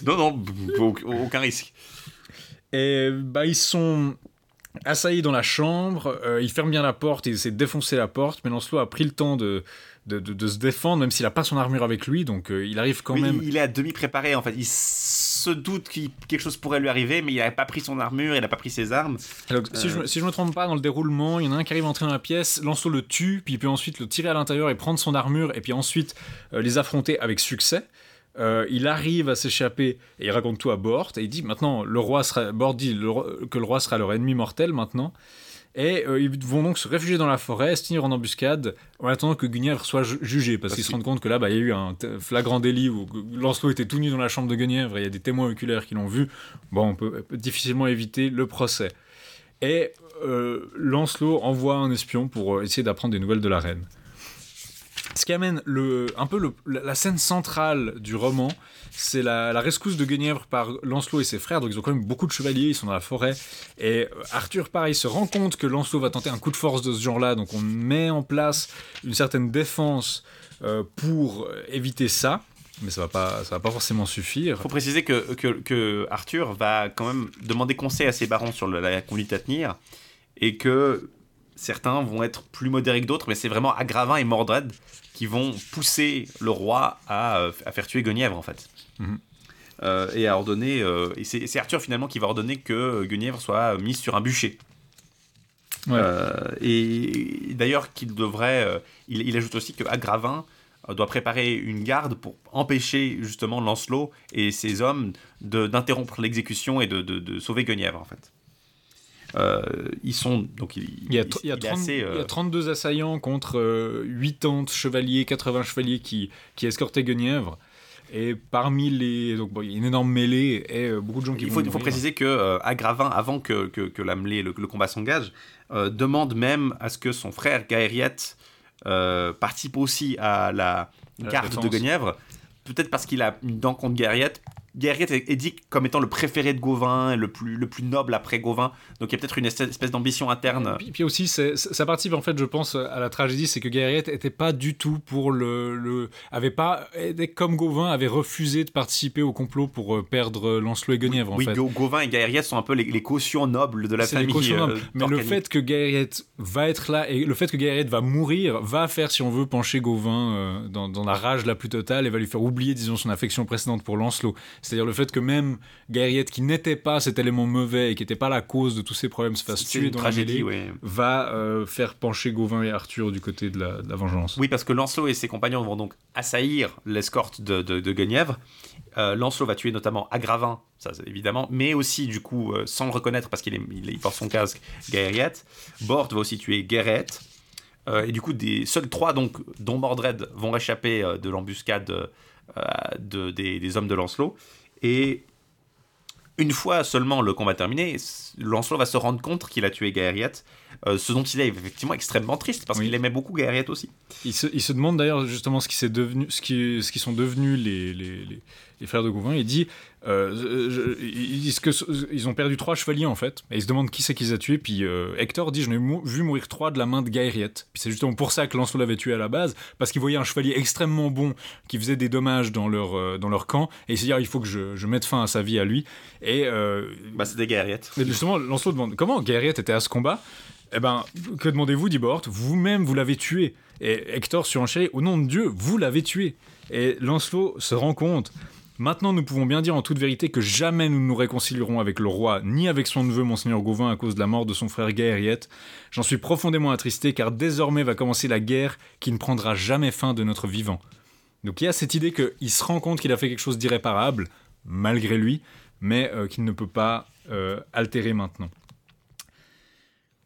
non, non, aucun risque. Et bah, ils sont assaillis dans la chambre, euh, ils ferment bien la porte, ils essaient de défoncer la porte, mais Lancelot a pris le temps de... De, de, de se défendre, même s'il n'a pas son armure avec lui, donc euh, il arrive quand oui, même... Il est à demi préparé, en fait. Il se doute que quelque chose pourrait lui arriver, mais il n'a pas pris son armure, il n'a pas pris ses armes. Alors, euh... si je ne si je me trompe pas, dans le déroulement, il y en a un qui arrive à entrer dans la pièce, Lancelot le tue, puis il peut ensuite le tirer à l'intérieur et prendre son armure, et puis ensuite euh, les affronter avec succès. Euh, il arrive à s'échapper, et il raconte tout à Bohort, et il dit, maintenant, le roi sera... Bohort dit le... que le roi sera leur ennemi mortel, maintenant. Et euh, ils vont donc se réfugier dans la forêt, se tenir en embuscade, en attendant que Guenièvre soit ju- jugé, parce, parce qu'ils se rendent compte que là, bah, il y a eu un t- flagrant délit où Lancelot était tout nu dans la chambre de Guenièvre, et il y a des témoins oculaires qui l'ont vu. Bon, on peut difficilement éviter le procès. Et euh, Lancelot envoie un espion pour essayer d'apprendre des nouvelles de la reine. Ce qui amène le, un peu le, la scène centrale du roman, c'est la, la rescousse de Guenièvre par Lancelot et ses frères. Donc ils ont quand même beaucoup de chevaliers, ils sont dans la forêt. Et Arthur, pareil, se rend compte que Lancelot va tenter un coup de force de ce genre-là. Donc on met en place une certaine défense euh, pour éviter ça. Mais ça va pas, ça va pas forcément suffire. Il faut préciser que, que, que Arthur va quand même demander conseil à ses barons sur le, la conduite à tenir. Et que... Certains vont être plus modérés que d'autres, mais c'est vraiment Agravain et Mordret qui vont pousser le roi à, à faire tuer Guenièvre, en fait. Mm-hmm. Euh, et à ordonner... Euh, et c'est, c'est Arthur, finalement, qui va ordonner que Guenièvre soit mise sur un bûcher. Ouais. Euh, et, et d'ailleurs, qu'il devrait... Euh, il, il ajoute aussi que Agravain doit préparer une garde pour empêcher, justement, Lancelot et ses hommes de, d'interrompre l'exécution et de, de, de sauver Guenièvre, en fait. Euh, ils sont donc il, il, y, a il, il, y, a trente, assez, euh... il y a trente-deux assaillants contre euh, huitante chevaliers, quatre-vingts chevaliers qui qui escortaient Guenièvre. Et parmi les donc bon, il y a une énorme mêlée et euh, beaucoup de gens qui il faut, vont il faut préciser que euh, Agravain, avant que que, que la mêlée le, le combat s'engage, euh, demande même à ce que son frère Gaëriette euh, participe aussi à la garde la de Guenièvre, peut-être parce qu'il a une dent contre Gaëriette. Gaëriette est dit comme étant le préféré de Gauvain, le plus, le plus noble après Gauvain. Donc il y a peut-être une espèce d'ambition interne. Et puis, puis aussi, c'est, ça participe en fait, je pense, à la tragédie, c'est que Gaëriette n'était pas du tout pour le, le, avait pas, comme Gauvain, avait refusé de participer au complot pour perdre Lancelot et Guenièvre. Oui, en oui fait. Gauvain et Gaëriette sont un peu les, les cautions nobles de la c'est famille. Euh, Mais le fait que Gaëriette va être là et le fait que Gaëriette va mourir va faire, si on veut, pencher Gauvain euh, dans, dans la rage la plus totale et va lui faire oublier, disons, son affection précédente pour Lancelot. C'est-à-dire le fait que même Gaëriette, qui n'était pas cet élément mauvais et qui n'était pas la cause de tous ces problèmes, se fasse tuer dans tragédie, la mêlée, ouais. va euh, faire pencher Gauvain et Arthur du côté de la, de la vengeance. Oui, parce que Lancelot et ses compagnons vont donc assaillir l'escorte de, de, de Guenièvre. Euh, Lancelot va tuer notamment Agravain, ça c'est évidemment, mais aussi du coup, euh, sans le reconnaître parce qu'il est, il, il porte son casque, Gaëriette. Bohort va aussi tuer Gaëriette. Euh, et du coup, des seuls trois, donc, dont Mordret, vont réchapper euh, de l'embuscade euh, De, des, des hommes de Lancelot. Et une fois seulement le combat terminé, Lancelot va se rendre compte qu'il a tué Gaëriette, euh, ce dont il est effectivement extrêmement triste parce oui. qu'il aimait beaucoup Gaëriette aussi. Il se, il se demande d'ailleurs justement ce qui s'est devenu, ce qui, ce qui sont devenus les, les, les, les frères de Gauvain. Il dit euh, je, ils disent que ils ont perdu trois chevaliers en fait, et ils se demandent qui c'est qu'ils a tué. Puis euh, Hector dit je n'ai mou- vu mourir trois de la main de Gaëriette. Puis c'est justement pour ça que Lancelot l'avait tué à la base, parce qu'il voyait un chevalier extrêmement bon qui faisait des dommages dans leur euh, dans leur camp, et il s'est dit ah, il faut que je, je mette fin à sa vie à lui. Et euh, bah c'était Gaëriette. Et justement Lancelot demande comment Gaëriette était à ce combat. Eh ben, que demandez-vous, dit Bohort ? Vous-même, vous l'avez tué. Et Hector surenchérit, au nom de Dieu, vous l'avez tué. Et Lancelot se rend compte. Maintenant, nous pouvons bien dire en toute vérité que jamais nous ne nous réconcilierons avec le roi, ni avec son neveu, monseigneur Gauvain, à cause de la mort de son frère Gaëriette. J'en suis profondément attristé, car désormais va commencer la guerre qui ne prendra jamais fin de notre vivant. Donc il y a cette idée qu'il se rend compte qu'il a fait quelque chose d'irréparable, malgré lui, mais euh, qu'il ne peut pas euh, altérer maintenant.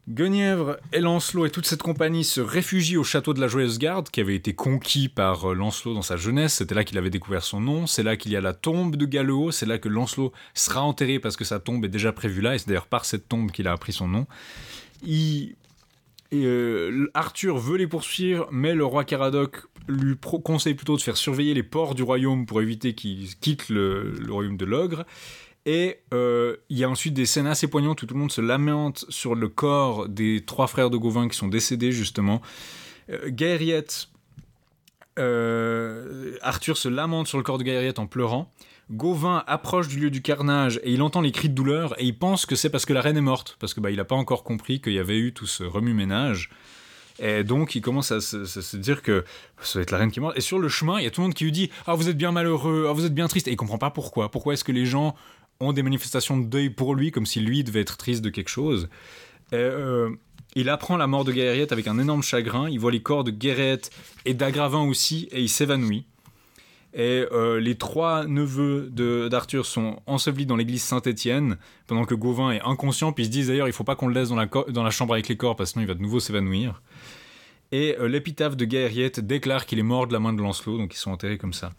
Guenièvre et Lancelot et toute cette compagnie se réfugient au château de la Joyeuse Garde qui avait été conquis par Lancelot dans sa jeunesse. C'était là qu'il avait découvert son nom, c'est là qu'il y a la tombe de Galehaut, c'est là que Lancelot sera enterré parce que sa tombe est déjà prévue là, et c'est d'ailleurs par cette tombe qu'il a appris son nom. Il... Et euh, Arthur veut les poursuivre, mais le roi Caradoc lui pro- conseille plutôt de faire surveiller les ports du royaume pour éviter qu'ils quittent le, le royaume de l'ogre. Et il euh, y a ensuite des scènes assez poignantes où tout le monde se lamente sur le corps des trois frères de Gauvain qui sont décédés, justement. Euh, Gaëriette, euh, Arthur se lamente sur le corps de Gaëriette en pleurant. Gauvain approche du lieu du carnage et il entend les cris de douleur et il pense que c'est parce que la reine est morte, parce qu'il bah, n'a pas encore compris qu'il y avait eu tout ce remue-ménage. Et donc, il commence à se, se, se dire que ça va être la reine qui est morte. Et sur le chemin, il y a tout le monde qui lui dit « Ah, vous êtes bien malheureux, ah, vous êtes bien triste ». Et il ne comprend pas pourquoi. Pourquoi est-ce que les gens ont des manifestations de deuil pour lui, comme si lui devait être triste de quelque chose. Et, euh, il apprend la mort de Gaëriette avec un énorme chagrin, il voit les corps de Gaëriette et d'Agravain aussi, et il s'évanouit. Et euh, les trois neveux de, d'Arthur sont ensevelis dans l'église Saint-Étienne, pendant que Gauvain est inconscient, puis ils se disent d'ailleurs, il ne faut pas qu'on le laisse dans la, co- dans la chambre avec les corps, parce que sinon il va de nouveau s'évanouir. Et euh, l'épitaphe de Gaëriette déclare qu'il est mort de la main de Lancelot, donc ils sont enterrés comme ça.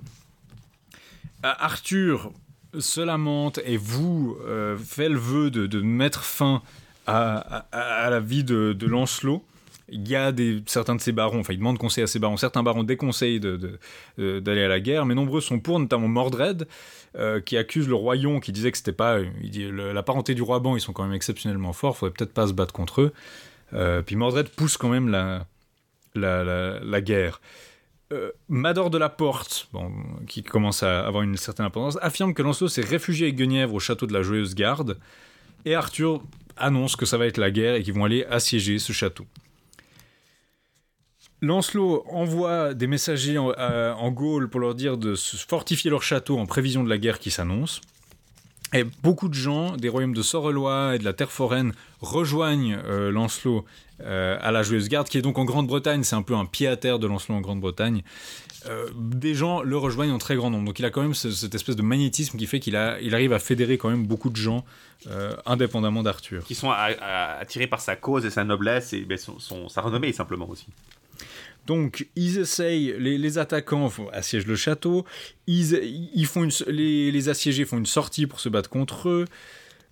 Euh, Arthur... se lamente et vous euh, fait le vœu de, de mettre fin à, à, à la vie de, de Lancelot. Il y a des, certains de ses barons, enfin il demande conseil à ses barons, certains barons déconseillent de, de, euh, d'aller à la guerre, mais nombreux sont pour, notamment Mordret, euh, qui accuse le royaume, qui disait que c'était pas... Il dit, le, la parenté du roi ban, ils sont quand même exceptionnellement forts, il faudrait peut-être pas se battre contre eux. Euh, puis Mordret pousse quand même la, la, la, la guerre. Euh, Mador de la Porte, bon, qui commence à avoir une certaine importance, affirme que Lancelot s'est réfugié avec Guenièvre au château de la Joyeuse Garde, et Arthur annonce que ça va être la guerre et qu'ils vont aller assiéger ce château. Lancelot envoie des messagers en, à, en Gaule pour leur dire de se fortifier leur château en prévision de la guerre qui s'annonce. Et beaucoup de gens des royaumes de Sorelois et de la terre foraine rejoignent euh, Lancelot euh, à la Joyeuse Garde, qui est donc en Grande-Bretagne. C'est un peu un pied à terre de Lancelot en Grande-Bretagne. Euh, des gens le rejoignent en très grand nombre. Donc il a quand même ce, cette espèce de magnétisme qui fait qu'il a, il arrive à fédérer quand même beaucoup de gens, euh, indépendamment d'Arthur. Qui sont à, à, attirés par sa cause et sa noblesse et ben, son, son, sa renommée simplement aussi. Donc, ils essayent, les, les attaquants assiègent le château, ils, ils font une, les, les assiégés font une sortie pour se battre contre eux.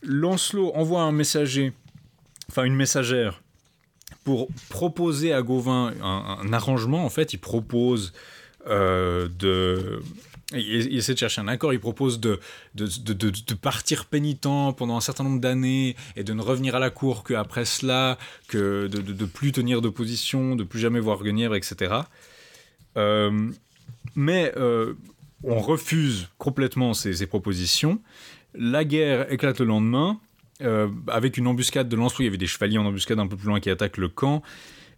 Lancelot envoie un messager, enfin une messagère, pour proposer à Gauvain un, un arrangement. En fait, il propose euh, de... Il essaie de chercher un accord, il propose de, de, de, de, de partir pénitent pendant un certain nombre d'années et de ne revenir à la cour qu'après cela, que de ne plus tenir de position, de plus jamais voir Guenièvre, et cetera. Euh, mais euh, on refuse complètement ces, ces propositions. La guerre éclate le lendemain, euh, avec une embuscade de Lancelot. Il y avait des chevaliers en embuscade un peu plus loin qui attaquent le camp.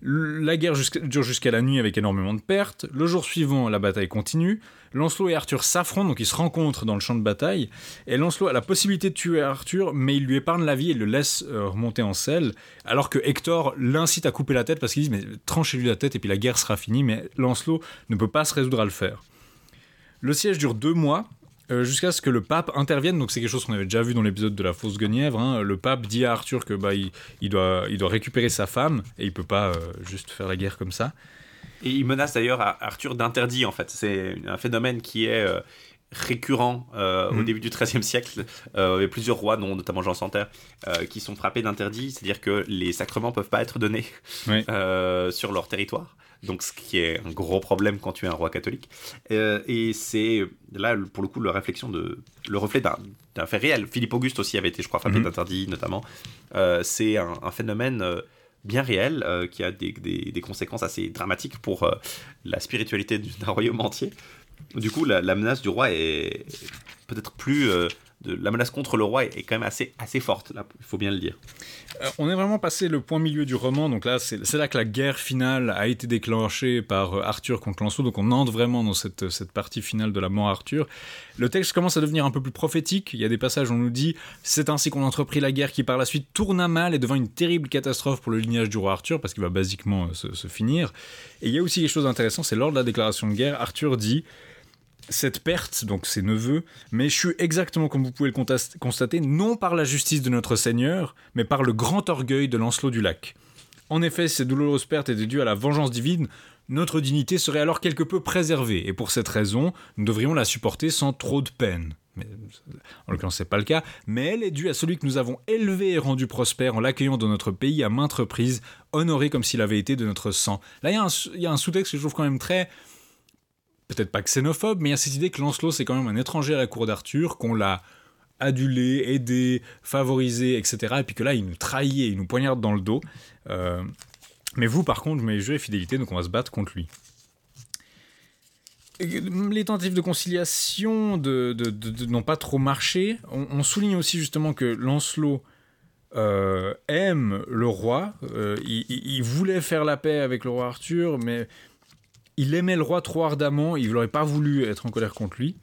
La guerre jusqu'à, dure jusqu'à la nuit avec énormément de pertes. Le jour suivant, la bataille continue. Lancelot et Arthur s'affrontent, donc ils se rencontrent dans le champ de bataille. Et Lancelot a la possibilité de tuer Arthur, mais il lui épargne la vie et le laisse euh, remonter en selle. Alors que Hector l'incite à couper la tête parce qu'il dit « mais tranchez-lui la tête et puis la guerre sera finie ». Mais Lancelot ne peut pas se résoudre à le faire. Le siège dure deux mois. Euh, jusqu'à ce que le pape intervienne, donc c'est quelque chose qu'on avait déjà vu dans l'épisode de la fausse Guenièvre, hein. Le pape dit à Arthur que bah, il, il, doit, il doit récupérer sa femme et il peut pas euh, juste faire la guerre comme ça. Et il menace d'ailleurs à Arthur d'interdit en fait, c'est un phénomène qui est euh, récurrent euh, mmh. au début du XIIIe siècle, euh, il y a plusieurs rois, dont notamment Jean Santerre, euh, qui sont frappés d'interdit, c'est-à-dire que les sacrements peuvent pas être donnés oui. euh, sur leur territoire. Donc, ce qui est un gros problème quand tu es un roi catholique. Euh, et c'est là, pour le coup, la réflexion de, le reflet d'un, d'un fait réel. Philippe Auguste aussi avait été, je crois, frappé mmh. d'interdit, notamment. Euh, c'est un, un phénomène euh, bien réel euh, qui a des, des, des conséquences assez dramatiques pour euh, la spiritualité d'un royaume entier. Du coup, la, la menace du roi est peut-être plus... Euh, De, la menace contre le roi est, est quand même assez, assez forte, là, il faut bien le dire. Euh, on est vraiment passé le point milieu du roman, donc là, c'est, c'est là que la guerre finale a été déclenchée par euh, Arthur contre Lancelot, donc on entre vraiment dans cette, cette partie finale de la mort Arthur. Le texte commence à devenir un peu plus prophétique, il y a des passages où on nous dit « c'est ainsi qu'on entreprit la guerre qui par la suite tourne à mal et devint une terrible catastrophe pour le lignage du roi Arthur, parce qu'il va basiquement euh, se, se finir ». Et il y a aussi quelque chose d'intéressant, c'est lors de la déclaration de guerre, Arthur dit... Cette perte, donc ses neveux, mais échut exactement comme vous pouvez le constater, non par la justice de notre Seigneur, mais par le grand orgueil de Lancelot du Lac. En effet, ces douloureuses pertes étaient dues à la vengeance divine, notre dignité serait alors quelque peu préservée, et pour cette raison, nous devrions la supporter sans trop de peine. Mais, en l'occurrence, c'est pas le cas, mais elle est due à celui que nous avons élevé et rendu prospère en l'accueillant dans notre pays à maintes reprises, honoré comme s'il avait été de notre sang. Là, il y, y a un sous-texte que je trouve quand même très... peut-être pas xénophobe, mais il y a cette idée que Lancelot, c'est quand même un étranger à la cour d'Arthur, qu'on l'a adulé, aidé, favorisé, et cetera. Et puis que là, il nous trahit et il nous poignarde dans le dos. Euh, mais vous, par contre, vous m'avez joué à fidélité, donc on va se battre contre lui. Les tentatives de conciliation de, de, de, de, n'ont pas trop marché. On, on souligne aussi justement que Lancelot... Euh, aime le roi. Euh, il, il voulait faire la paix avec le roi Arthur, mais... Il aimait le roi trop ardemment, il n'aurait pas voulu être en colère contre lui.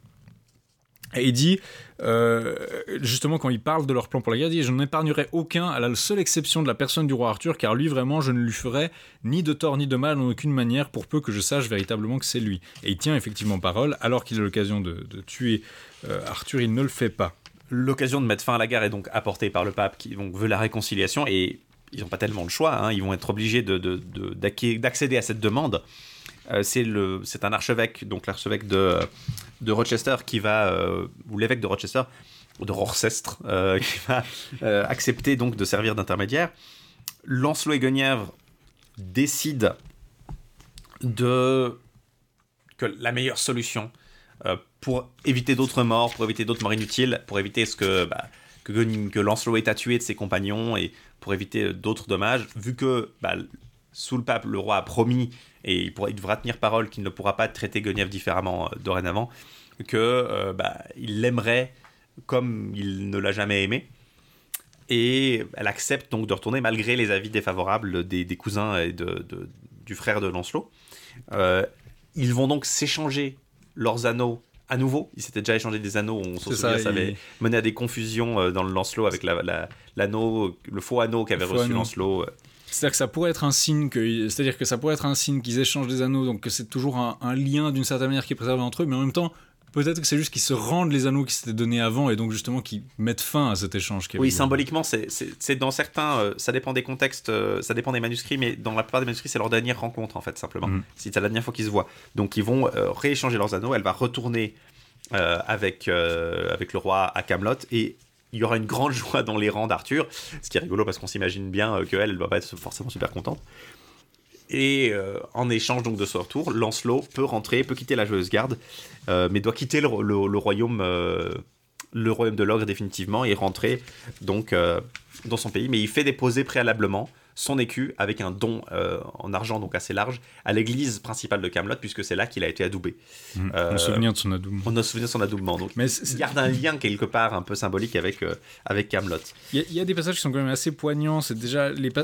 Et il dit, euh, justement, quand il parle de leur plan pour la guerre, il dit « Je n'épargnerai aucun, à la seule exception de la personne du roi Arthur, car lui, vraiment, je ne lui ferai ni de tort ni de mal en aucune manière, pour peu que je sache véritablement que c'est lui. » Et il tient effectivement parole, alors qu'il a l'occasion de, de tuer euh, Arthur, il ne le fait pas. L'occasion de mettre fin à la guerre est donc apportée par le pape, qui donc, veut la réconciliation, et ils n'ont pas tellement le choix, hein, ils vont être obligés de, de, de, d'accéder à cette demande. Euh, c'est, le, c'est un archevêque, donc l'archevêque de, de Rochester qui va, euh, ou l'évêque de Rochester, ou de Worcester, euh, qui va euh, accepter donc de servir d'intermédiaire. Lancelot et Guenièvre décident de, que la meilleure solution euh, pour éviter d'autres morts, pour éviter d'autres morts inutiles, pour éviter ce que, bah, que, que Lancelot ait à tuer de ses compagnons et pour éviter d'autres dommages, vu que bah, sous le pape, le roi a promis. Et il, pourra, il devra tenir parole qu'il ne pourra pas traiter Guenièvre différemment euh, dorénavant, que euh, bah, il l'aimerait comme il ne l'a jamais aimé. Et elle accepte donc de retourner malgré les avis défavorables des, des cousins et de, de, du frère de Lancelot. Euh, ils vont donc s'échanger leurs anneaux à nouveau, ils s'étaient déjà échangé des anneaux. On se souvient, ça, ça avait il... mené à des confusions dans le Lancelot avec la, la, l'anneau, le faux anneau qu'avait reçu anneau. Lancelot. C'est-à-dire que ça pourrait être un signe que, c'est-à-dire que ça pourrait être un signe qu'ils échangent des anneaux, donc que c'est toujours un, un lien d'une certaine manière qui est préservé entre eux, mais en même temps. Peut-être que c'est juste qu'ils se rendent les anneaux qui s'étaient donnés avant et donc justement qu'ils mettent fin à cet échange. Qui oui, eu. Symboliquement, c'est, c'est, c'est dans certains... Euh, ça dépend des contextes, euh, ça dépend des manuscrits, mais dans la plupart des manuscrits, c'est leur dernière rencontre, en fait, simplement. Mm. C'est la dernière fois qu'ils se voient. Donc, ils vont euh, rééchanger leurs anneaux. Elle va retourner euh, avec, euh, avec le roi à Camaalot et il y aura une grande joie dans les rangs d'Arthur, ce qui est rigolo parce qu'on s'imagine bien euh, qu'elle, elle ne va pas être forcément super contente. Et euh, en échange donc de ce retour, Lancelot peut rentrer, peut quitter la Joyeuse Garde, euh, mais doit quitter le, le, le royaume, euh, le royaume de l'ogre définitivement et rentrer donc euh, dans son pays. Mais il fait déposer préalablement son écu avec un don euh, en argent donc assez large à l'église principale de Camaalot, puisque c'est là qu'il a été adoubé. Mmh, euh, on se souvient de son adoubement. On se souvient de son adoubement. Donc mais il garde un lien quelque part un peu symbolique avec euh, avec Camaalot. Il y, y a des passages qui sont quand même assez poignants. C'est déjà les pa-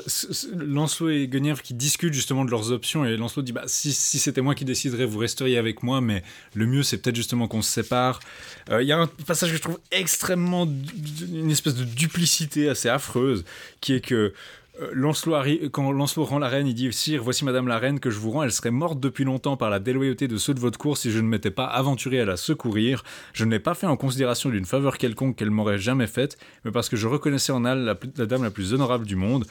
Lancelot et Guenièvre qui discutent justement de leurs options et Lancelot dit bah si, si c'était moi qui déciderais vous resteriez avec moi, mais le mieux c'est peut-être justement qu'on se sépare. Il euh, y a un passage que je trouve extrêmement une espèce de duplicité assez affreuse qui est que Lancelot arri- quand Lancelot rend la reine, il dit « Sire, voici madame la reine que je vous rends, elle serait morte depuis longtemps par la déloyauté de ceux de votre cour si je ne m'étais pas aventuré à la secourir. Je ne l'ai pas fait en considération d'une faveur quelconque qu'elle m'aurait jamais faite, mais parce que je reconnaissais en elle la, pl- la dame la plus honorable du monde. »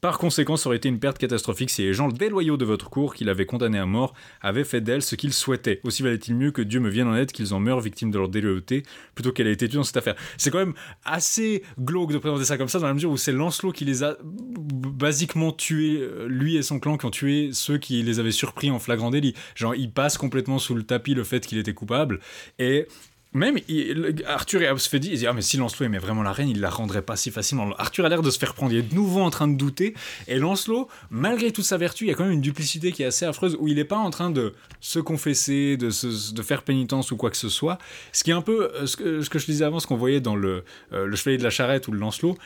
Par conséquent, ça aurait été une perte catastrophique si les gens déloyaux de votre cour, qui l'avaient condamnée à mort, avaient fait d'elle ce qu'ils souhaitaient. Aussi valait-il mieux que Dieu me vienne en aide qu'ils en meurent victimes de leur déloyauté, plutôt qu'elle ait été tuée dans cette affaire. C'est quand même assez glauque de présenter ça comme ça, dans la mesure où c'est Lancelot qui les a basiquement tués, lui et son clan qui ont tué ceux qui les avaient surpris en flagrant délit. Genre, il passe complètement sous le tapis le fait qu'il était coupable, et... Même il, Arthur et Absfedi, ils disent ah mais si Lancelot aimait vraiment la reine, il la rendrait pas si facilement. Arthur a l'air de se faire prendre, il est de nouveau en train de douter. Et Lancelot, malgré toute sa vertu, il y a quand même une duplicité qui est assez affreuse où il est pas en train de se confesser, de, se, de faire pénitence ou quoi que ce soit. Ce qui est un peu euh, ce, que, ce que je disais avant, ce qu'on voyait dans le, euh, le Chevalier de la Charrette ou le Lancelot.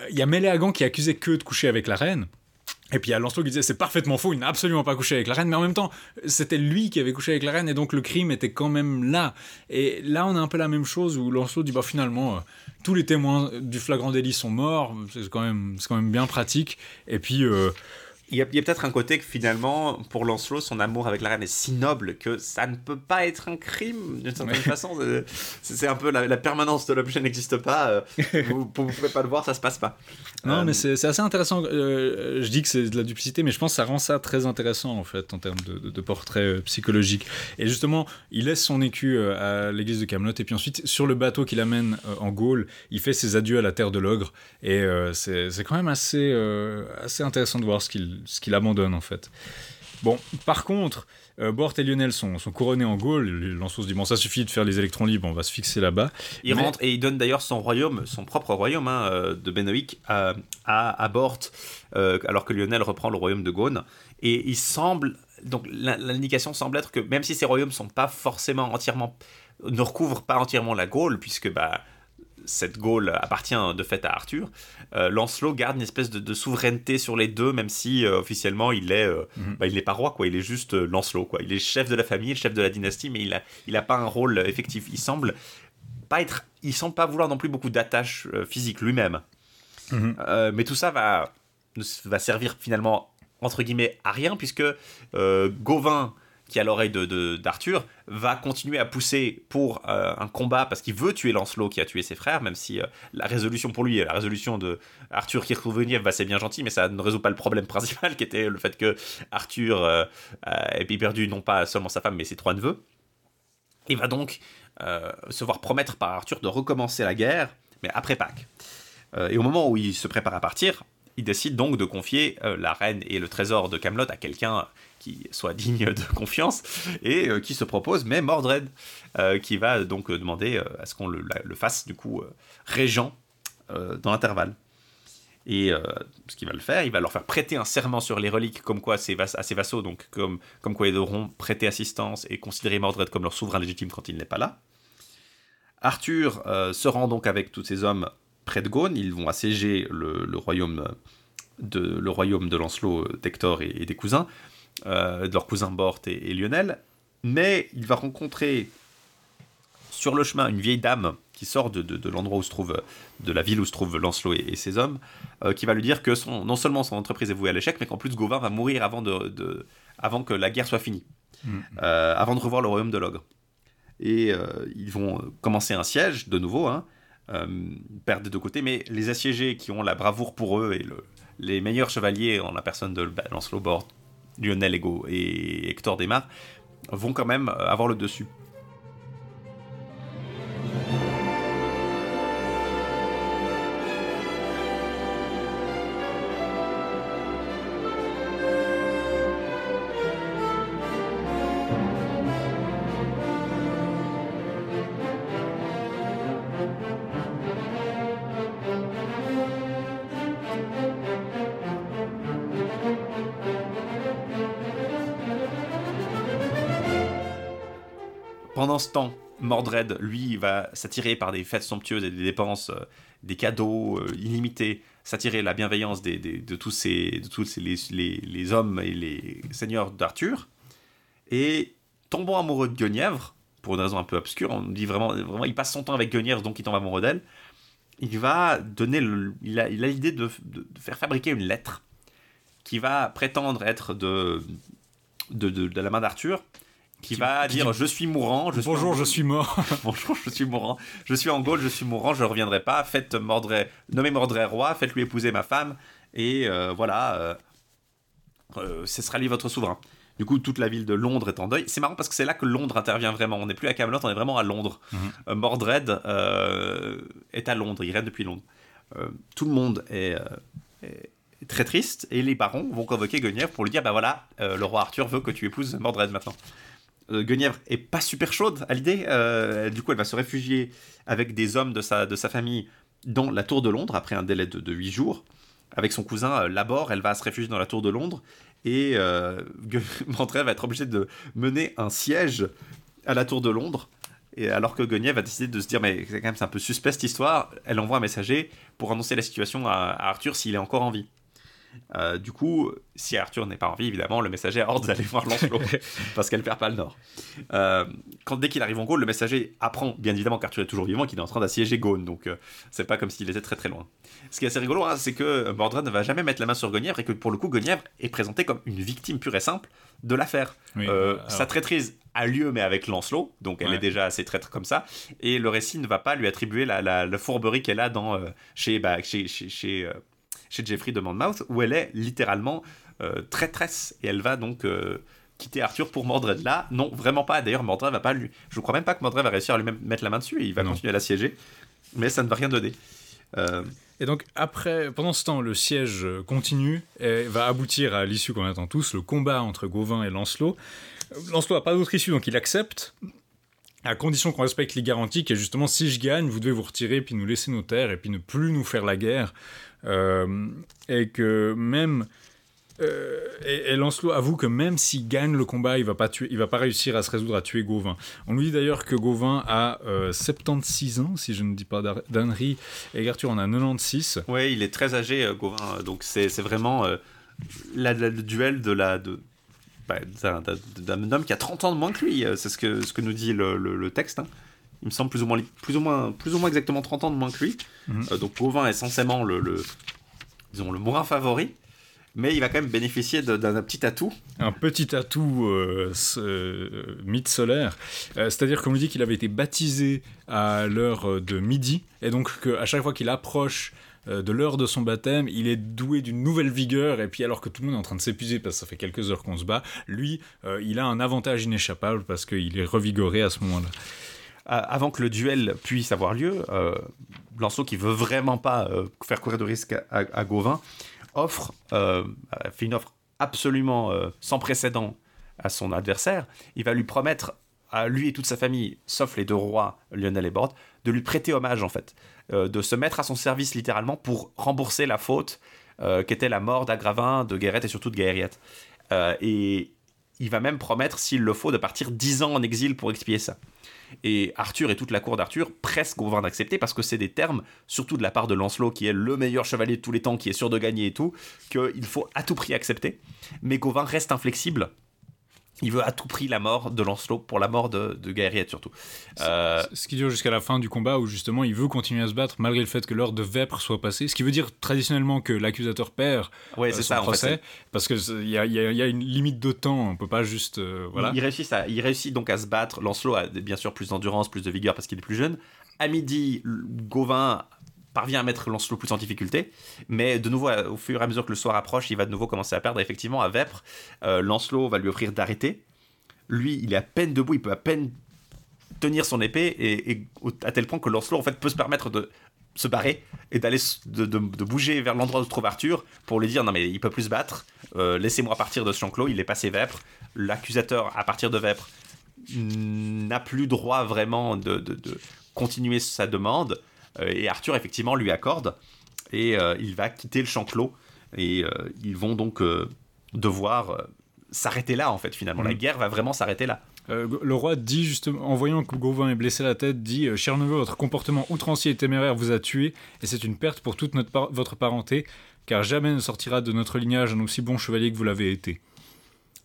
Euh, il y a Méléagant qui accusait que de coucher avec la reine. Et puis il y a Lancelot qui disait c'est parfaitement faux, il n'a absolument pas couché avec la reine, mais en même temps c'était lui qui avait couché avec la reine et donc le crime était quand même là. Et là on a un peu la même chose où Lancelot dit bah finalement euh, tous les témoins du flagrant délit sont morts, c'est quand même, c'est quand même bien pratique. Et puis euh... il, y a, il y a peut-être un côté que finalement pour Lancelot son amour avec la reine est si noble que ça ne peut pas être un crime d'une certaine façon. C'est, c'est un peu la, la permanence de l'objet n'existe pas, euh, vous ne pouvez pas le voir, ça ne se passe pas. Non, mais c'est, c'est assez intéressant. Euh, je dis que c'est de la duplicité, mais je pense que ça rend ça très intéressant, en fait, en termes de, de, de portrait euh, psychologique. Et justement, il laisse son écu euh, à l'église de Camaalot, et puis ensuite, sur le bateau qu'il amène euh, en Gaule, il fait ses adieux à la terre de l'ogre, et euh, c'est, c'est quand même assez, euh, assez intéressant de voir ce qu'il, ce qu'il abandonne, en fait. Bon, par contre... Bohort et Lionel sont, sont couronnés en Gaule. Lancelot se dit bon ça suffit de faire les électrons libres, on va se fixer là-bas. Il mais... rentre et il donne d'ailleurs son royaume, son propre royaume hein, de Bénoïc à, à, à Bohort, euh, alors que Lionel reprend le royaume de Gaune. Et il semble donc l'indication semble être que même si ces royaumes sont pas forcément entièrement ne recouvrent pas entièrement la Gaule puisque bah cette Gaule appartient de fait à Arthur, euh, Lancelot garde une espèce de, de souveraineté sur les deux, même si euh, officiellement il n'est euh, mmh. bah, pas roi, quoi. Il est juste euh, Lancelot. Quoi. Il est chef de la famille, chef de la dynastie, mais il n'a il a pas un rôle effectif. Il semble pas être, il semble pas vouloir non plus beaucoup d'attaches euh, physiques lui-même. Mmh. Euh, mais tout ça va, va servir finalement, entre guillemets, à rien, puisque euh, Gauvain, qui a l'oreille de, de, d'Arthur, va continuer à pousser pour euh, un combat parce qu'il veut tuer Lancelot qui a tué ses frères, même si euh, la résolution pour lui, la résolution de Arthur qui retrouve Guenièvre, bah, c'est bien gentil, mais ça ne résout pas le problème principal qui était le fait que Arthur euh, ait perdu non pas seulement sa femme mais ses trois neveux. Il va donc euh, se voir promettre par Arthur de recommencer la guerre, mais après Pâques. Euh, et au moment où il se prépare à partir, il décide donc de confier euh, la reine et le trésor de Camaalot à quelqu'un qui soit digne de confiance et euh, qui se propose, mais Mordred, euh, qui va donc demander euh, à ce qu'on le, la, le fasse, du coup, euh, régent euh, dans l'intervalle. Et euh, ce qu'il va le faire, il va leur faire prêter un serment sur les reliques, comme quoi à ses, vas- à ses vassaux, donc comme, comme quoi ils devront prêter assistance et considérer Mordred comme leur souverain légitime quand il n'est pas là. Arthur euh, se rend donc avec tous ses hommes près de Gaune, ils vont assiéger le, le, royaume, de, le royaume de Lancelot, d'Hector et, et des cousins, Euh, de leurs cousins Bohort et, et Lionel, mais il va rencontrer sur le chemin, une vieille dame qui sort de, de, de l'endroit où se trouve, de la ville où se trouvent Lancelot et, et ses hommes, euh, qui va lui dire que son, non seulement son entreprise est vouée à l'échec, mais qu'en plus Gauvain va mourir avant, de, de, avant que la guerre soit finie, mmh. euh, avant de revoir le royaume de l'ogre. Et euh, ils vont commencer un siège, de nouveau, hein, euh, perdre des deux côtés, mais les assiégés qui ont la bravoure pour eux et le, les meilleurs chevaliers, en la personne de bah, Lancelot Bord, Lionel Ego et Hector Desmar, vont quand même avoir le dessus. Pendant ce temps, Mordret, lui, va s'attirer par des fêtes somptueuses et des dépenses, euh, des cadeaux euh, illimités, s'attirer la bienveillance des, des, de tous, ces, de tous ces, les, les, les hommes et les seigneurs d'Arthur. Et tombant amoureux de Guenièvre, pour une raison un peu obscure, on dit vraiment, vraiment il passe son temps avec Guenièvre, donc il tombe amoureux d'elle, il va donner, le, il, a, il a l'idée de, de, de faire fabriquer une lettre qui va prétendre être de, de, de, de la main d'Arthur, qui va qui, dire qui, je suis mourant, je bonjour, suis je suis mort, bonjour, je suis mourant, je suis en Gaule, je suis mourant, je ne reviendrai pas. Faites Mordret, nommez Mordret roi, faites-lui épouser ma femme, et euh, voilà, euh, euh, ce sera lui votre souverain. Du coup, toute la ville de Londres est en deuil. C'est marrant parce que c'est là que Londres intervient vraiment. On n'est plus à Camaalot, on est vraiment à Londres. Mm-hmm. Euh, Mordred euh, est à Londres, il règne depuis Londres. Euh, tout le monde est, euh, est très triste, et les barons vont convoquer Guenièvre pour lui dire bah voilà, euh, le roi Arthur veut que tu épouses Mordret maintenant. Guenièvre est pas super chaude à l'idée, euh, du coup elle va se réfugier avec des hommes de sa, de sa famille dans la tour de Londres après un délai de, de huit jours. Avec son cousin euh, Labor, elle va se réfugier dans la tour de Londres et euh, Mordret va être obligée de mener un siège à la tour de Londres, et alors que Guenièvre va décider de se dire mais c'est quand même c'est un peu suspect cette histoire, elle envoie un messager pour annoncer la situation à, à Arthur s'il est encore en vie. Euh, du coup, si Arthur n'est pas en vie, évidemment, le messager ordre d'aller voir Lancelot parce qu'elle perd pas le nord. Euh, quand dès qu'il arrive en Gaule, le messager apprend bien évidemment qu'Arthur est toujours vivant, qu'il est en train d'assiéger Gaune, donc euh, c'est pas comme s'il était très très loin. Ce qui est assez rigolo, hein, c'est que Mordred ne va jamais mettre la main sur Guenièvre et que pour le coup, Guenièvre est présentée comme une victime pure et simple de l'affaire. Oui, euh, alors... Sa traîtrise a lieu mais avec Lancelot, donc elle ouais. est déjà assez traître comme ça, et le récit ne va pas lui attribuer la, la, la fourberie qu'elle a dans euh, chez bah, chez chez, chez euh, chez Geoffrey de Monmouth, où elle est littéralement euh, traîtresse, et elle va donc euh, quitter Arthur pour Mordret. Là, non, vraiment pas. D'ailleurs, Mordret va pas lui... Je crois même pas que Mordret va réussir à lui mettre la main dessus, et il va non. continuer à l'assiéger, mais ça ne va rien donner. Euh... Et donc, après, pendant ce temps, le siège continue, et va aboutir à l'issue qu'on attend tous, le combat entre Gauvain et Lancelot. Lancelot n'a pas d'autre issue, donc il accepte, à condition qu'on respecte les garanties, qui est justement, si je gagne, vous devez vous retirer, puis nous laisser nos terres, et puis ne plus nous faire la guerre. Euh, et que même euh, et, et Lancelot avoue que même s'il gagne le combat, il va pas tuer, il va pas réussir à se résoudre à tuer Gauvain. On nous dit d'ailleurs que Gauvain a euh, soixante-seize ans, si je ne dis pas d'ânerie, et Arthur en a quatre-vingt-seize. Ouais, il est très âgé, euh, Gauvain. Donc c'est c'est vraiment euh, la, la, le duel de la de bah, d'un, d'un homme qui a trente ans de moins que lui. C'est ce que ce que nous dit le le, le texte. Hein. Il me semble plus ou moins, plus ou moins, plus ou moins exactement trente ans de moins que lui. Mmh. Euh, donc Gauvain est essentiellement le, le, disons, le moins favori, mais il va quand même bénéficier de, d'un petit atout. Un petit atout euh, euh, mythe solaire. Euh, c'est-à-dire qu'on nous dit qu'il avait été baptisé à l'heure de midi, et donc qu'à chaque fois qu'il approche de l'heure de son baptême, il est doué d'une nouvelle vigueur, et puis alors que tout le monde est en train de s'épuiser parce que ça fait quelques heures qu'on se bat, lui, euh, il a un avantage inéchappable parce qu'il est revigoré à ce moment-là. Avant que le duel puisse avoir lieu, euh, Lancelot, qui veut vraiment pas euh, faire courir de risque à, à, à Gauvain, offre, euh, fait une offre absolument euh, sans précédent à son adversaire. Il va lui promettre, à lui et toute sa famille, sauf les deux rois, Lionel et Bord, de lui prêter hommage, en fait, euh, de se mettre à son service littéralement pour rembourser la faute euh, qu'était la mort d'Agravain, de Gaëriette et surtout de Gaëriette. Euh, et il va même promettre, s'il le faut, de partir dix ans en exil pour expier ça. Et Arthur et toute la cour d'Arthur pressent Gauvain d'accepter parce que c'est des termes, surtout de la part de Lancelot qui est le meilleur chevalier de tous les temps, qui est sûr de gagner et tout, qu'il faut à tout prix accepter. Mais Gauvain reste inflexible Il veut à tout prix la mort de Lancelot pour la mort de, de Gaëriette surtout. Euh... Ce qui dure jusqu'à la fin du combat où justement il veut continuer à se battre malgré le fait que l'heure de vêpres soit passée. Ce qui veut dire traditionnellement que l'accusateur perd ouais, euh, c'est son ça, procès en fait, c'est... parce qu'il y, y, y a une limite de temps, on peut pas juste... Euh, voilà. il, il, réussit à, il réussit donc à se battre. Lancelot a bien sûr plus d'endurance, plus de vigueur parce qu'il est plus jeune. À midi, Gauvain parvient à mettre Lancelot plus en difficulté, mais de nouveau, au fur et à mesure que le soir approche, il va de nouveau commencer à perdre. Et effectivement, à vêpres, euh, Lancelot va lui offrir d'arrêter. Lui, il est à peine debout, il peut à peine tenir son épée, et, et à tel point que Lancelot, en fait, peut se permettre de se barrer et d'aller de, de, de bouger vers l'endroit où se trouve Arthur pour lui dire non mais il peut plus se battre, euh, laissez-moi partir de ce champ clos. Il est passé vêpres. L'accusateur, à partir de vêpres, n'a plus droit vraiment de, de, de continuer sa demande. Et Arthur effectivement lui accorde et euh, il va quitter le champ clos et euh, ils vont donc euh, devoir euh, s'arrêter là en fait finalement. Mmh. La guerre va vraiment s'arrêter là. Euh, le roi dit justement, en voyant que Gauvain est blessé à la tête, dit euh, « Cher neveu, votre comportement outrancier et téméraire vous a tué et c'est une perte pour toute notre par- votre parenté car jamais ne sortira de notre lignage un aussi bon chevalier que vous l'avez été. »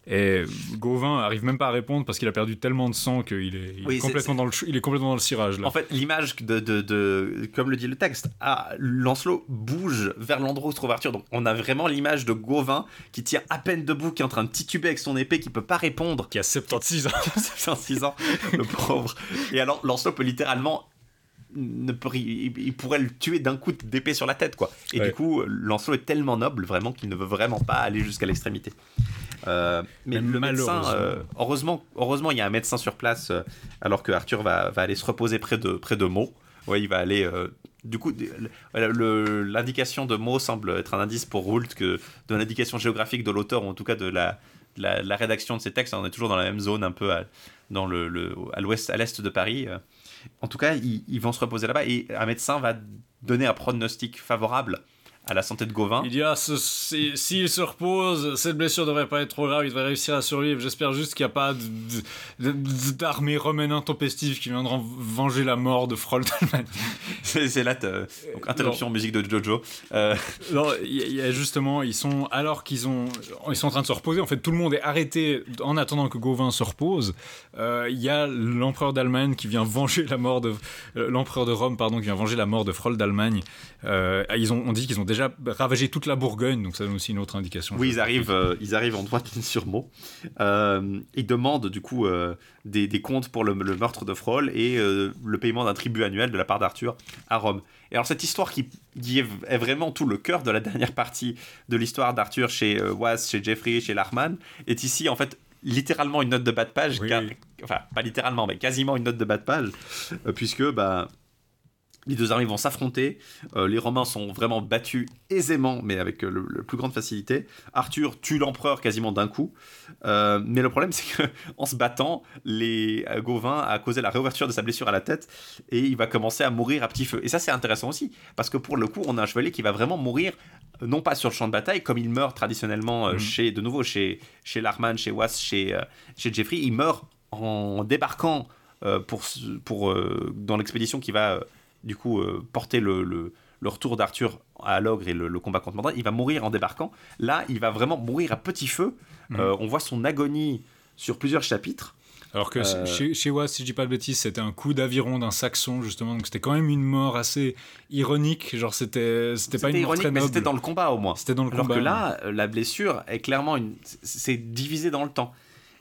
Et Gauvain n'arrive même pas à répondre parce qu'il a perdu tellement de sang qu'il est, il oui, est, complètement, c'est, c'est... Dans le, il est complètement dans le cirage. Là. En fait, l'image, de, de, de, comme le dit le texte, ah, Lancelot bouge vers l'endroit où se trouve Arthur. Donc on a vraiment l'image de Gauvain qui tient à peine debout, qui est en train de tituber avec son épée, qui ne peut pas répondre. Qui a soixante-seize ans. soixante-seize ans, le pauvre. Et alors Lancelot peut littéralement... Ne peut, il, il pourrait le tuer d'un coup d'épée sur la tête quoi. Et ouais. Du coup Lancelot est tellement noble vraiment qu'il ne veut vraiment pas aller jusqu'à l'extrémité euh, mais le médecin euh, heureusement, heureusement il y a un médecin sur place euh, alors que Arthur va, va aller se reposer près de, près de Meaux. Ouais, il va aller euh, du coup le, le, l'indication de Meaux semble être un indice pour Hult que de l'indication géographique de l'auteur ou en tout cas de la, de la, la rédaction de ses textes. On est toujours dans la même zone un peu à, dans le, le, à, l'ouest, à l'est de Paris euh. En tout cas, ils, ils vont se reposer là-bas et un médecin va donner un pronostic favorable à la santé de Gauvain. Il dit ah, ce, si, s'il se repose, cette blessure devrait pas être trop grave, il devrait réussir à survivre. J'espère juste qu'il n'y a pas de, de, de, d'armée romaine intempestive qui viendra venger la mort de Froldman. c'est, c'est là, donc interruption non. Musique de Jojo. Euh... Non, il y a justement, ils sont alors qu'ils ont, ils sont en train de se reposer. En fait, tout le monde est arrêté en attendant que Gauvain se repose. Il euh, y a l'empereur d'Allemagne qui vient venger la mort de l'empereur de Rome, pardon, qui vient venger la mort de Frold d'Allemagne. Euh, ils ont, on dit qu'ils ont déjà déjà ravagé toute la Bourgogne, donc ça donne aussi une autre indication. Oui, ils arrivent, euh, ils arrivent en droite ligne sur Meaux. Euh, ils demandent du coup euh, des, des comptes pour le, le meurtre de Frol et euh, le paiement d'un tribut annuel de la part d'Arthur à Rome. Et alors cette histoire qui, qui est vraiment tout le cœur de la dernière partie de l'histoire d'Arthur chez euh, Wass, chez Geoffrey, chez Larman, est ici en fait littéralement une note de bas de page, oui. car, enfin pas littéralement, mais quasiment une note de bas de page, euh, puisque... Bah, les deux armées vont s'affronter, euh, les Romains sont vraiment battus aisément, mais avec euh, le, le plus grande facilité. Arthur tue l'empereur quasiment d'un coup, euh, mais le problème c'est qu'en se battant, les euh, Gauvain a causé la réouverture de sa blessure à la tête, et il va commencer à mourir à petit feu. Et ça c'est intéressant aussi, parce que pour le coup, on a un chevalier qui va vraiment mourir, non pas sur le champ de bataille, comme il meurt traditionnellement euh, mmh. chez, de nouveau chez, chez Larman, chez Wass, chez, euh, chez Geoffrey, il meurt en débarquant euh, pour, pour, euh, dans l'expédition qui va... Euh, du coup euh, porter le, le, le retour d'Arthur à Logres et le, le combat contre Mordret. Il va mourir en débarquant, là il va vraiment mourir à petit feu. Mmh. euh, on voit son agonie sur plusieurs chapitres alors que euh... chez, chez Wass, si je dis pas de bêtises, c'était un coup d'aviron d'un Saxon justement, donc c'était quand même une mort assez ironique, genre c'était, c'était, c'était pas une mort très noble, mais c'était dans le combat au moins, c'était dans le alors combat, que là ouais. La blessure est clairement une... c'est divisé dans le temps.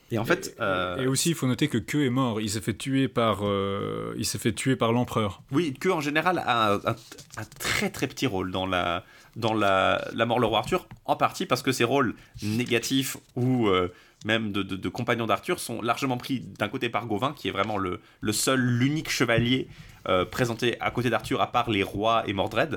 Et en fait, et, euh... et aussi, il faut noter que Queue est mort. Il s'est fait tuer par, euh... il s'est fait tuer par l'empereur. Oui, Queue en général a un, un, un très très petit rôle dans la dans la, la mort le roi Arthur, en partie parce que ses rôles négatifs ou euh, même de, de, de compagnons d'Arthur sont largement pris d'un côté par Gauvain, qui est vraiment le le seul, l'unique chevalier euh, présenté à côté d'Arthur à part les rois et Mordret,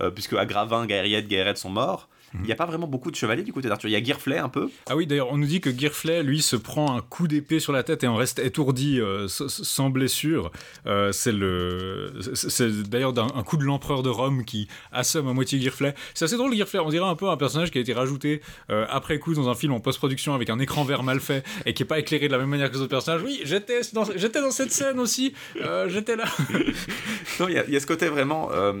euh, puisque Agravain, Gaëriette, Gaëriette sont morts. Il n'y a pas vraiment beaucoup de chevaliers du côté d'Arthur. Il y a Girflet un peu. Ah oui, d'ailleurs, on nous dit que Girflet, lui, se prend un coup d'épée sur la tête et en reste étourdi, euh, sans blessure. Euh, c'est, le... c'est d'ailleurs d'un, un coup de l'empereur de Rome qui assomme à moitié Girflet. C'est assez drôle, Girflet. On dirait un peu un personnage qui a été rajouté euh, après coup dans un film en post-production avec un écran vert mal fait et qui n'est pas éclairé de la même manière que les autres personnages. Oui, j'étais dans, j'étais dans cette scène aussi. Euh, j'étais là. Non, il y, y a ce côté vraiment... Euh...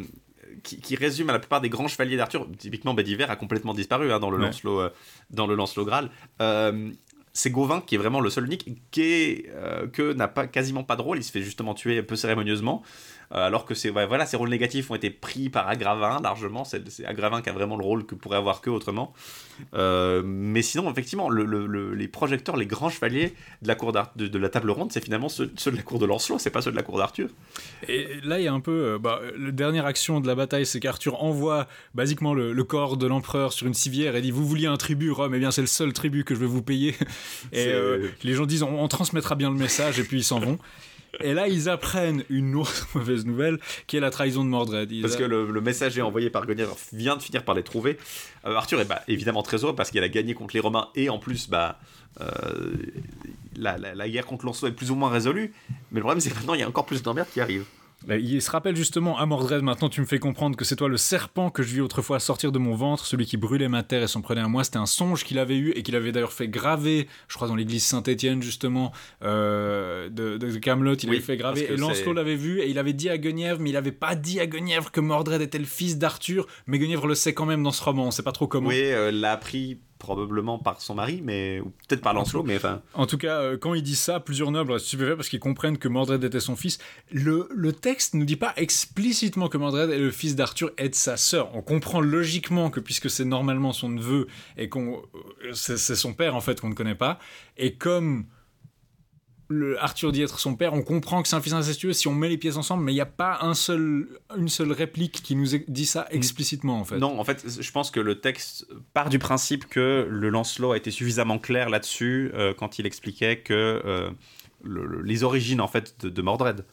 Qui, qui résume à la plupart des grands chevaliers d'Arthur. Typiquement, Bédiver a complètement disparu hein, dans le ouais. Lancelot, euh, dans le Lancelot-Graal. Euh, c'est Gauvain qui est vraiment le seul unique qui est, euh, que n'a pas, quasiment pas de rôle. Il se fait justement tuer un peu cérémonieusement, euh, alors que c'est, ouais, voilà, ses rôles négatifs ont été pris par Agravain largement. C'est, c'est Agravain qui a vraiment le rôle que pourrait avoir que autrement. Euh, mais sinon, effectivement, le, le, le, les projecteurs, les grands chevaliers de la cour de, de la table ronde, c'est finalement ceux, ceux de la cour de Lancelot, c'est pas ceux de la cour d'Arthur. Et là, il y a un peu, euh, bah, la dernière action de la bataille, c'est qu'Arthur envoie basiquement le, le corps de l'empereur sur une civière et dit: vous vouliez un tribut, Rome, eh bien c'est le seul tribut que je vais vous payer. Et euh, les gens disent: on, on transmettra bien le message, et puis ils s'en vont. Et là, ils apprennent une autre mauvaise nouvelle, qui est la trahison de Mordret. Ils parce a... que le, le messager envoyé par Guenièvre vient de finir par les trouver. Euh, Arthur est bah, évidemment très heureux parce qu'il a gagné contre les Romains, et en plus, bah, euh, la, la, la guerre contre Lancelot est plus ou moins résolue. Mais le problème, c'est que maintenant, il y a encore plus d'emmerdes qui arrivent. Il se rappelle justement à Mordred: maintenant tu me fais comprendre que c'est toi le serpent que je vis autrefois sortir de mon ventre, celui qui brûlait ma terre et s'en prenait à moi. C'était un songe qu'il avait eu et qu'il avait d'ailleurs fait graver, je crois dans l'église Saint-Étienne justement, euh, de, de Camaalot. Il oui, avait fait graver, et Lancelot c'est... l'avait vu, et il avait dit à Guenièvre, mais il n'avait pas dit à Guenièvre que Mordred était le fils d'Arthur. Mais Guenièvre le sait quand même dans ce roman, on ne sait pas trop comment. Oui, euh, l'a appris probablement par son mari, mais ou peut-être par Lancelot, mais enfin. En tout cas, euh, quand il dit ça, plusieurs nobles se stupéfaits parce qu'ils comprennent que Mordred était son fils. Le le texte ne dit pas explicitement que Mordred est le fils d'Arthur et de sa sœur. On comprend logiquement que puisque c'est normalement son neveu et qu'on euh, c'est, c'est son père en fait qu'on ne connaît pas, et comme Le Arthur dit être son père, on comprend que c'est un fils incestueux si on met les pièces ensemble, mais il n'y a pas un seul, une seule réplique qui nous dit ça explicitement en fait. Non, en fait, je pense que le texte part du principe que le Lancelot a été suffisamment clair là-dessus euh, quand il expliquait que euh, le, le, les origines en fait de, de Mordred.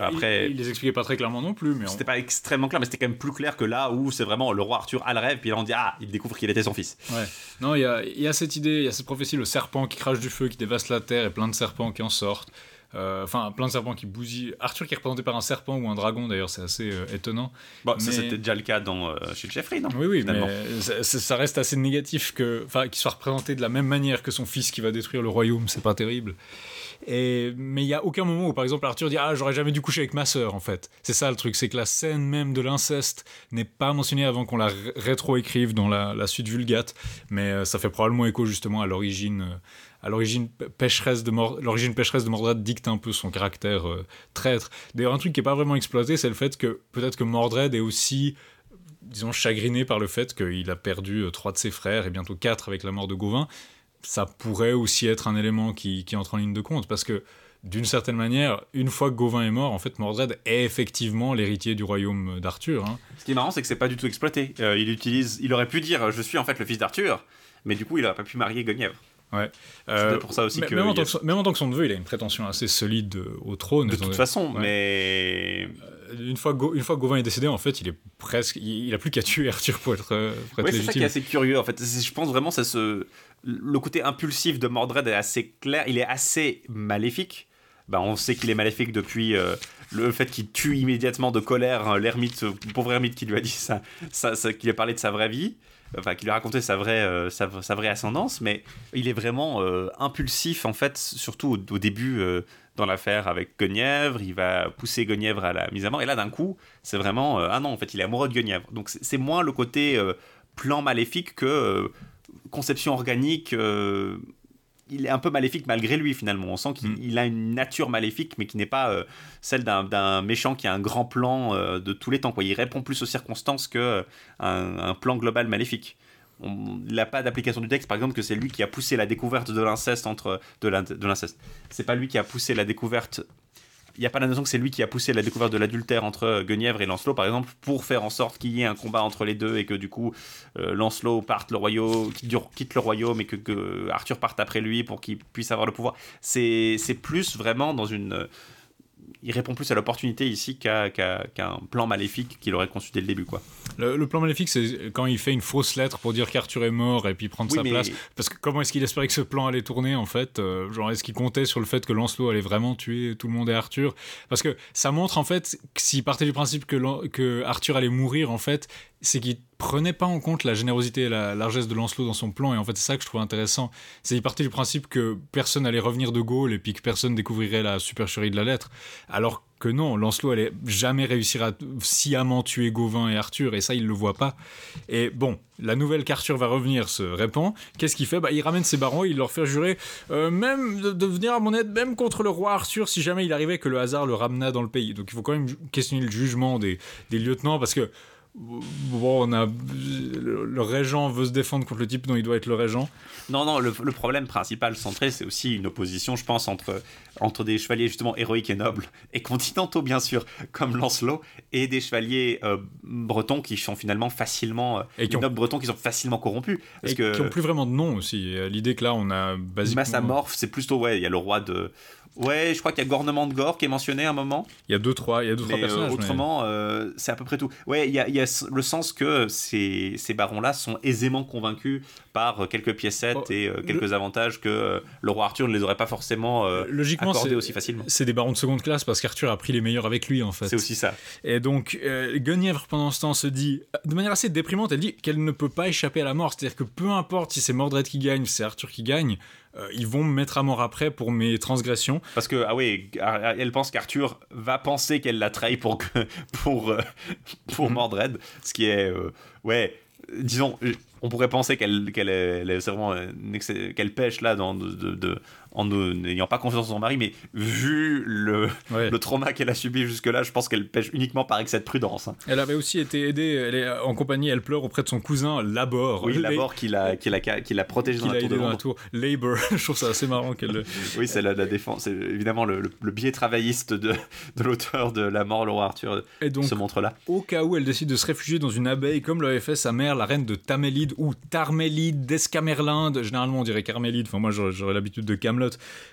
Après, il, il les expliquait pas très clairement non plus, mais c'était on... pas extrêmement clair, mais c'était quand même plus clair que là où c'est vraiment le roi Arthur a le rêve, puis là on dit ah il découvre qu'il était son fils. Ouais. Non, il y a, y a cette idée, il y a cette prophétie, le serpent qui crache du feu, qui dévaste la terre, et plein de serpents qui en sortent. Enfin, euh, plein de serpents qui bousillent. Arthur qui est représenté par un serpent ou un dragon d'ailleurs, c'est assez euh, étonnant. Bon, mais... ça c'était déjà le cas dans euh, chez Geoffrey, non ? Oui, oui, finalement. Mais ça, ça reste assez négatif que, enfin, qu'il soit représenté de la même manière que son fils qui va détruire le royaume, c'est pas terrible. Et mais il y a aucun moment où par exemple Arthur dit ah j'aurais jamais dû coucher avec ma sœur en fait. C'est ça le truc, c'est que la scène même de l'inceste n'est pas mentionnée avant qu'on la ré- rétro-écrive dans la, la suite vulgate, mais euh, ça fait probablement écho justement à l'origine. Euh, à l'origine pécheresse de Mord... l'origine pécheresse de Mordred dicte un peu son caractère euh, traître. D'ailleurs, un truc qui n'est pas vraiment exploité, c'est le fait que peut-être que Mordred est aussi, disons, chagriné par le fait qu'il a perdu trois de ses frères et bientôt quatre avec la mort de Gauvain. Ça pourrait aussi être un élément qui, qui entre en ligne de compte, parce que d'une certaine manière, une fois que Gauvain est mort, en fait, Mordred est effectivement l'héritier du royaume d'Arthur. Hein. Ce qui est marrant, c'est que c'est pas du tout exploité. Euh, il utilise, il aurait pu dire je suis en fait le fils d'Arthur, mais du coup, il n'aurait pas pu marier Guenièvre. Ouais. Euh, c'est pour ça aussi que même en, a... son, même en tant que son neveu, il a une prétention assez solide au trône. De toute avez... façon, ouais. mais une fois Go... une fois Gauvain est décédé, en fait, il est presque, il a plus qu'à tuer Arthur pour être, pour être ouais, légitime. C'est ça qui est assez curieux. En fait, c'est, je pense vraiment ça se... le côté impulsif de Mordred est assez clair. Il est assez maléfique. Bah, on sait qu'il est maléfique depuis euh, le fait qu'il tue immédiatement de colère hein, l'ermite, le pauvre ermite qui lui a dit ça, ça, ça qui lui a parlé de sa vraie vie. Enfin, qui lui racontait sa vraie, euh, sa, sa vraie ascendance, mais il est vraiment euh, impulsif, en fait, surtout au, au début euh, dans l'affaire avec Guenièvre. Il va pousser Guenièvre à la mise à mort, et là, d'un coup, c'est vraiment... Euh, ah non, en fait, il est amoureux de Guenièvre. Donc, c'est, c'est moins le côté euh, plan maléfique que euh, conception organique. Euh, il est un peu maléfique malgré lui, finalement. On sent qu'il mmh. a une nature maléfique, mais qui n'est pas euh, celle d'un, d'un méchant qui a un grand plan euh, de tous les temps, quoi. Il répond plus aux circonstances qu'un euh, un plan global maléfique. On n'a pas d'application du texte, par exemple, que c'est lui qui a poussé la découverte de l'inceste entre... De, l'in- de l'inceste. C'est pas lui qui a poussé la découverte... Il n'y a pas la notion que c'est lui qui a poussé la découverte de l'adultère entre Guenièvre et Lancelot, par exemple, pour faire en sorte qu'il y ait un combat entre les deux et que du coup euh, Lancelot parte le royaume, quitte le royaume et que, que Arthur parte après lui pour qu'il puisse avoir le pouvoir. C'est, c'est plus vraiment dans une... Euh, il répond plus à l'opportunité ici qu'à, qu'à, qu'à un plan maléfique qu'il aurait conçu dès le début, quoi. Le, le plan maléfique, c'est quand il fait une fausse lettre pour dire qu'Arthur est mort et puis prendre oui, sa mais... place. Parce que comment est-ce qu'il espérait que ce plan allait tourner, en fait ? euh, Genre, est-ce qu'il comptait sur le fait que Lancelot allait vraiment tuer tout le monde et Arthur ? Parce que ça montre, en fait, que s'il partait du principe que, que Arthur allait mourir, en fait, c'est qu'il prenait pas en compte la générosité et la largesse de Lancelot dans son plan, et en fait c'est ça que je trouve intéressant. C'est qu'il partait du principe que personne allait revenir de Gaulle et puis que personne découvrirait la supercherie de la lettre, alors que non, Lancelot allait jamais réussir à sciemment tuer Gauvain et Arthur, et ça, il le voit pas. Et bon, la nouvelle qu'Arthur va revenir se répand. Qu'est-ce qu'il fait ? Bah, il ramène ses barons, il leur fait jurer euh, même de, de venir à mon aide, même contre le roi Arthur, si jamais il arrivait que le hasard le ramena dans le pays. Donc il faut quand même questionner le jugement des, des lieutenants, parce que bon, on a le, le régent veut se défendre contre le type dont il doit être le régent. Non, non, le, le problème principal centré, c'est aussi une opposition, je pense, entre, entre des chevaliers justement héroïques et nobles, et continentaux bien sûr, comme Lancelot, et des chevaliers euh, bretons qui sont finalement facilement euh, et qui ont... nobles bretons qui sont facilement corrompus, parce et que... qui n'ont plus vraiment de nom aussi. L'idée que là, on a basiquement masse amorphe, c'est plutôt ouais, il y a le roi de ouais, je crois qu'il y a Gornement de Gore qui est mentionné à un moment. Il y a deux trois, il y a deux trois personnages. Euh, autrement, mais... euh, c'est à peu près tout. Ouais, il y a, il y a le sens que ces, ces barons-là sont aisément convaincus par quelques piécettes oh, et euh, quelques le... avantages que euh, le roi Arthur ne les aurait pas forcément euh, accordés aussi facilement. C'est des barons de seconde classe parce qu'Arthur a pris les meilleurs avec lui en fait. C'est aussi ça. Et donc euh, Guenièvre pendant ce temps se dit de manière assez déprimante, elle dit qu'elle ne peut pas échapper à la mort, c'est-à-dire que peu importe si c'est Mordret qui gagne, si c'est Arthur qui gagne. Euh, ils vont me mettre à mort après pour mes transgressions. Parce que, ah oui, elle pense qu'Arthur va penser qu'elle la trahit pour, que, pour, euh, pour Mordred. Ce qui est, euh, ouais, disons, on pourrait penser qu'elle, qu'elle, est, est vraiment excès, qu'elle pêche là dans, de, de, de, en n'ayant pas confiance en son mari, mais vu le, ouais. le trauma qu'elle a subi jusque-là, je pense qu'elle pêche uniquement par excès de prudence. Hein. Elle avait aussi été aidée, elle est en compagnie, elle pleure auprès de son cousin Labor. Oui, Labor qui l'a, qui l'a, qui l'a protégée dans la tour de Londres. Tour. Labor, je trouve ça assez marrant qu'elle... oui, c'est la, la défense, c'est évidemment le, le, le biais travailliste de, de l'auteur de La Mort, le roi Arthur, et donc, se montre là. Au cas où elle décide de se réfugier dans une abbaye, comme l'avait fait sa mère, la reine de Tamélide, ou Tarmélide, d'Escamerlinde, généralement on dirait Carmélide, enfin moi j'aurais, j'aurais l'habitude de Camelot.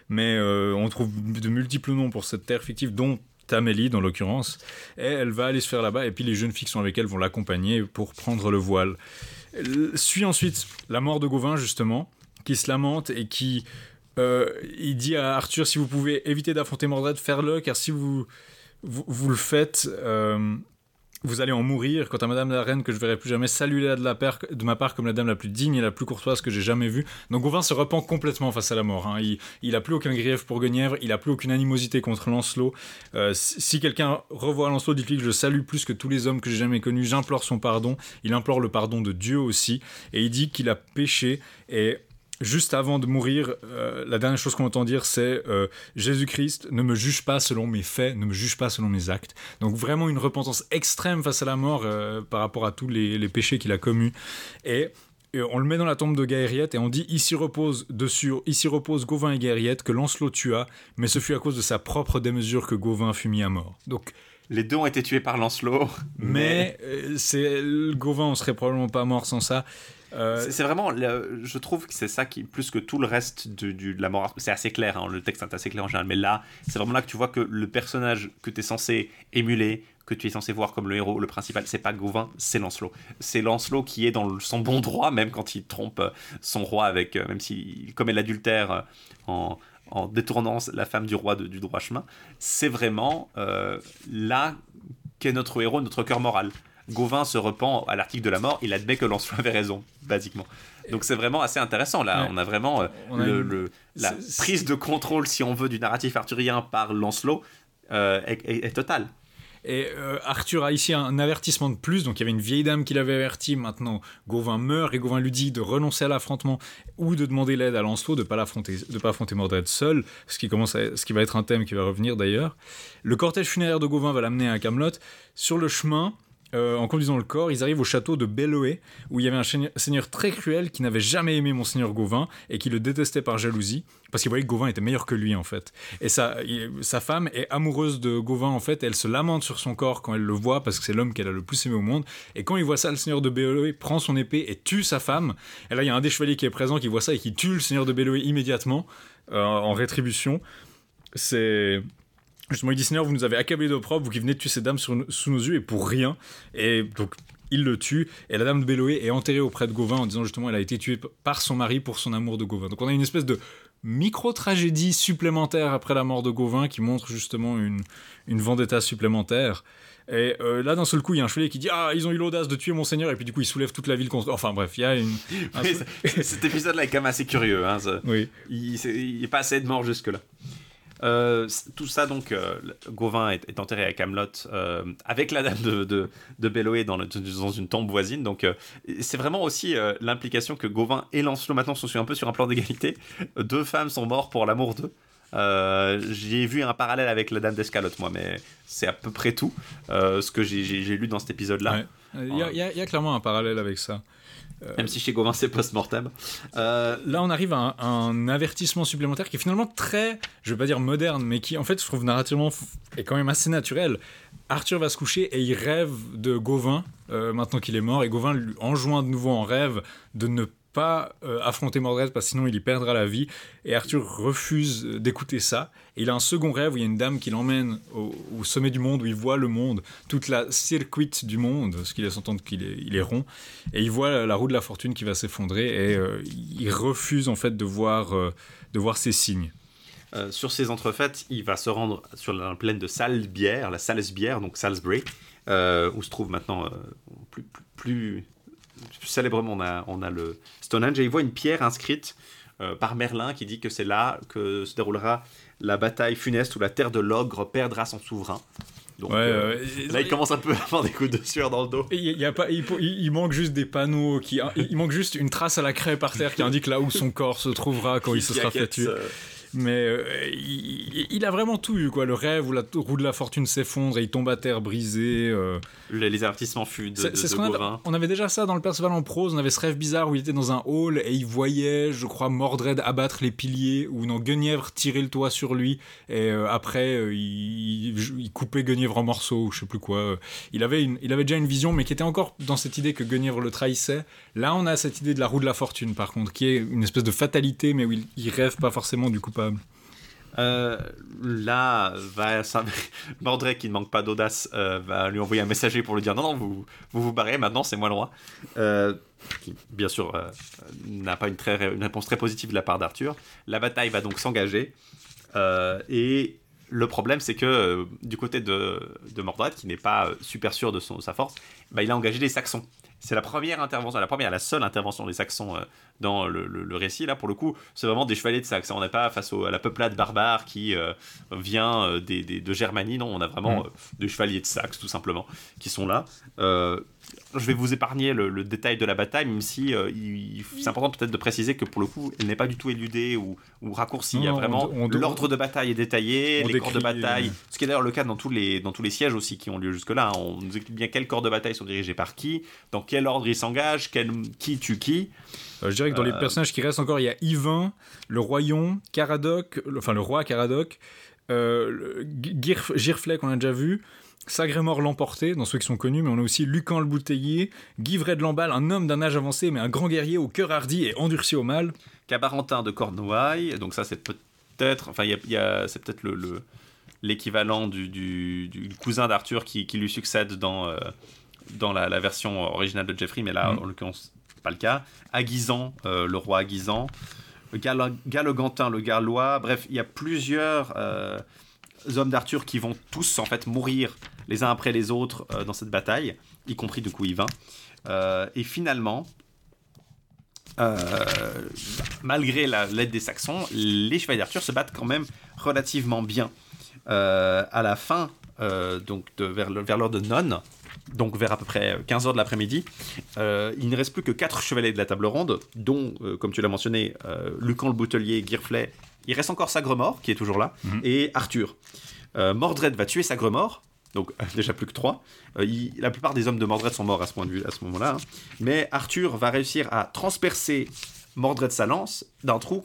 Mais euh, on trouve de multiples noms pour cette terre fictive, dont Tamélide en l'occurrence, et elle va aller se faire là-bas, et puis les jeunes filles qui sont avec elle vont l'accompagner pour prendre le voile. Elle suit ensuite la mort de Gauvain, justement, qui se lamente et qui euh, il dit à Arthur, si vous pouvez éviter d'affronter Mordred, faites-le, car si vous, vous, vous le faites... Euh, vous allez en mourir. Quant à madame la reine, que je verrai plus jamais, saluez-la de, la per- de ma part comme la dame la plus digne et la plus courtoise que j'ai jamais vue. Donc Gauvain se repent complètement face à la mort. Hein. Il n'a plus aucun grief pour Guenièvre, il n'a plus aucune animosité contre Lancelot. Euh, si quelqu'un revoit Lancelot, dites-lui que je salue plus que tous les hommes que j'ai jamais connus, j'implore son pardon, il implore le pardon de Dieu aussi, et il dit qu'il a péché, et... Juste avant de mourir, euh, la dernière chose qu'on entend dire, c'est euh, « Jésus-Christ, ne me juge pas selon mes faits, ne me juge pas selon mes actes. » Donc vraiment une repentance extrême face à la mort euh, par rapport à tous les, les péchés qu'il a commis. Et, et on le met dans la tombe de Gaëriette et on dit « Ici repose dessus, ici repose Gauvain et Gaëriette que Lancelot tua, mais ce fut à cause de sa propre démesure que Gauvain fut mis à mort. » Donc les deux ont été tués par Lancelot. Mais, mais euh, c'est, Gauvain, on serait probablement pas mort sans ça. Euh... C'est, c'est vraiment, le, je trouve que c'est ça qui, plus que tout le reste du, du, de la mort, c'est assez clair, hein, le texte est assez clair en général, mais là, c'est vraiment là que tu vois que le personnage que tu es censé émuler, que tu es censé voir comme le héros, le principal, c'est pas Gauvain, c'est Lancelot. C'est Lancelot qui est dans son bon droit, même quand il trompe son roi, avec, même s'il commet de l'adultère en, en détournant la femme du roi de, du droit chemin. C'est vraiment euh, là qu'est notre héros, notre cœur moral. Gauvain se repent à l'article de la mort, il admet que Lancelot avait raison, basiquement. Donc c'est vraiment assez intéressant, là. Ouais. On a vraiment euh, on a le, une... le, la c'est... prise de contrôle, si on veut, du narratif arthurien par Lancelot euh, est, est, est totale. Et euh, Arthur a ici un avertissement de plus, donc il y avait une vieille dame qui l'avait averti, maintenant Gauvain meurt et Gauvain lui dit de renoncer à l'affrontement ou de demander l'aide à Lancelot, de ne pas l'affronter, de pas affronter Mordred seul, ce qui, commence à, ce qui va être un thème qui va revenir d'ailleurs. Le cortège funéraire de Gauvain va l'amener à Camaalot. Sur le chemin... Euh, en conduisant le corps, ils arrivent au château de Belloé, où il y avait un seigneur très cruel qui n'avait jamais aimé monseigneur Gauvain et qui le détestait par jalousie, parce qu'il voyait que Gauvain était meilleur que lui en fait. Et sa, sa femme est amoureuse de Gauvain en fait, et elle se lamente sur son corps quand elle le voit, parce que c'est l'homme qu'elle a le plus aimé au monde. Et quand il voit ça, le seigneur de Belloé prend son épée et tue sa femme. Et là, il y a un des chevaliers qui est présent qui voit ça et qui tue le seigneur de Belloé immédiatement, euh, en rétribution. C'est... Justement, il dit « Seigneur, vous nous avez accablés d'opprobre, vous qui venez de tuer ces dames sur, sous nos yeux et pour rien. » Et donc, il le tue. Et la dame de Belloé est enterrée auprès de Gauvain en disant justement qu'elle a été tuée par son mari pour son amour de Gauvain. Donc, on a une espèce de micro-tragédie supplémentaire après la mort de Gauvain qui montre justement une, une vendetta supplémentaire. Et euh, là, d'un seul coup, il y a un chevalier qui dit « Ah, ils ont eu l'audace de tuer Monseigneur !» Et puis du coup, il soulève toute la ville contre... Enfin bref, il y a une... Un... Cet épisode-là est quand même assez curieux. Hein, ça... Oui. Il n'est pas assez de mort jusque-là. Euh, tout ça, donc, euh, Gauvain est, est enterré à Camaalot euh, avec la dame de, de, de Belloé dans, le, dans une tombe voisine. Donc, euh, c'est vraiment aussi euh, l'implication que Gauvain et Lancelot maintenant sont un peu sur un plan d'égalité. Deux femmes sont mortes pour l'amour d'eux. Euh, j'ai vu un parallèle avec la dame d'Escalote, moi, mais c'est à peu près tout euh, ce que j'ai, j'ai, j'ai lu dans cet épisode-là. Il ouais. euh, y, y, y a clairement un parallèle avec ça. Même euh, si chez Gauvain c'est post-mortem. Euh, là on arrive à un, un avertissement supplémentaire qui est finalement très, je vais pas dire moderne, mais qui en fait je trouve narrativement est quand même assez naturel. Arthur va se coucher et il rêve de Gauvain euh, maintenant qu'il est mort, et Gauvain lui enjoint de nouveau en rêve de ne pas euh, affronter Mordret parce que sinon il y perdra la vie, et Arthur refuse d'écouter ça. Et il a un second rêve où il y a une dame qui l'emmène au, au sommet du monde, où il voit le monde, toute la circuite du monde, ce qui laisse entendre qu'il est, il est rond, et il voit la, la roue de la fortune qui va s'effondrer, et euh, il refuse en fait de voir, euh, de voir ces signes. Euh, sur ces entrefaites, il va se rendre sur la plaine de Salbière, la Salisbury, donc Salisbury, euh, où se trouve maintenant euh, plus... plus, plus... célèbrement on a, on a le Stonehenge, et il voit une pierre inscrite euh, par Merlin qui dit que c'est là que se déroulera la bataille funeste où la terre de l'ogre perdra son souverain. Donc ouais, euh, ouais. Là, il commence un peu à avoir des coups de sueur dans le dos. Il, y a pas, il, il manque juste des panneaux, qui, il manque juste une trace à la craie par terre qui indique là où son corps se trouvera quand il se sera fait tuer. Euh... Mais euh, il, il a vraiment tout eu, quoi. Le rêve où la roue de la fortune s'effondre et il tombe à terre brisé. Euh... Les, les avertissements fûts de, c'est, de, c'est ce de qu'on Gauvain. A, on avait déjà ça dans le Perceval en prose. On avait ce rêve bizarre où il était dans un hall et il voyait, je crois, Mordret abattre les piliers, ou dans Guenièvre tirer le toit sur lui. Et euh, après, euh, il, il coupait Guenièvre en morceaux, ou je sais plus quoi. Il avait, une, il avait déjà une vision, mais qui était encore dans cette idée que Guenièvre le trahissait. Là, on a cette idée de la roue de la fortune, par contre, qui est une espèce de fatalité, mais où il, il rêve pas forcément du coup. Euh, là va ça, Mordret, qui ne manque pas d'audace, euh, va lui envoyer un messager pour lui dire non non vous vous, vous barrez maintenant, c'est moi le roi, euh, qui bien sûr euh, n'a pas une, très, une réponse très positive de la part d'Arthur. La bataille va donc s'engager, euh, et le problème c'est que euh, du côté de, de Mordret, qui n'est pas super sûr de, son, de sa force, bah, il a engagé les Saxons. C'est la première intervention, la première, la seule intervention des Saxons euh, dans le, le, le récit. Là, pour le coup, c'est vraiment des chevaliers de Saxe. On n'est pas face au, à la peuplade barbare qui euh, vient euh, des, des, de Germanie. Non, on a vraiment euh, des chevaliers de Saxe, tout simplement, qui sont là. Euh, je vais vous épargner le, le détail de la bataille, même si euh, il, c'est important peut-être de préciser que pour le coup, elle n'est pas du tout éludée ou, ou raccourcie. Il y a vraiment on, on, l'ordre on, de bataille est détaillé, les décrit, corps de bataille, euh... ce qui est d'ailleurs le cas dans tous les, dans tous les sièges aussi qui ont lieu jusque-là. On nous explique bien quels corps de bataille sont dirigés par qui, dans quel ordre ils s'engagent, quel, qui tue qui. Euh, je dirais que dans euh... les personnages qui restent encore, il y a Yvain, le royon, Caradoc, le, enfin le roi Caradoc, euh, Girf, Girflet qu'on a déjà vu, Sagremor l'emporté, dans ceux qui sont connus, mais on a aussi Lucan le bouteiller, Guivret de Lamballe, un homme d'un âge avancé, mais un grand guerrier au cœur hardi et endurci au mal. Cabarentin de Cornouailles, donc ça c'est peut-être, enfin y a, y a, c'est peut-être le, le, l'équivalent du, du, du cousin d'Arthur qui, qui lui succède dans, euh, dans la, la version originale de Geoffrey, mais là mmh. en l'occurrence c'est pas le cas. Aguisan, euh, le roi Aguisan, Gal- Galogantin le Gallois, bref, il y a plusieurs... Euh, hommes d'Arthur qui vont tous en fait mourir les uns après les autres euh, dans cette bataille, y compris du coup Yvain, euh, et finalement euh, malgré la, l'aide des Saxons, les chevaliers d'Arthur se battent quand même relativement bien. Euh, à la fin euh, donc de, vers, vers l'heure de Nonne, donc vers à peu près quinze heures de l'après-midi, euh, il ne reste plus que quatre chevaliers de la table ronde, dont euh, comme tu l'as mentionné, euh, Lucan le Boutelier, Girflet. Il reste encore Sagremor, qui est toujours là, mmh. et Arthur. Euh, Mordred va tuer Sagremor, donc euh, déjà plus que trois. Euh, il, la plupart des hommes de Mordred sont morts à ce, point de vue, à ce moment-là. Hein. Mais Arthur va réussir à transpercer Mordred sa lance d'un trou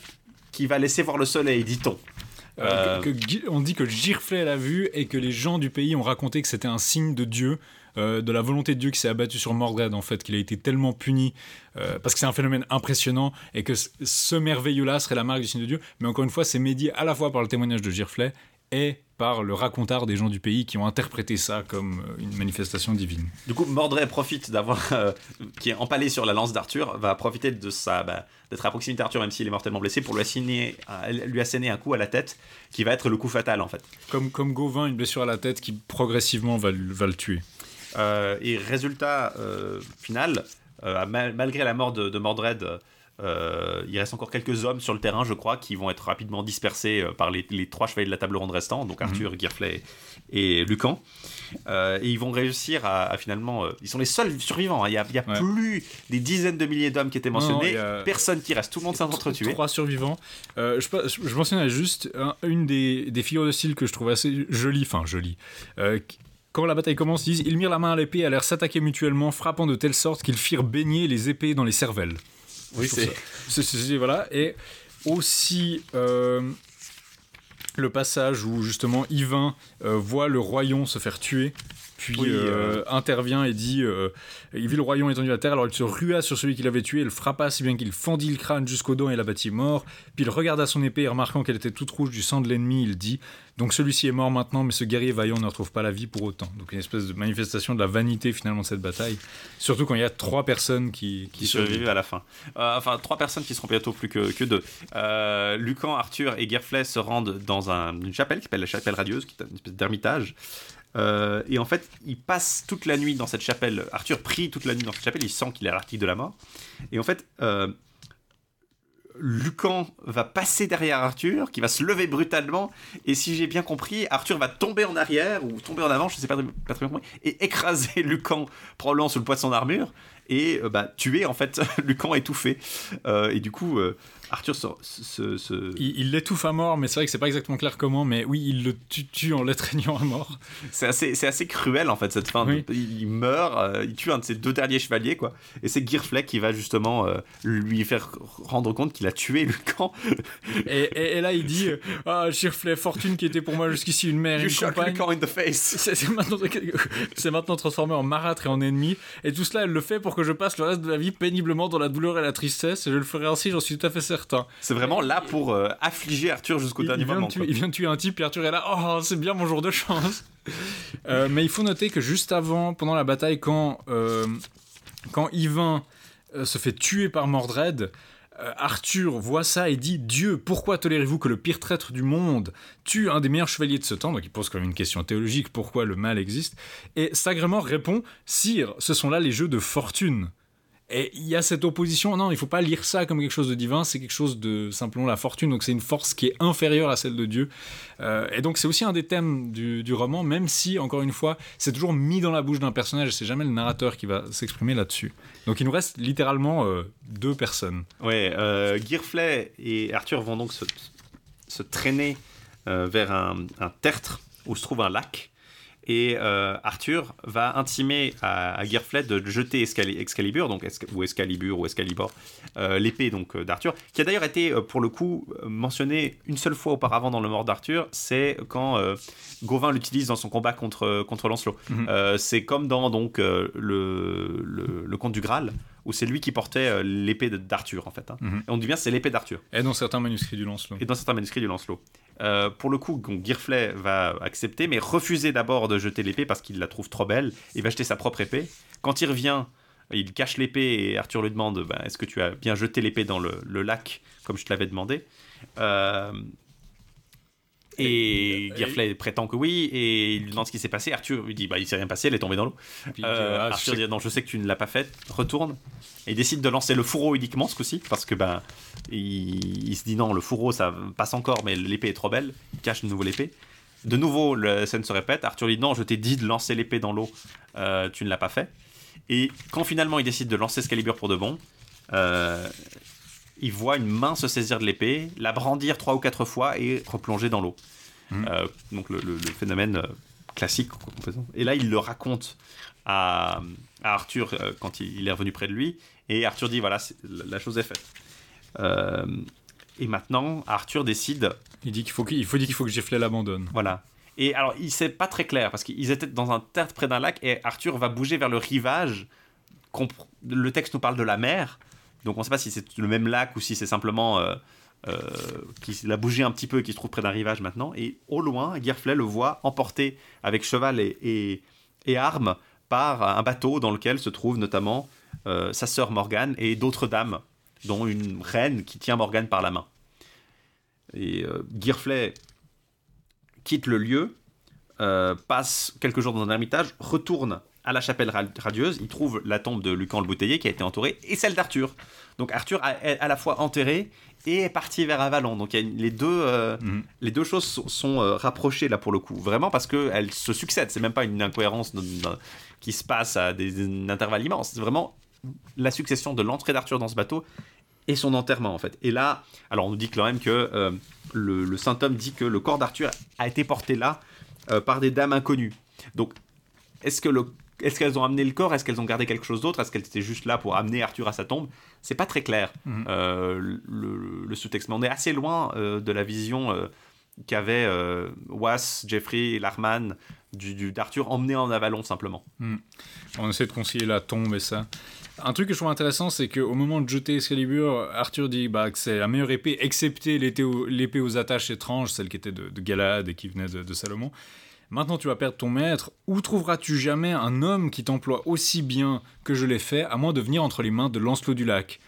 qui va laisser voir le soleil, dit-on. Euh, euh, que, que, on dit que Girflet l'a vu et que les gens du pays ont raconté que c'était un signe de Dieu. Euh, de la volonté de Dieu qui s'est abattue sur Mordred, en fait, qu'il a été tellement puni, euh, parce que c'est un phénomène impressionnant et que c- ce merveilleux-là serait la marque du signe de Dieu. Mais encore une fois, c'est médié à la fois par le témoignage de Girflet et par le racontard des gens du pays qui ont interprété ça comme euh, une manifestation divine. Du coup, Mordret profite d'avoir, euh, qui est empalé sur la lance d'Arthur, va profiter de sa, bah, d'être à proximité d'Arthur, même s'il est mortellement blessé, pour lui asséner, lui asséner un coup à la tête qui va être le coup fatal, en fait. Comme, comme Gauvain, une blessure à la tête qui progressivement va, va le tuer. Euh, et résultat euh, final, euh, mal, malgré la mort de, de Mordred, Euh, il reste encore quelques hommes sur le terrain, je crois, qui vont être rapidement dispersés euh, par les, les trois chevaliers de la table ronde restants, donc Arthur, mmh. Girflet et Lucan. Euh, et ils vont réussir à, à finalement... Euh, ils sont les seuls survivants. Hein. Il n'y a, il y a ouais. plus des dizaines de milliers d'hommes qui étaient mentionnés. Non, non, a... Personne qui reste. Tout le monde s'est entretué. Trois survivants. Euh, je, je, je mentionne juste un, une des, des figures de style que je trouve assez jolie. Enfin, jolie. Euh, Quand la bataille commence, ils disent « Ils mirent la main à l'épée, allèrent s'attaquer mutuellement, frappant de telle sorte qu'ils firent baigner les épées dans les cervelles. » Oui, c'est... c'est, c'est... Voilà. Et aussi, euh, le passage où, justement, Yvain euh, voit le royaume se faire tuer, puis oui, euh, euh... intervient et dit euh, « Il vit le royaume étendu à terre, alors il se rua sur celui qui l'avait tué, il le frappa si bien qu'il fendit le crâne jusqu'aux dents et l'abattit mort. Puis il regarda son épée et remarquant qu'elle était toute rouge du sang de l'ennemi, il dit... Donc celui-ci est mort maintenant, mais ce guerrier vaillant ne retrouve pas la vie pour autant. » Donc une espèce de manifestation de la vanité finalement de cette bataille. Surtout quand il y a trois personnes qui, qui, qui survivent à la fin. Euh, enfin, trois personnes qui seront bientôt plus que, que deux. Euh, Lucan, Arthur et Girflet se rendent dans un, une chapelle qui s'appelle la chapelle radieuse, qui est une espèce d'ermitage. Euh, et en fait, ils passent toute la nuit dans cette chapelle. Arthur prie toute la nuit dans cette chapelle, il sent qu'il est à l'article de la mort. Et en fait... Euh, Lucan va passer derrière Arthur, qui va se lever brutalement, et si j'ai bien compris, Arthur va tomber en arrière ou tomber en avant, je ne sais pas, pas très bien compris, et écraser Lucan, probablement sous le poids de son armure, et euh, bah, tuer en fait Lucan étouffé. Euh, et du coup, euh, Arthur se, se, se... Il, il l'étouffe à mort, mais c'est vrai que c'est pas exactement clair comment, mais oui, il le tue, tue en l'étreignant à mort. C'est assez, c'est assez cruel en fait cette fin. Oui. De, il meurt, euh, il tue un de ses deux derniers chevaliers, quoi. Et c'est Girflet qui va justement euh, lui faire rendre compte qu'il a tué Lucan. Et, et, et là, il dit « Ah, Girflet, fortune qui était pour moi jusqu'ici une mère et une compagne. » Lucan in the face. C'est, c'est, maintenant, c'est maintenant transformé en marâtre et en ennemi. Et tout cela, elle le fait pour que je passe le reste de la vie péniblement dans la douleur et la tristesse, et je le ferai ainsi, j'en suis tout à fait certain. C'est vraiment là pour euh, affliger Arthur jusqu'au il, dernier il moment. Tuer, il vient de tuer un type, et Arthur est là, oh, c'est bien mon jour de chance. euh, mais il faut noter que juste avant, pendant la bataille, quand, euh, quand Yvain euh, se fait tuer par Mordret, euh, Arthur voit ça et dit « Dieu, pourquoi tolérez-vous que le pire traître du monde tue un des meilleurs chevaliers de ce temps ?» Donc il pose quand même une question théologique, pourquoi le mal existe. Et Sagremor répond « Sire, ce sont là les jeux de fortune. » Et il y a cette opposition, non, il ne faut pas lire ça comme quelque chose de divin, c'est quelque chose de simplement la fortune, donc c'est une force qui est inférieure à celle de Dieu. Euh, et donc c'est aussi un des thèmes du, du roman, même si, encore une fois, c'est toujours mis dans la bouche d'un personnage, c'est jamais le narrateur qui va s'exprimer là-dessus. Donc il nous reste littéralement euh, deux personnes. Ouais, euh, Girflet et Arthur vont donc se, se traîner euh, vers un, un tertre où se trouve un lac. Et euh, Arthur va intimer à, à Girflet de jeter Escali- Excalibur, donc Esca- ou Excalibur ou Excalibur, euh, l'épée donc, euh, d'Arthur, qui a d'ailleurs été, euh, pour le coup, mentionnée une seule fois auparavant dans le mort d'Arthur, c'est quand euh, Gauvain l'utilise dans son combat contre, contre Lancelot. Mm-hmm. Euh, c'est comme dans donc, euh, le, le, le conte du Graal, où c'est lui qui portait euh, l'épée de, d'Arthur, en fait. Hein. Mm-hmm. Et on dit bien c'est l'épée d'Arthur. Et dans certains manuscrits du Lancelot. Et dans certains manuscrits du Lancelot. Euh, pour le coup, donc, Girflet va accepter, mais refuser d'abord de jeter l'épée parce qu'il la trouve trop belle. Il va jeter sa propre épée. Quand il revient, il cache l'épée et Arthur lui demande bah, « Est-ce que tu as bien jeté l'épée dans le, le lac, comme je te l'avais demandé euh... ?» Et, et Girflet et... prétend que oui, et il lui demande ce qui s'est passé. Arthur lui dit bah, il s'est rien passé, elle est tombée dans l'eau. Puis, euh, ah, Arthur je dit non, je sais que tu ne l'as pas faite, retourne. Et il décide de lancer le fourreau uniquement ce coup-ci, parce que ben, il, il se dit non, le fourreau ça passe encore, mais l'épée est trop belle. Il cache de nouveau l'épée. De nouveau, la scène se répète. Arthur lui dit non, je t'ai dit de lancer l'épée dans l'eau, euh, tu ne l'as pas fait. Et quand finalement il décide de lancer Excalibur pour de bon, euh, il voit une main se saisir de l'épée, la brandir trois ou quatre fois et replonger dans l'eau. Mmh. Euh, donc le, le, le phénomène classique. Et là, il le raconte à, à Arthur euh, quand il, il est revenu près de lui. Et Arthur dit, voilà, la chose est faite. Euh, et maintenant, Arthur décide... Il dit qu'il faut, qu'il faut, qu'il faut que Girflet l'abandonne. Voilà. Et alors, c'est pas très clair, parce qu'ils étaient dans un tertre près d'un lac, et Arthur va bouger vers le rivage. Le texte nous parle de la mer. Donc on ne sait pas si c'est le même lac ou si c'est simplement euh, euh, qu'il a bougé un petit peu et qu'il se trouve près d'un rivage maintenant. Et au loin, Girflet le voit emporté avec cheval et, et, et armes par un bateau dans lequel se trouve notamment euh, sa sœur Morgane et d'autres dames, dont une reine qui tient Morgane par la main. Et euh, Girflet quitte le lieu, euh, passe quelques jours dans un ermitage, retourne à la chapelle radieuse, il trouve la tombe de Lucan le Bouteiller qui a été entourée et celle d'Arthur. Donc Arthur est à la fois enterré et est parti vers Avalon. Donc il y a une, les, deux, euh, mm-hmm. les deux choses sont, sont euh, rapprochées là pour le coup, vraiment, parce qu'elles se succèdent. C'est même pas une incohérence de, de, de, qui se passe à des, des intervalles immenses. C'est vraiment la succession de l'entrée d'Arthur dans ce bateau et son enterrement en fait. Et là, alors on nous dit quand même que euh, le, le saint homme dit que le corps d'Arthur a été porté là euh, par des dames inconnues. Donc est-ce que le Est-ce qu'elles ont amené le corps? Est-ce qu'elles ont gardé quelque chose d'autre? Est-ce qu'elles étaient juste là pour amener Arthur à sa tombe? C'est pas très clair, mmh. euh, le, le sous-texte. Mais on est assez loin euh, de la vision euh, qu'avaient euh, Wass, Jeffrey, Larman du, du, d'Arthur emmené en Avalon, simplement. Mmh. On essaie de concilier la tombe et ça. Un truc que je trouve intéressant, c'est qu'au moment de jeter Excalibur, Arthur dit bah, que c'est la meilleure épée, excepté l'épée aux attaches étranges, celle qui était de, de Galaad et qui venait de, de Salomon. Maintenant, tu vas perdre ton maître. Où trouveras-tu jamais un homme qui t'emploie aussi bien que je l'ai fait, à moins de venir entre les mains de Lancelot du Lac?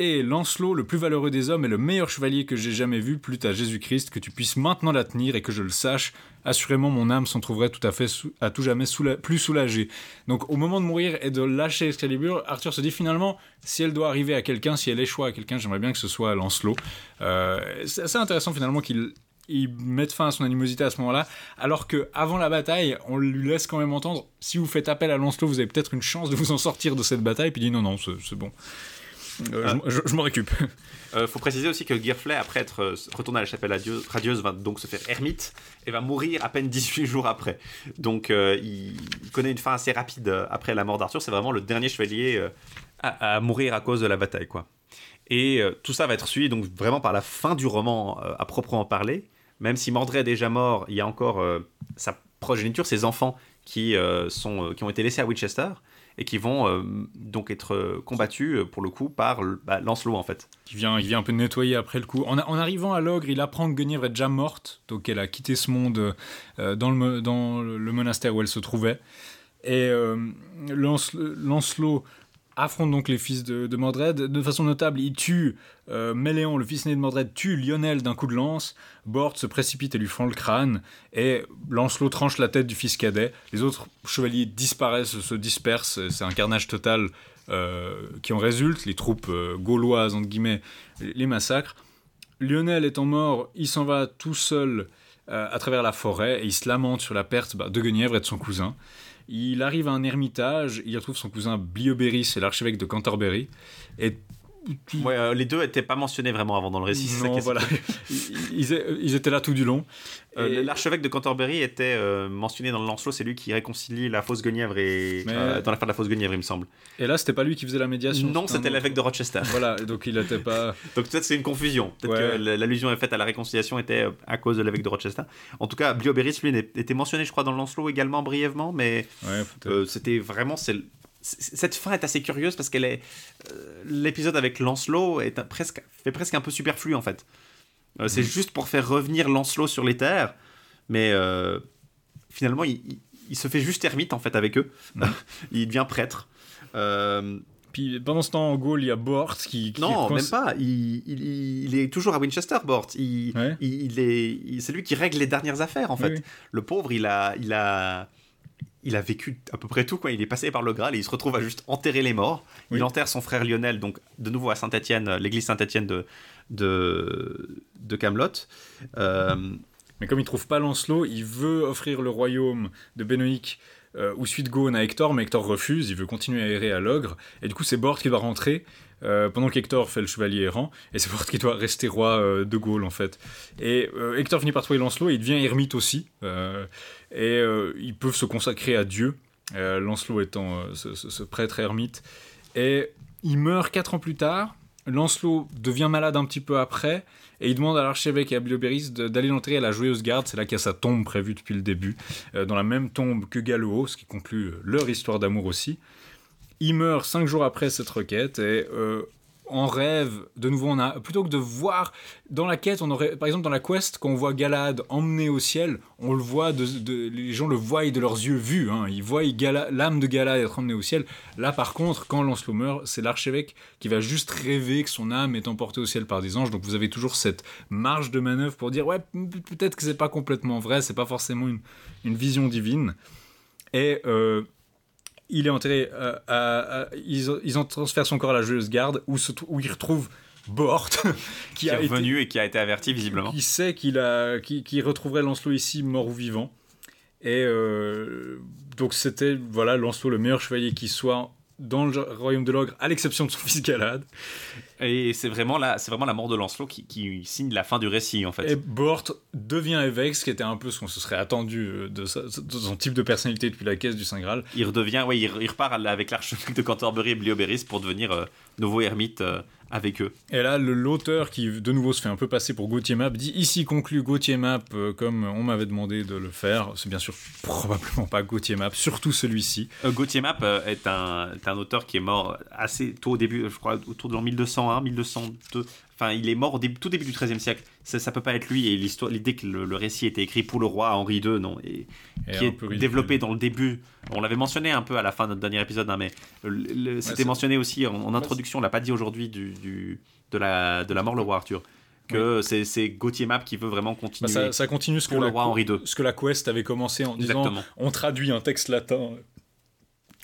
Et Lancelot, le plus valeureux des hommes et le meilleur chevalier que j'ai jamais vu, plût à Jésus-Christ, que tu puisses maintenant la tenir et que je le sache. Assurément, mon âme s'en trouverait tout à fait, sou- à tout jamais soula- plus soulagée. Donc, au moment de mourir et de lâcher Excalibur, Arthur se dit finalement, si elle doit arriver à quelqu'un, si elle échoue à quelqu'un, j'aimerais bien que ce soit à Lancelot. Euh, c'est assez intéressant finalement qu'il... ils mettent fin à son animosité à ce moment-là, alors qu'avant la bataille, on lui laisse quand même entendre « Si vous faites appel à Lancelot, vous avez peut-être une chance de vous en sortir de cette bataille. » Puis il dit « Non, non, c'est, c'est bon. Euh, je, je, je m'en récup. » euh, faut préciser aussi que Girflet, après être retourné à la chapelle radieuse, va donc se faire ermite et va mourir à peine dix-huit jours après. Donc euh, il connaît une fin assez rapide après la mort d'Arthur. C'est vraiment le dernier chevalier euh, à, à mourir à cause de la bataille, quoi. Et euh, tout ça va être suivi donc vraiment par la fin du roman euh, à proprement parler. Même si Mordret est déjà mort, il y a encore euh, sa progéniture, ses enfants qui, euh, sont, euh, qui ont été laissés à Winchester et qui vont euh, donc être combattus pour le coup par bah, Lancelot en fait. Il vient, il vient un peu nettoyer après le coup. En, en arrivant à l'Ogre, il apprend que Guenièvre est déjà morte, donc elle a quitté ce monde euh, dans, le, dans le monastère où elle se trouvait. Et euh, Lance, Lancelot... affronte donc les fils de, de Mordred. De façon notable, il tue euh, Méléon, le fils né de Mordred, tue Lionel d'un coup de lance. Bohort se précipite et lui fend le crâne. Et Lancelot tranche la tête du fils cadet. Les autres chevaliers disparaissent, se dispersent. C'est un carnage total euh, qui en résulte. Les troupes euh, gauloises, entre guillemets, les massacrent. Lionel étant mort, il s'en va tout seul euh, à travers la forêt et il se lamente sur la perte bah, de Guenièvre et de son cousin. Il arrive à un ermitage, il retrouve son cousin Blioberis, c'est l'archevêque de Canterbury. Et... ouais, euh, les deux n'étaient pas mentionnés vraiment avant dans le récit. Non, voilà. ils, ils étaient là tout du long. Euh, l'archevêque de Canterbury était euh, mentionné dans le Lancelot, c'est lui qui réconcilie la fausse Guenièvre et mais... euh, dans l'affaire de la fausse Guenièvre, il me semble. Et là, c'était pas lui qui faisait la médiation. Non, c'était, c'était l'évêque de Rochester. Voilà, donc il n'était pas. Donc peut-être c'est une confusion. Peut-être ouais. que l'allusion est faite à la réconciliation était à cause de l'évêque de Rochester. En tout cas, Blioberis lui était mentionné, je crois, dans le Lancelot également brièvement, mais ouais, euh, c'était vraiment c'est... cette fin est assez curieuse parce qu'elle est euh, l'épisode avec Lancelot est un, presque fait presque un peu superflu en fait. Euh, c'est mmh. juste pour faire revenir Lancelot sur les terres, mais euh, finalement il, il, il se fait juste ermite en fait avec eux. Mmh. Il devient prêtre. Euh, Puis pendant ce temps en Gaule il y a Bohort qui, qui non cons... même pas il, il, il est toujours à Winchester. Bohort il, ouais. il, il est il, c'est lui qui règle les dernières affaires en fait. Oui. Le pauvre il a il a il a vécu à peu près tout, quoi. Il est passé par le Graal et il se retrouve à juste enterrer les morts. Oui. Il enterre son frère Lionel, donc de nouveau à Saint-Étienne, l'église Saint-Étienne de, de, de Camaalot. Euh... Mais comme il ne trouve pas Lancelot, il veut offrir le royaume de Bénoïc euh, ou Suidgone à Hector, mais Hector refuse, il veut continuer à errer à l'Ogre. Et du coup, c'est Bohort qui doit rentrer, euh, pendant qu'Hector fait le chevalier errant, et c'est Bohort qui doit rester roi euh, de Gaule, en fait. Et euh, Hector finit par trouver Lancelot, et il devient ermite aussi. Euh... et euh, ils peuvent se consacrer à Dieu, euh, Lancelot étant euh, ce, ce, ce prêtre ermite, et il meurt quatre ans plus tard. Lancelot devient malade un petit peu après, et il demande à l'archevêque et à Blioberis d'aller l'enterrer à la Joyeuse Garde, c'est là qu'il y a sa tombe prévue depuis le début, euh, dans la même tombe que Galehaut, ce qui conclut leur histoire d'amour aussi. Il meurt cinq jours après cette requête, et... Euh, en rêve, de nouveau, on a plutôt que de voir dans la quête, on aurait, par exemple dans la quest, quand on voit Galaad emmené au ciel, on le voit, de, de, les gens le voient de leurs yeux vus, hein, ils voient Gala, l'âme de Galaad être emmenée au ciel. Là, par contre, quand Lancelot meurt, c'est l'archevêque qui va juste rêver que son âme est emportée au ciel par des anges. Donc vous avez toujours cette marge de manœuvre pour dire ouais, peut-être que c'est pas complètement vrai, c'est pas forcément une, une vision divine. Et euh, il est enterré. Euh, à, à, ils, ils ont transféré son corps à la Joyeuse Garde, où, se, où il retrouve Bohort, qui, qui est revenu été, et qui a été averti visiblement. Qui sait qu'il a, qui, qui retrouverait Lancelot ici, mort ou vivant. Et euh, donc c'était voilà Lancelot, le meilleur chevalier qui soit dans le royaume de l'ogre, à l'exception de son fils Galaad. Et c'est vraiment la, c'est vraiment la mort de Lancelot qui, qui signe la fin du récit, en fait. Et Bohort devient évêque, ce qui était un peu ce qu'on se serait attendu de, sa, de son type de personnalité depuis la caisse du Saint-Graal. Il redevient, oui, il, il repart avec l'archevêque de Canterbury et Bliobéris pour devenir euh, nouveau ermite euh, avec eux. Et là, le, l'auteur qui de nouveau se fait un peu passer pour Gauthier Map dit: ici conclut Gauthier Map euh, comme on m'avait demandé de le faire. C'est bien sûr probablement pas Gauthier Map, surtout celui-ci. Euh, Gauthier Map euh, est, un, est un auteur qui est mort assez tôt au début, je crois autour de l'an mille deux cents. mille deux cent deux, enfin il est mort au début, tout début du treizième siècle, ça, ça peut pas être lui. Et l'histoire, l'idée que le, le récit était écrit pour le roi Henri deux, non, et, et qui est développé dans le début, on l'avait mentionné un peu à la fin de notre dernier épisode, hein, mais le, le, ouais, c'était mentionné aussi en, en introduction, on l'a pas dit aujourd'hui, du, du, de, la, de la mort le roi Arthur, que oui. c'est, c'est Gauthier Map qui veut vraiment continuer, bah ça, ça continue ce pour que le roi Henri deux, ce que la Quest avait commencé en disant: exactement, on traduit un texte latin.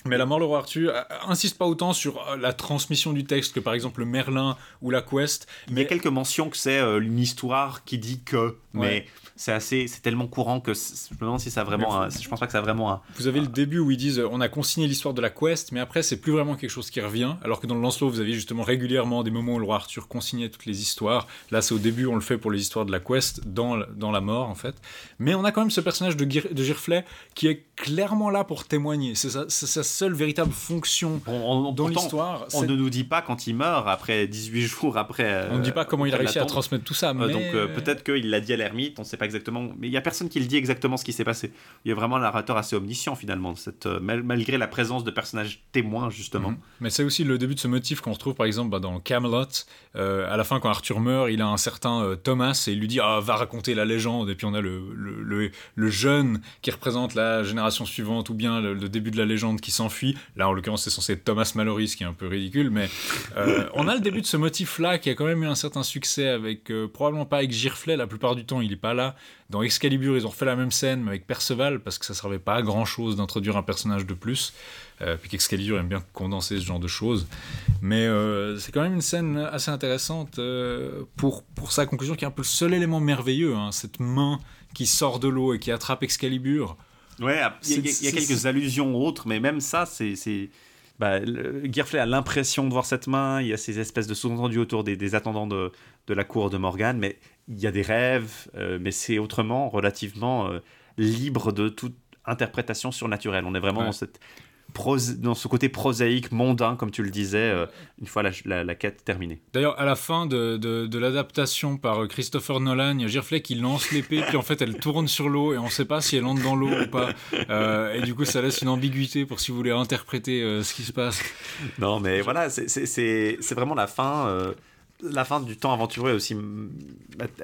Mais la mort le roi Arthur insiste pas autant sur la transmission du texte que par exemple Merlin ou la Quest. Il mais... y a quelques mentions que c'est euh, une histoire qui dit que, mais ouais. c'est assez, c'est tellement courant que je me demande si ça a vraiment, un, je pense pas que ça a vraiment. Un, vous avez un... le début où ils disent on a consigné l'histoire de la Quest, mais après c'est plus vraiment quelque chose qui revient. Alors que dans le Lancelot vous aviez justement régulièrement des moments où le roi Arthur consignait toutes les histoires. Là c'est au début, on le fait pour les histoires de la Quest dans dans la mort en fait. Mais on a quand même ce personnage de, Gir- de Girflet qui est clairement là pour témoigner. C'est ça, c'est ça. Seule véritable fonction on, on, dans pourtant, l'histoire. On c'est... ne nous dit pas quand il meurt après dix-huit jours après. On ne euh, dit pas comment il a réussi à transmettre tout ça. Mais... Euh, donc euh, peut-être qu'il l'a dit à l'ermite, on ne sait pas exactement. Mais il n'y a personne qui le dit exactement ce qui s'est passé. Il y a vraiment un narrateur assez omniscient finalement, cette, euh, mal, malgré la présence de personnages témoins justement. Mm-hmm. Mais c'est aussi le début de ce motif qu'on retrouve par exemple bah, dans Camaalot. Euh, à la fin quand Arthur meurt, il a un certain euh, Thomas et il lui dit ah, va raconter la légende. Et puis on a le, le, le, le jeune qui représente la génération suivante ou bien le, le début de la légende qui s'enfuit. Là, en l'occurrence, c'est censé être Thomas Malory, ce qui est un peu ridicule, mais euh, on a le début de ce motif-là qui a quand même eu un certain succès avec, euh, probablement pas avec Girflet, la plupart du temps, il est pas là. Dans Excalibur, ils ont refait la même scène, mais avec Perceval, parce que ça servait pas à grand-chose d'introduire un personnage de plus. Euh, puis qu'Excalibur aime bien condenser ce genre de choses. Mais euh, c'est quand même une scène assez intéressante euh, pour, pour sa conclusion, qui est un peu le seul élément merveilleux, hein, cette main qui sort de l'eau et qui attrape Excalibur. Ouais, il y, y a quelques allusions autres, mais même ça, c'est, c'est... Bah, le... Girflet a l'impression de voir cette main. Il y a ces espèces de sous-entendus autour des, des attendants de, de la cour de Morgane, mais il y a des rêves, euh, mais c'est autrement relativement euh, libre de toute interprétation surnaturelle. On est vraiment ouais. dans cette Prose, dans ce côté prosaïque, mondain, comme tu le disais, euh, une fois la, la, la quête terminée. D'ailleurs, à la fin de, de, de l'adaptation par Christopher Nolan, il y a Girflet qui lance l'épée, puis en fait, elle tourne sur l'eau, et on ne sait pas si elle entre dans l'eau ou pas. Euh, et du coup, ça laisse une ambiguïté pour si vous voulez interpréter euh, ce qui se passe. Non, mais voilà, c'est, c'est, c'est, c'est vraiment la fin... Euh... La fin du temps aventureux aussi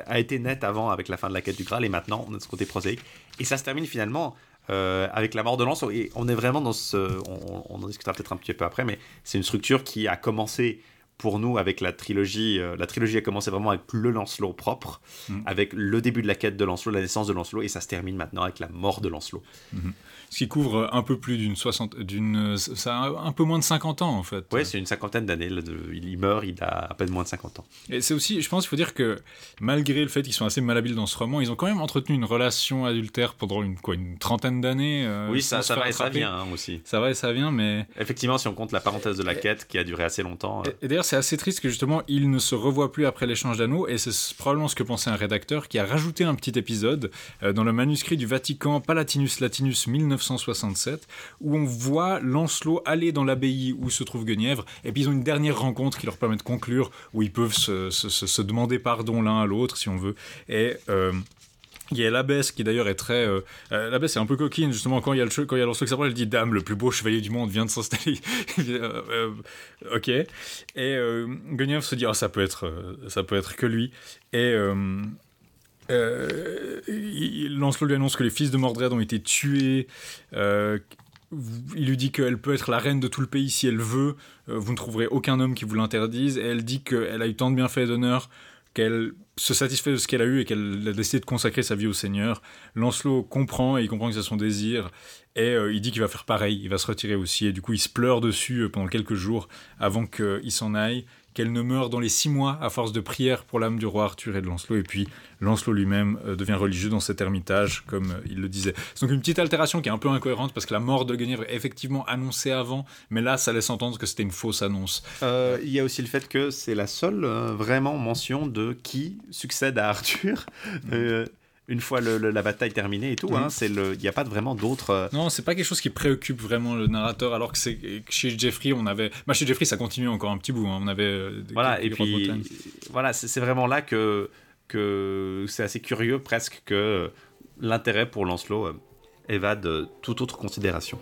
a été nette avant avec la fin de la quête du Graal, et maintenant on a ce côté prosaïque. Et ça se termine finalement euh, avec la mort de Lancelot. Et on est vraiment dans ce... On, on en discutera peut-être un petit peu après, mais c'est une structure qui a commencé pour nous avec la trilogie. Euh, la trilogie a commencé vraiment avec le Lancelot propre, mmh. avec le début de la quête de Lancelot, la naissance de Lancelot, et ça se termine maintenant avec la mort de Lancelot. Mmh. Ce qui couvre un peu plus d'une soixante, d'une, ça un peu moins de cinquante ans en fait. Oui, c'est une cinquantaine d'années. Il meurt, il a à peine moins de cinquante ans. Et c'est aussi, je pense, il faut dire que malgré le fait qu'ils sont assez malhabiles dans ce roman, ils ont quand même entretenu une relation adultère pendant une quoi, une trentaine d'années. Euh, oui, ça, ça va et ça vient hein, aussi. Ça va et ça vient, mais effectivement, si on compte la parenthèse de la quête qui a duré assez longtemps. Euh... Et, et d'ailleurs, c'est assez triste que justement, ils ne se revoient plus après l'échange d'anneaux. Et c'est probablement ce que pensait un rédacteur qui a rajouté un petit épisode euh, dans le manuscrit du Vatican Palatinus Latinus mille neuf cent soixante-sept, où on voit Lancelot aller dans l'abbaye où se trouve Guenièvre, et puis ils ont une dernière rencontre qui leur permet de conclure, où ils peuvent se, se, se, se demander pardon l'un à l'autre si on veut. Et euh, il y a l'abbesse qui d'ailleurs est très euh, l'abbesse est un peu coquine justement quand il y a le quand il y a Lancelot qui s'approche, elle dit dame, le plus beau chevalier du monde vient de s'installer. euh, euh, ok. Et euh, Guenièvre se dit ah oh, ça peut être euh, ça peut être que lui. Et euh, Euh, il, Lancelot lui annonce que les fils de Mordred ont été tués. Euh, il lui dit qu'elle peut être la reine de tout le pays si elle veut. Euh, vous ne trouverez aucun homme qui vous l'interdise. Et elle dit qu'elle a eu tant de bienfaits et d'honneur qu'elle se satisfait de ce qu'elle a eu et qu'elle a décidé de consacrer sa vie au Seigneur. Lancelot comprend, et il comprend que c'est son désir, et euh, il dit qu'il va faire pareil, il va se retirer aussi, et du coup il se pleure dessus pendant quelques jours avant qu'il s'en aille, qu'elle ne meure dans les six mois à force de prière pour l'âme du roi Arthur et de Lancelot. Et puis Lancelot lui-même devient religieux dans cet ermitage, comme il le disait. C'est donc une petite altération qui est un peu incohérente, parce que la mort de Guenièvre est effectivement annoncée avant, mais là ça laisse entendre que c'était une fausse annonce. Euh, il y a aussi le fait que c'est la seule euh, vraiment mention de qui succède à Arthur. Mmh. Euh, une fois le, le, la bataille terminée et tout, il mmh. hein, n'y a pas vraiment d'autres... Euh... Non, c'est pas quelque chose qui préoccupe vraiment le narrateur, alors que, c'est, que chez Jeffrey, on avait... Bah, chez Jeffrey, ça continue encore un petit bout, hein. On avait... Euh, voilà, et puis... Voilà, c'est, c'est vraiment là que, que c'est assez curieux, presque, que l'intérêt pour Lancelot euh, évade euh, toute autre considération.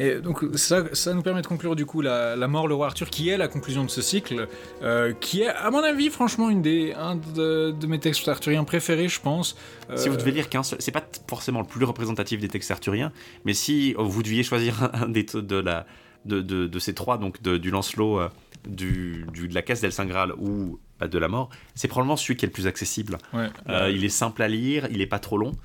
Et donc ça, ça nous permet de conclure du coup la, la mort, le roi Arthur, qui est la conclusion de ce cycle, euh, qui est à mon avis franchement une des, un de, de mes textes arthuriens préférés, je pense. Euh... Si vous devez lire qu'un seul, c'est pas forcément le plus représentatif des textes arthuriens, mais si vous deviez choisir un des de, la, de, de, de ces trois, donc de, du Lancelot, euh, du, du, de la caisse d'El Saint-Graal ou bah, de la mort, c'est probablement celui qui est le plus accessible. Ouais. Euh, il est simple à lire, il est pas trop long,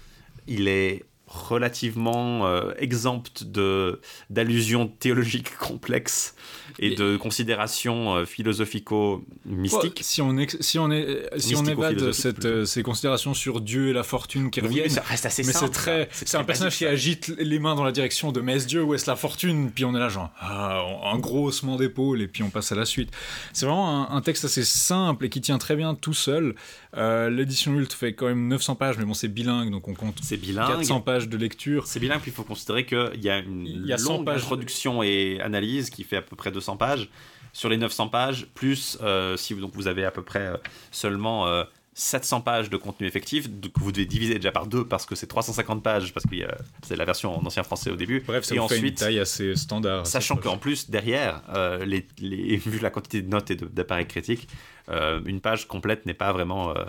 il est relativement euh, exempte de, d'allusions théologiques complexes et mais... de considérations euh, philosophico-mystiques. Si on, ex- si on, est, si on évade cette, euh, ces considérations sur Dieu et la fortune qui reviennent, oui, mais ça reste assez mais simple. C'est, très, c'est, c'est un personnage qui agite les mains dans la direction de « mais est-ce Dieu ou est-ce la fortune ?» Puis on est là genre ah, un gros haussement d'épaule et puis on passe à la suite. C'est vraiment un, un texte assez simple et qui tient très bien tout seul. Euh, l'édition Hult fait quand même neuf cents pages, mais bon, c'est bilingue, donc on compte c'est bilingue. quatre cents pages de lecture. C'est bilingue, puis il faut considérer qu'il y a une il y a longue cent pages introduction et analyse qui fait à peu près deux cents pages sur les neuf cents pages, plus euh, si vous, donc vous avez à peu près euh, seulement euh, sept cents pages de contenu effectif, que vous devez diviser déjà par deux parce que c'est trois cent cinquante pages, parce que euh, c'est la version en ancien français au début. Bref, ça et vous ensuite, fait une taille assez standard. Sachant qu'en plus, derrière, euh, les, les, vu la quantité de notes et de, d'appareils critiques, euh, une page complète n'est pas vraiment... Euh,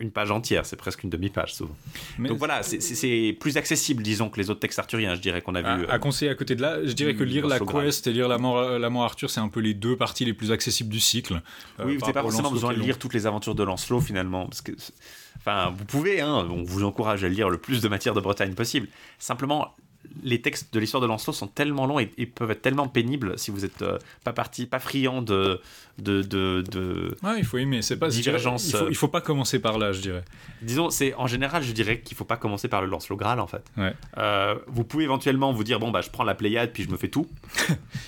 une page entière, c'est presque une demi-page souvent. Mais donc voilà, c'est, c'est, c'est plus accessible, disons, que les autres textes arthuriens, je dirais, qu'on a à, vu. À euh, conseiller à côté de là, je dirais que lire La Quest et lire La Mort, La Mort Arthur, c'est un peu les deux parties les plus accessibles du cycle. Euh, oui, vous n'avez pas forcément besoin de lire toutes les aventures de Lancelot, finalement. Parce que, enfin, vous pouvez, hein, on vous encourage à lire le plus de matière de Bretagne possible. Simplement, les textes de l'histoire de Lancelot sont tellement longs et, et peuvent être tellement pénibles si vous n'êtes euh, pas parti, pas friand de de de, de ouais, il faut aimer, c'est pas divergence. Il faut, il faut pas commencer par là, je dirais. Disons, c'est en général, je dirais qu'il faut pas commencer par le Lancelot-Graal en fait. Ouais. Euh, vous pouvez éventuellement vous dire bon bah je prends la Pléiade puis je me fais tout.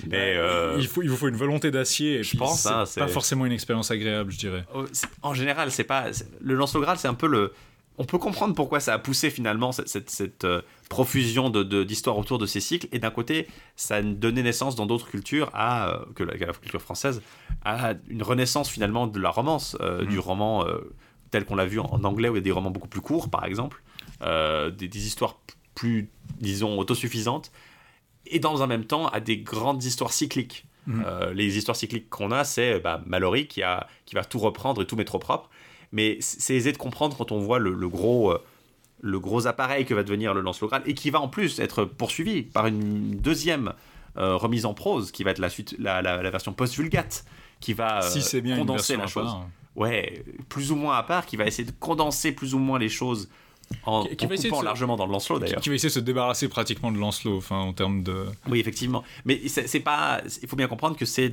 Mais euh, il faut, il vous faut une volonté d'acier. Et je puis, pense. C'est hein, c'est... pas forcément une expérience agréable, je dirais. C'est, en général, c'est pas c'est, le Lancelot-Graal, c'est un peu le. On peut comprendre pourquoi ça a poussé finalement cette, cette, cette euh, profusion de, de, d'histoires autour de ces cycles. Et d'un côté, ça a donné naissance dans d'autres cultures, à, euh, que, la, que la culture française, à une renaissance finalement de la romance, euh, mmh. du roman euh, tel qu'on l'a vu en, en anglais, où il y a des romans beaucoup plus courts, par exemple, euh, des, des histoires plus, disons, autosuffisantes, et dans un même temps à des grandes histoires cycliques. Mmh. Euh, les histoires cycliques qu'on a, c'est bah, Mallory qui, a, qui va tout reprendre et tout mettre au propre. Mais c'est aisé de comprendre quand on voit le, le, gros, le gros appareil que va devenir le Lancelot-Graal et qui va en plus être poursuivi par une deuxième euh, remise en prose qui va être la, suite, la, la, la version post-vulgate qui va euh, si c'est bien condenser la chose. Ouais, plus ou moins à part, qui va essayer de condenser plus ou moins les choses en, qui, qui en coupant se... largement dans le Lancelot d'ailleurs. Qui, qui va essayer de se débarrasser pratiquement de Lancelot enfin, en termes de... Oui, effectivement. Mais c'est, c'est pas... il faut bien comprendre que c'est,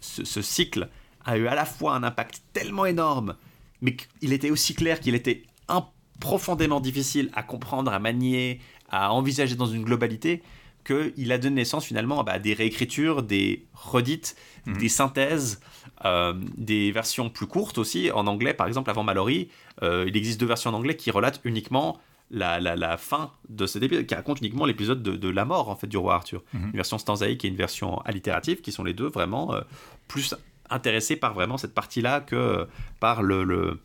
ce, ce cycle a eu à la fois un impact tellement énorme mais il était aussi clair qu'il était un, profondément difficile à comprendre, à manier, à envisager dans une globalité, qu'il a donné naissance finalement bah, à des réécritures, des redites, mmh. des synthèses, euh, des versions plus courtes aussi. En anglais, par exemple, avant Mallory, euh, il existe deux versions en anglais qui relatent uniquement la, la, la fin de cet épisode, qui raconte uniquement l'épisode de, de la mort en fait, du roi Arthur. Mmh. Une version stanzaïque et une version allitérative, qui sont les deux vraiment euh, plus... intéressé par vraiment cette partie-là que par le, le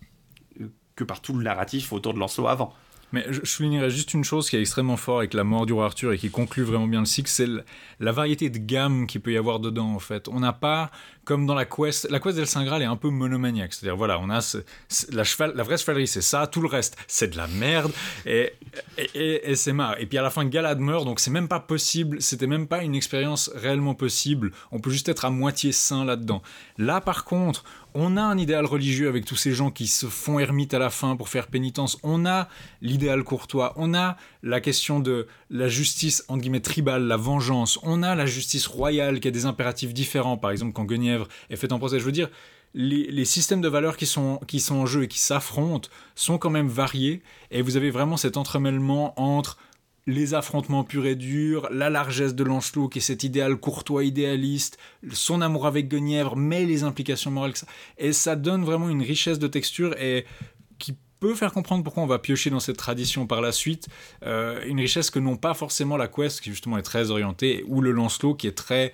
que par tout le narratif autour de Lancelot avant. Mais je soulignerais juste une chose qui est extrêmement forte avec La Mort du roi Arthur et qui conclut vraiment bien le cycle, c'est le, la variété de gammes qu'il peut y avoir dedans en fait. On n'a pas, comme dans la quest, la quest del Saint-Graal est un peu monomaniaque, c'est-à-dire voilà, on a ce, ce, la, cheval, la vraie chevalerie c'est ça, tout le reste c'est de la merde et, et, et, et c'est marre. Et puis à la fin Galaad meurt, donc c'est même pas possible, c'était même pas une expérience réellement possible, on peut juste être à moitié sain là-dedans. Là par contre, on a un idéal religieux avec tous ces gens qui se font ermites à la fin pour faire pénitence. On a l'idéal courtois. On a la question de la justice, entre guillemets, tribale, la vengeance. On a la justice royale qui a des impératifs différents. Par exemple, quand Guenièvre est faite en procès, je veux dire, les, les systèmes de valeurs qui sont, qui sont en jeu et qui s'affrontent sont quand même variés. Et vous avez vraiment cet entremêlement entre... les affrontements purs et durs, la largesse de Lancelot qui est cet idéal courtois idéaliste, son amour avec Guenièvre, mais les implications morales que ça... Et ça donne vraiment une richesse de texture et qui peut faire comprendre pourquoi on va piocher dans cette tradition par la suite. Euh, une richesse que n'ont pas forcément la Quest, qui justement est très orientée, ou le Lancelot qui est très...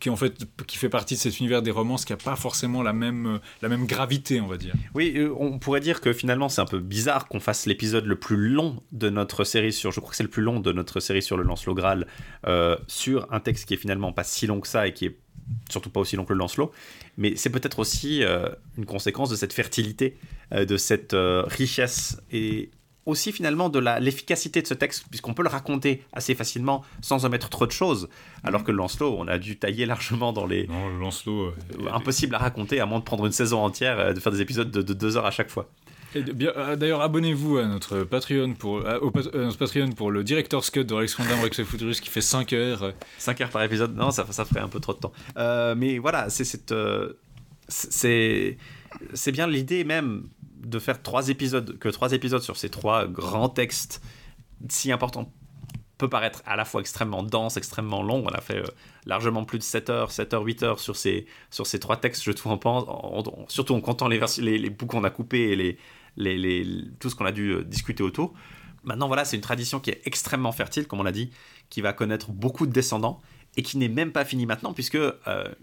qui en fait qui fait partie de cet univers des romances qui a pas forcément la même la même gravité on va dire. Oui, on pourrait dire que finalement c'est un peu bizarre qu'on fasse l'épisode le plus long de notre série sur je crois que c'est le plus long de notre série sur le Lancelot-Graal euh, sur un texte qui est finalement pas si long que ça et qui est surtout pas aussi long que le Lancelot, mais c'est peut-être aussi euh, une conséquence de cette fertilité euh, de cette euh, richesse et aussi finalement de la, l'efficacité de ce texte, puisqu'on peut le raconter assez facilement sans en mettre trop de choses, alors que Lancelot, on a dû tailler largement dans les... Non, Lancelot... Euh, impossible à raconter, à moins de prendre une saison entière, euh, de faire des épisodes de, de deux heures à chaque fois. D'ailleurs, abonnez-vous à notre Patreon pour, à, au, à notre Patreon pour le Director's Cut de Rex Condam, Rex Futurus qui fait cinq heures. cinq heures par épisode, non, ça, ça ferait un peu trop de temps. Euh, mais voilà, c'est, cette, euh, c'est, c'est bien l'idée même de faire trois épisodes, que trois épisodes sur ces trois grands textes si importants peut paraître à la fois extrêmement dense, extrêmement long. On a fait euh, largement plus de sept heures, sept heures, huit heures sur ces, sur ces trois textes, je trouve, en pense, en, en, surtout en comptant les, vers- les, les bouts qu'on a coupés et les, les, les, tout ce qu'on a dû euh, discuter autour. Maintenant, voilà, c'est une tradition qui est extrêmement fertile, comme on l'a dit, qui va connaître beaucoup de descendants et qui n'est même pas finie maintenant, puisque euh,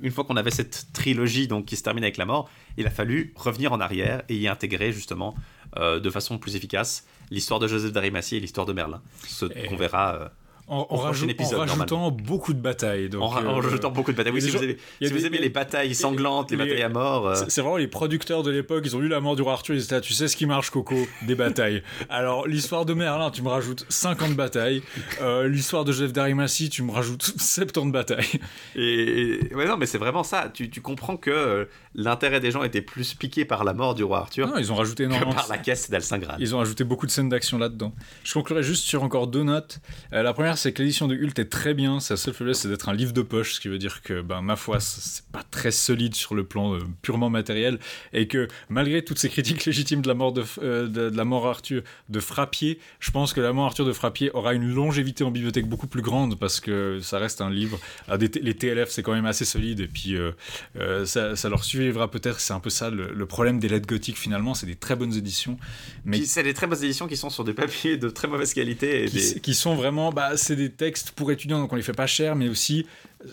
une fois qu'on avait cette trilogie donc, qui se termine avec la mort, il a fallu revenir en arrière et y intégrer justement euh, de façon plus efficace l'histoire de Joseph d'Arimathie et l'histoire de Merlin, ce et qu'on verra euh, en, en, rajout, épisode, en rajoutant beaucoup de batailles. Donc, en, euh, en rajoutant beaucoup de batailles. Oui, si gens, vous aimez, si des, vous aimez les batailles sanglantes, les, les batailles à mort. Euh... C'est, c'est vraiment les producteurs de l'époque, ils ont lu la mort du roi Arthur, ils étaient là, tu sais ce qui marche, Coco, des batailles. Alors, l'histoire de Merlin, tu me rajoutes cinquante batailles. Euh, l'histoire de Joseph d'Arimathie, tu me rajoutes soixante-dix batailles. Et, et ouais, non, mais c'est vraiment ça. Tu, tu comprends que euh, l'intérêt des gens était plus piqué par la mort du roi Arthur. Non, ils ont rajouté énormément. Que par la caisse d'Al Saint-Graal. Ils ont ajouté beaucoup de scènes d'action là-dedans. Je conclurai juste sur encore deux notes. Euh, la première, c'est que l'édition de Hult est très bien. Sa seule faiblesse, c'est d'être un livre de poche, ce qui veut dire que, ben, ma foi, c'est pas très solide sur le plan euh, purement matériel, et que malgré toutes ces critiques légitimes de la mort de, euh, de, de la mort Arthur de Frappier, je pense que la mort Arthur de Frappier aura une longévité en bibliothèque beaucoup plus grande parce que ça reste un livre. Alors, des t- les T L F, c'est quand même assez solide, et puis euh, euh, ça, ça leur survivra peut-être. C'est un peu ça le, le problème des lettres gothiques finalement. C'est des très bonnes éditions, mais qui, c'est des très bonnes éditions qui sont sur des papiers de très mauvaise qualité et qui, des... qui sont vraiment, bah, c'est des textes pour étudiants, donc on les fait pas cher, mais aussi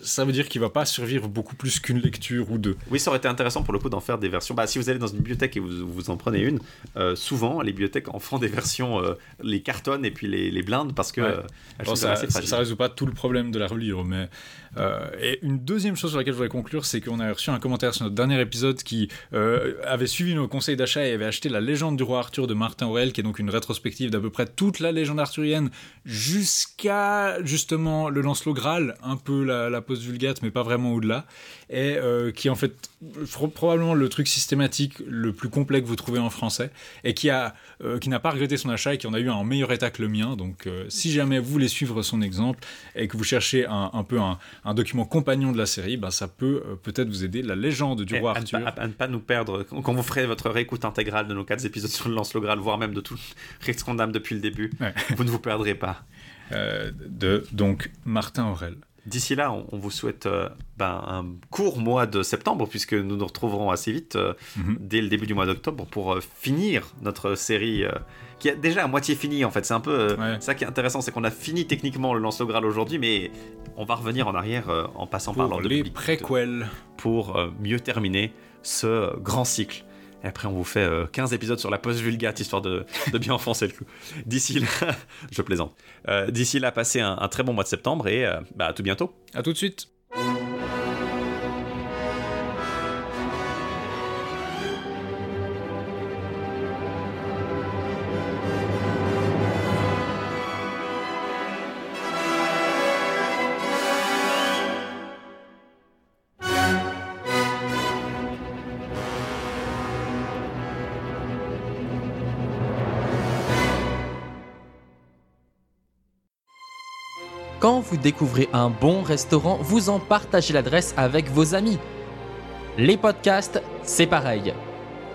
ça veut dire qu'il va pas survivre beaucoup plus qu'une lecture ou deux. Oui, ça aurait été intéressant pour le coup d'en faire des versions. Bah, si vous allez dans une bibliothèque et vous, vous en prenez une, euh, souvent les bibliothèques en font des versions, euh, les cartonnent et puis les, les blindent parce que ouais. euh, bon, ça, ça, ça résout pas tout le problème de la relire, mais euh, et une deuxième chose sur laquelle je voudrais conclure, c'est qu'on a reçu un commentaire sur notre dernier épisode qui euh, avait suivi nos conseils d'achat et avait acheté La Légende du Roi Arthur de Martin Aurel, qui est donc une rétrospective d'à peu près toute la légende arthurienne jusqu'à justement le Lancelot-Graal, un peu la, la pose vulgate mais pas vraiment au-delà, et euh, qui est en fait pro- probablement le truc systématique le plus complet que vous trouvez en français, et qui, a, euh, qui n'a pas regretté son achat et qui en a eu un meilleur état que le mien. Donc euh, si jamais vous voulez suivre son exemple et que vous cherchez un, un peu un, un document compagnon de la série, ben, ça peut euh, peut-être vous aider, La Légende du et Roi à Arthur. Ne pas, à ne pas nous perdre, quand vous ferez votre réécoute intégrale de nos quatre épisodes sur le Lancelot-Graal, voire même de tout Rex Condam depuis le début, ouais. Vous ne vous perdrez pas. Euh, de donc Martin Aurel. D'ici là, on vous souhaite euh, ben, un court mois de septembre, puisque nous nous retrouverons assez vite, euh, mm-hmm. dès le début du mois d'octobre, pour euh, finir notre série euh, qui est déjà à moitié finie, en fait. C'est un peu euh, ouais. ça qui est intéressant, c'est qu'on a fini techniquement le Lancelot-Graal aujourd'hui, mais on va revenir en arrière euh, en passant pour par l'ordre de les préquels, pour euh, mieux terminer ce euh, grand cycle. Et après, on vous fait euh, quinze épisodes sur la post-vulgate, histoire de, de bien enfoncer le clou. D'ici là, je plaisante. Euh, d'ici là, passez un, un très bon mois de septembre et euh, bah, à tout bientôt. À tout de suite. Quand vous découvrez un bon restaurant, vous en partagez l'adresse avec vos amis. Les podcasts, c'est pareil.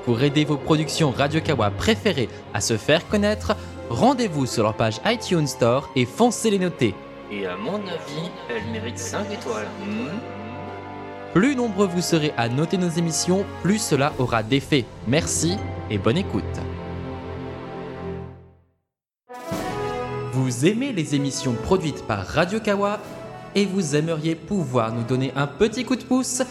Pour aider vos productions Radio Kawa préférées à se faire connaître, rendez-vous sur leur page iTunes Store et foncez les noter. Et à mon avis, elle mérite cinq étoiles. Mmh. Plus nombreux vous serez à noter nos émissions, plus cela aura d'effet. Merci et bonne écoute. Vous aimez les émissions produites par Radio Kawa et vous aimeriez pouvoir nous donner un petit coup de pouce?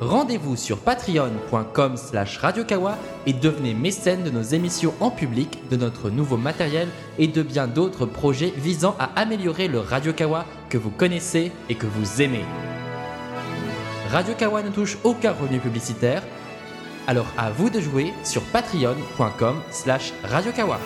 Rendez-vous sur patreon.com slash radiokawa et devenez mécène de nos émissions en public, de notre nouveau matériel et de bien d'autres projets visant à améliorer le Radio Kawa que vous connaissez et que vous aimez. Radio Kawa ne touche aucun revenu publicitaire, alors à vous de jouer sur patreon.com slash radiokawa.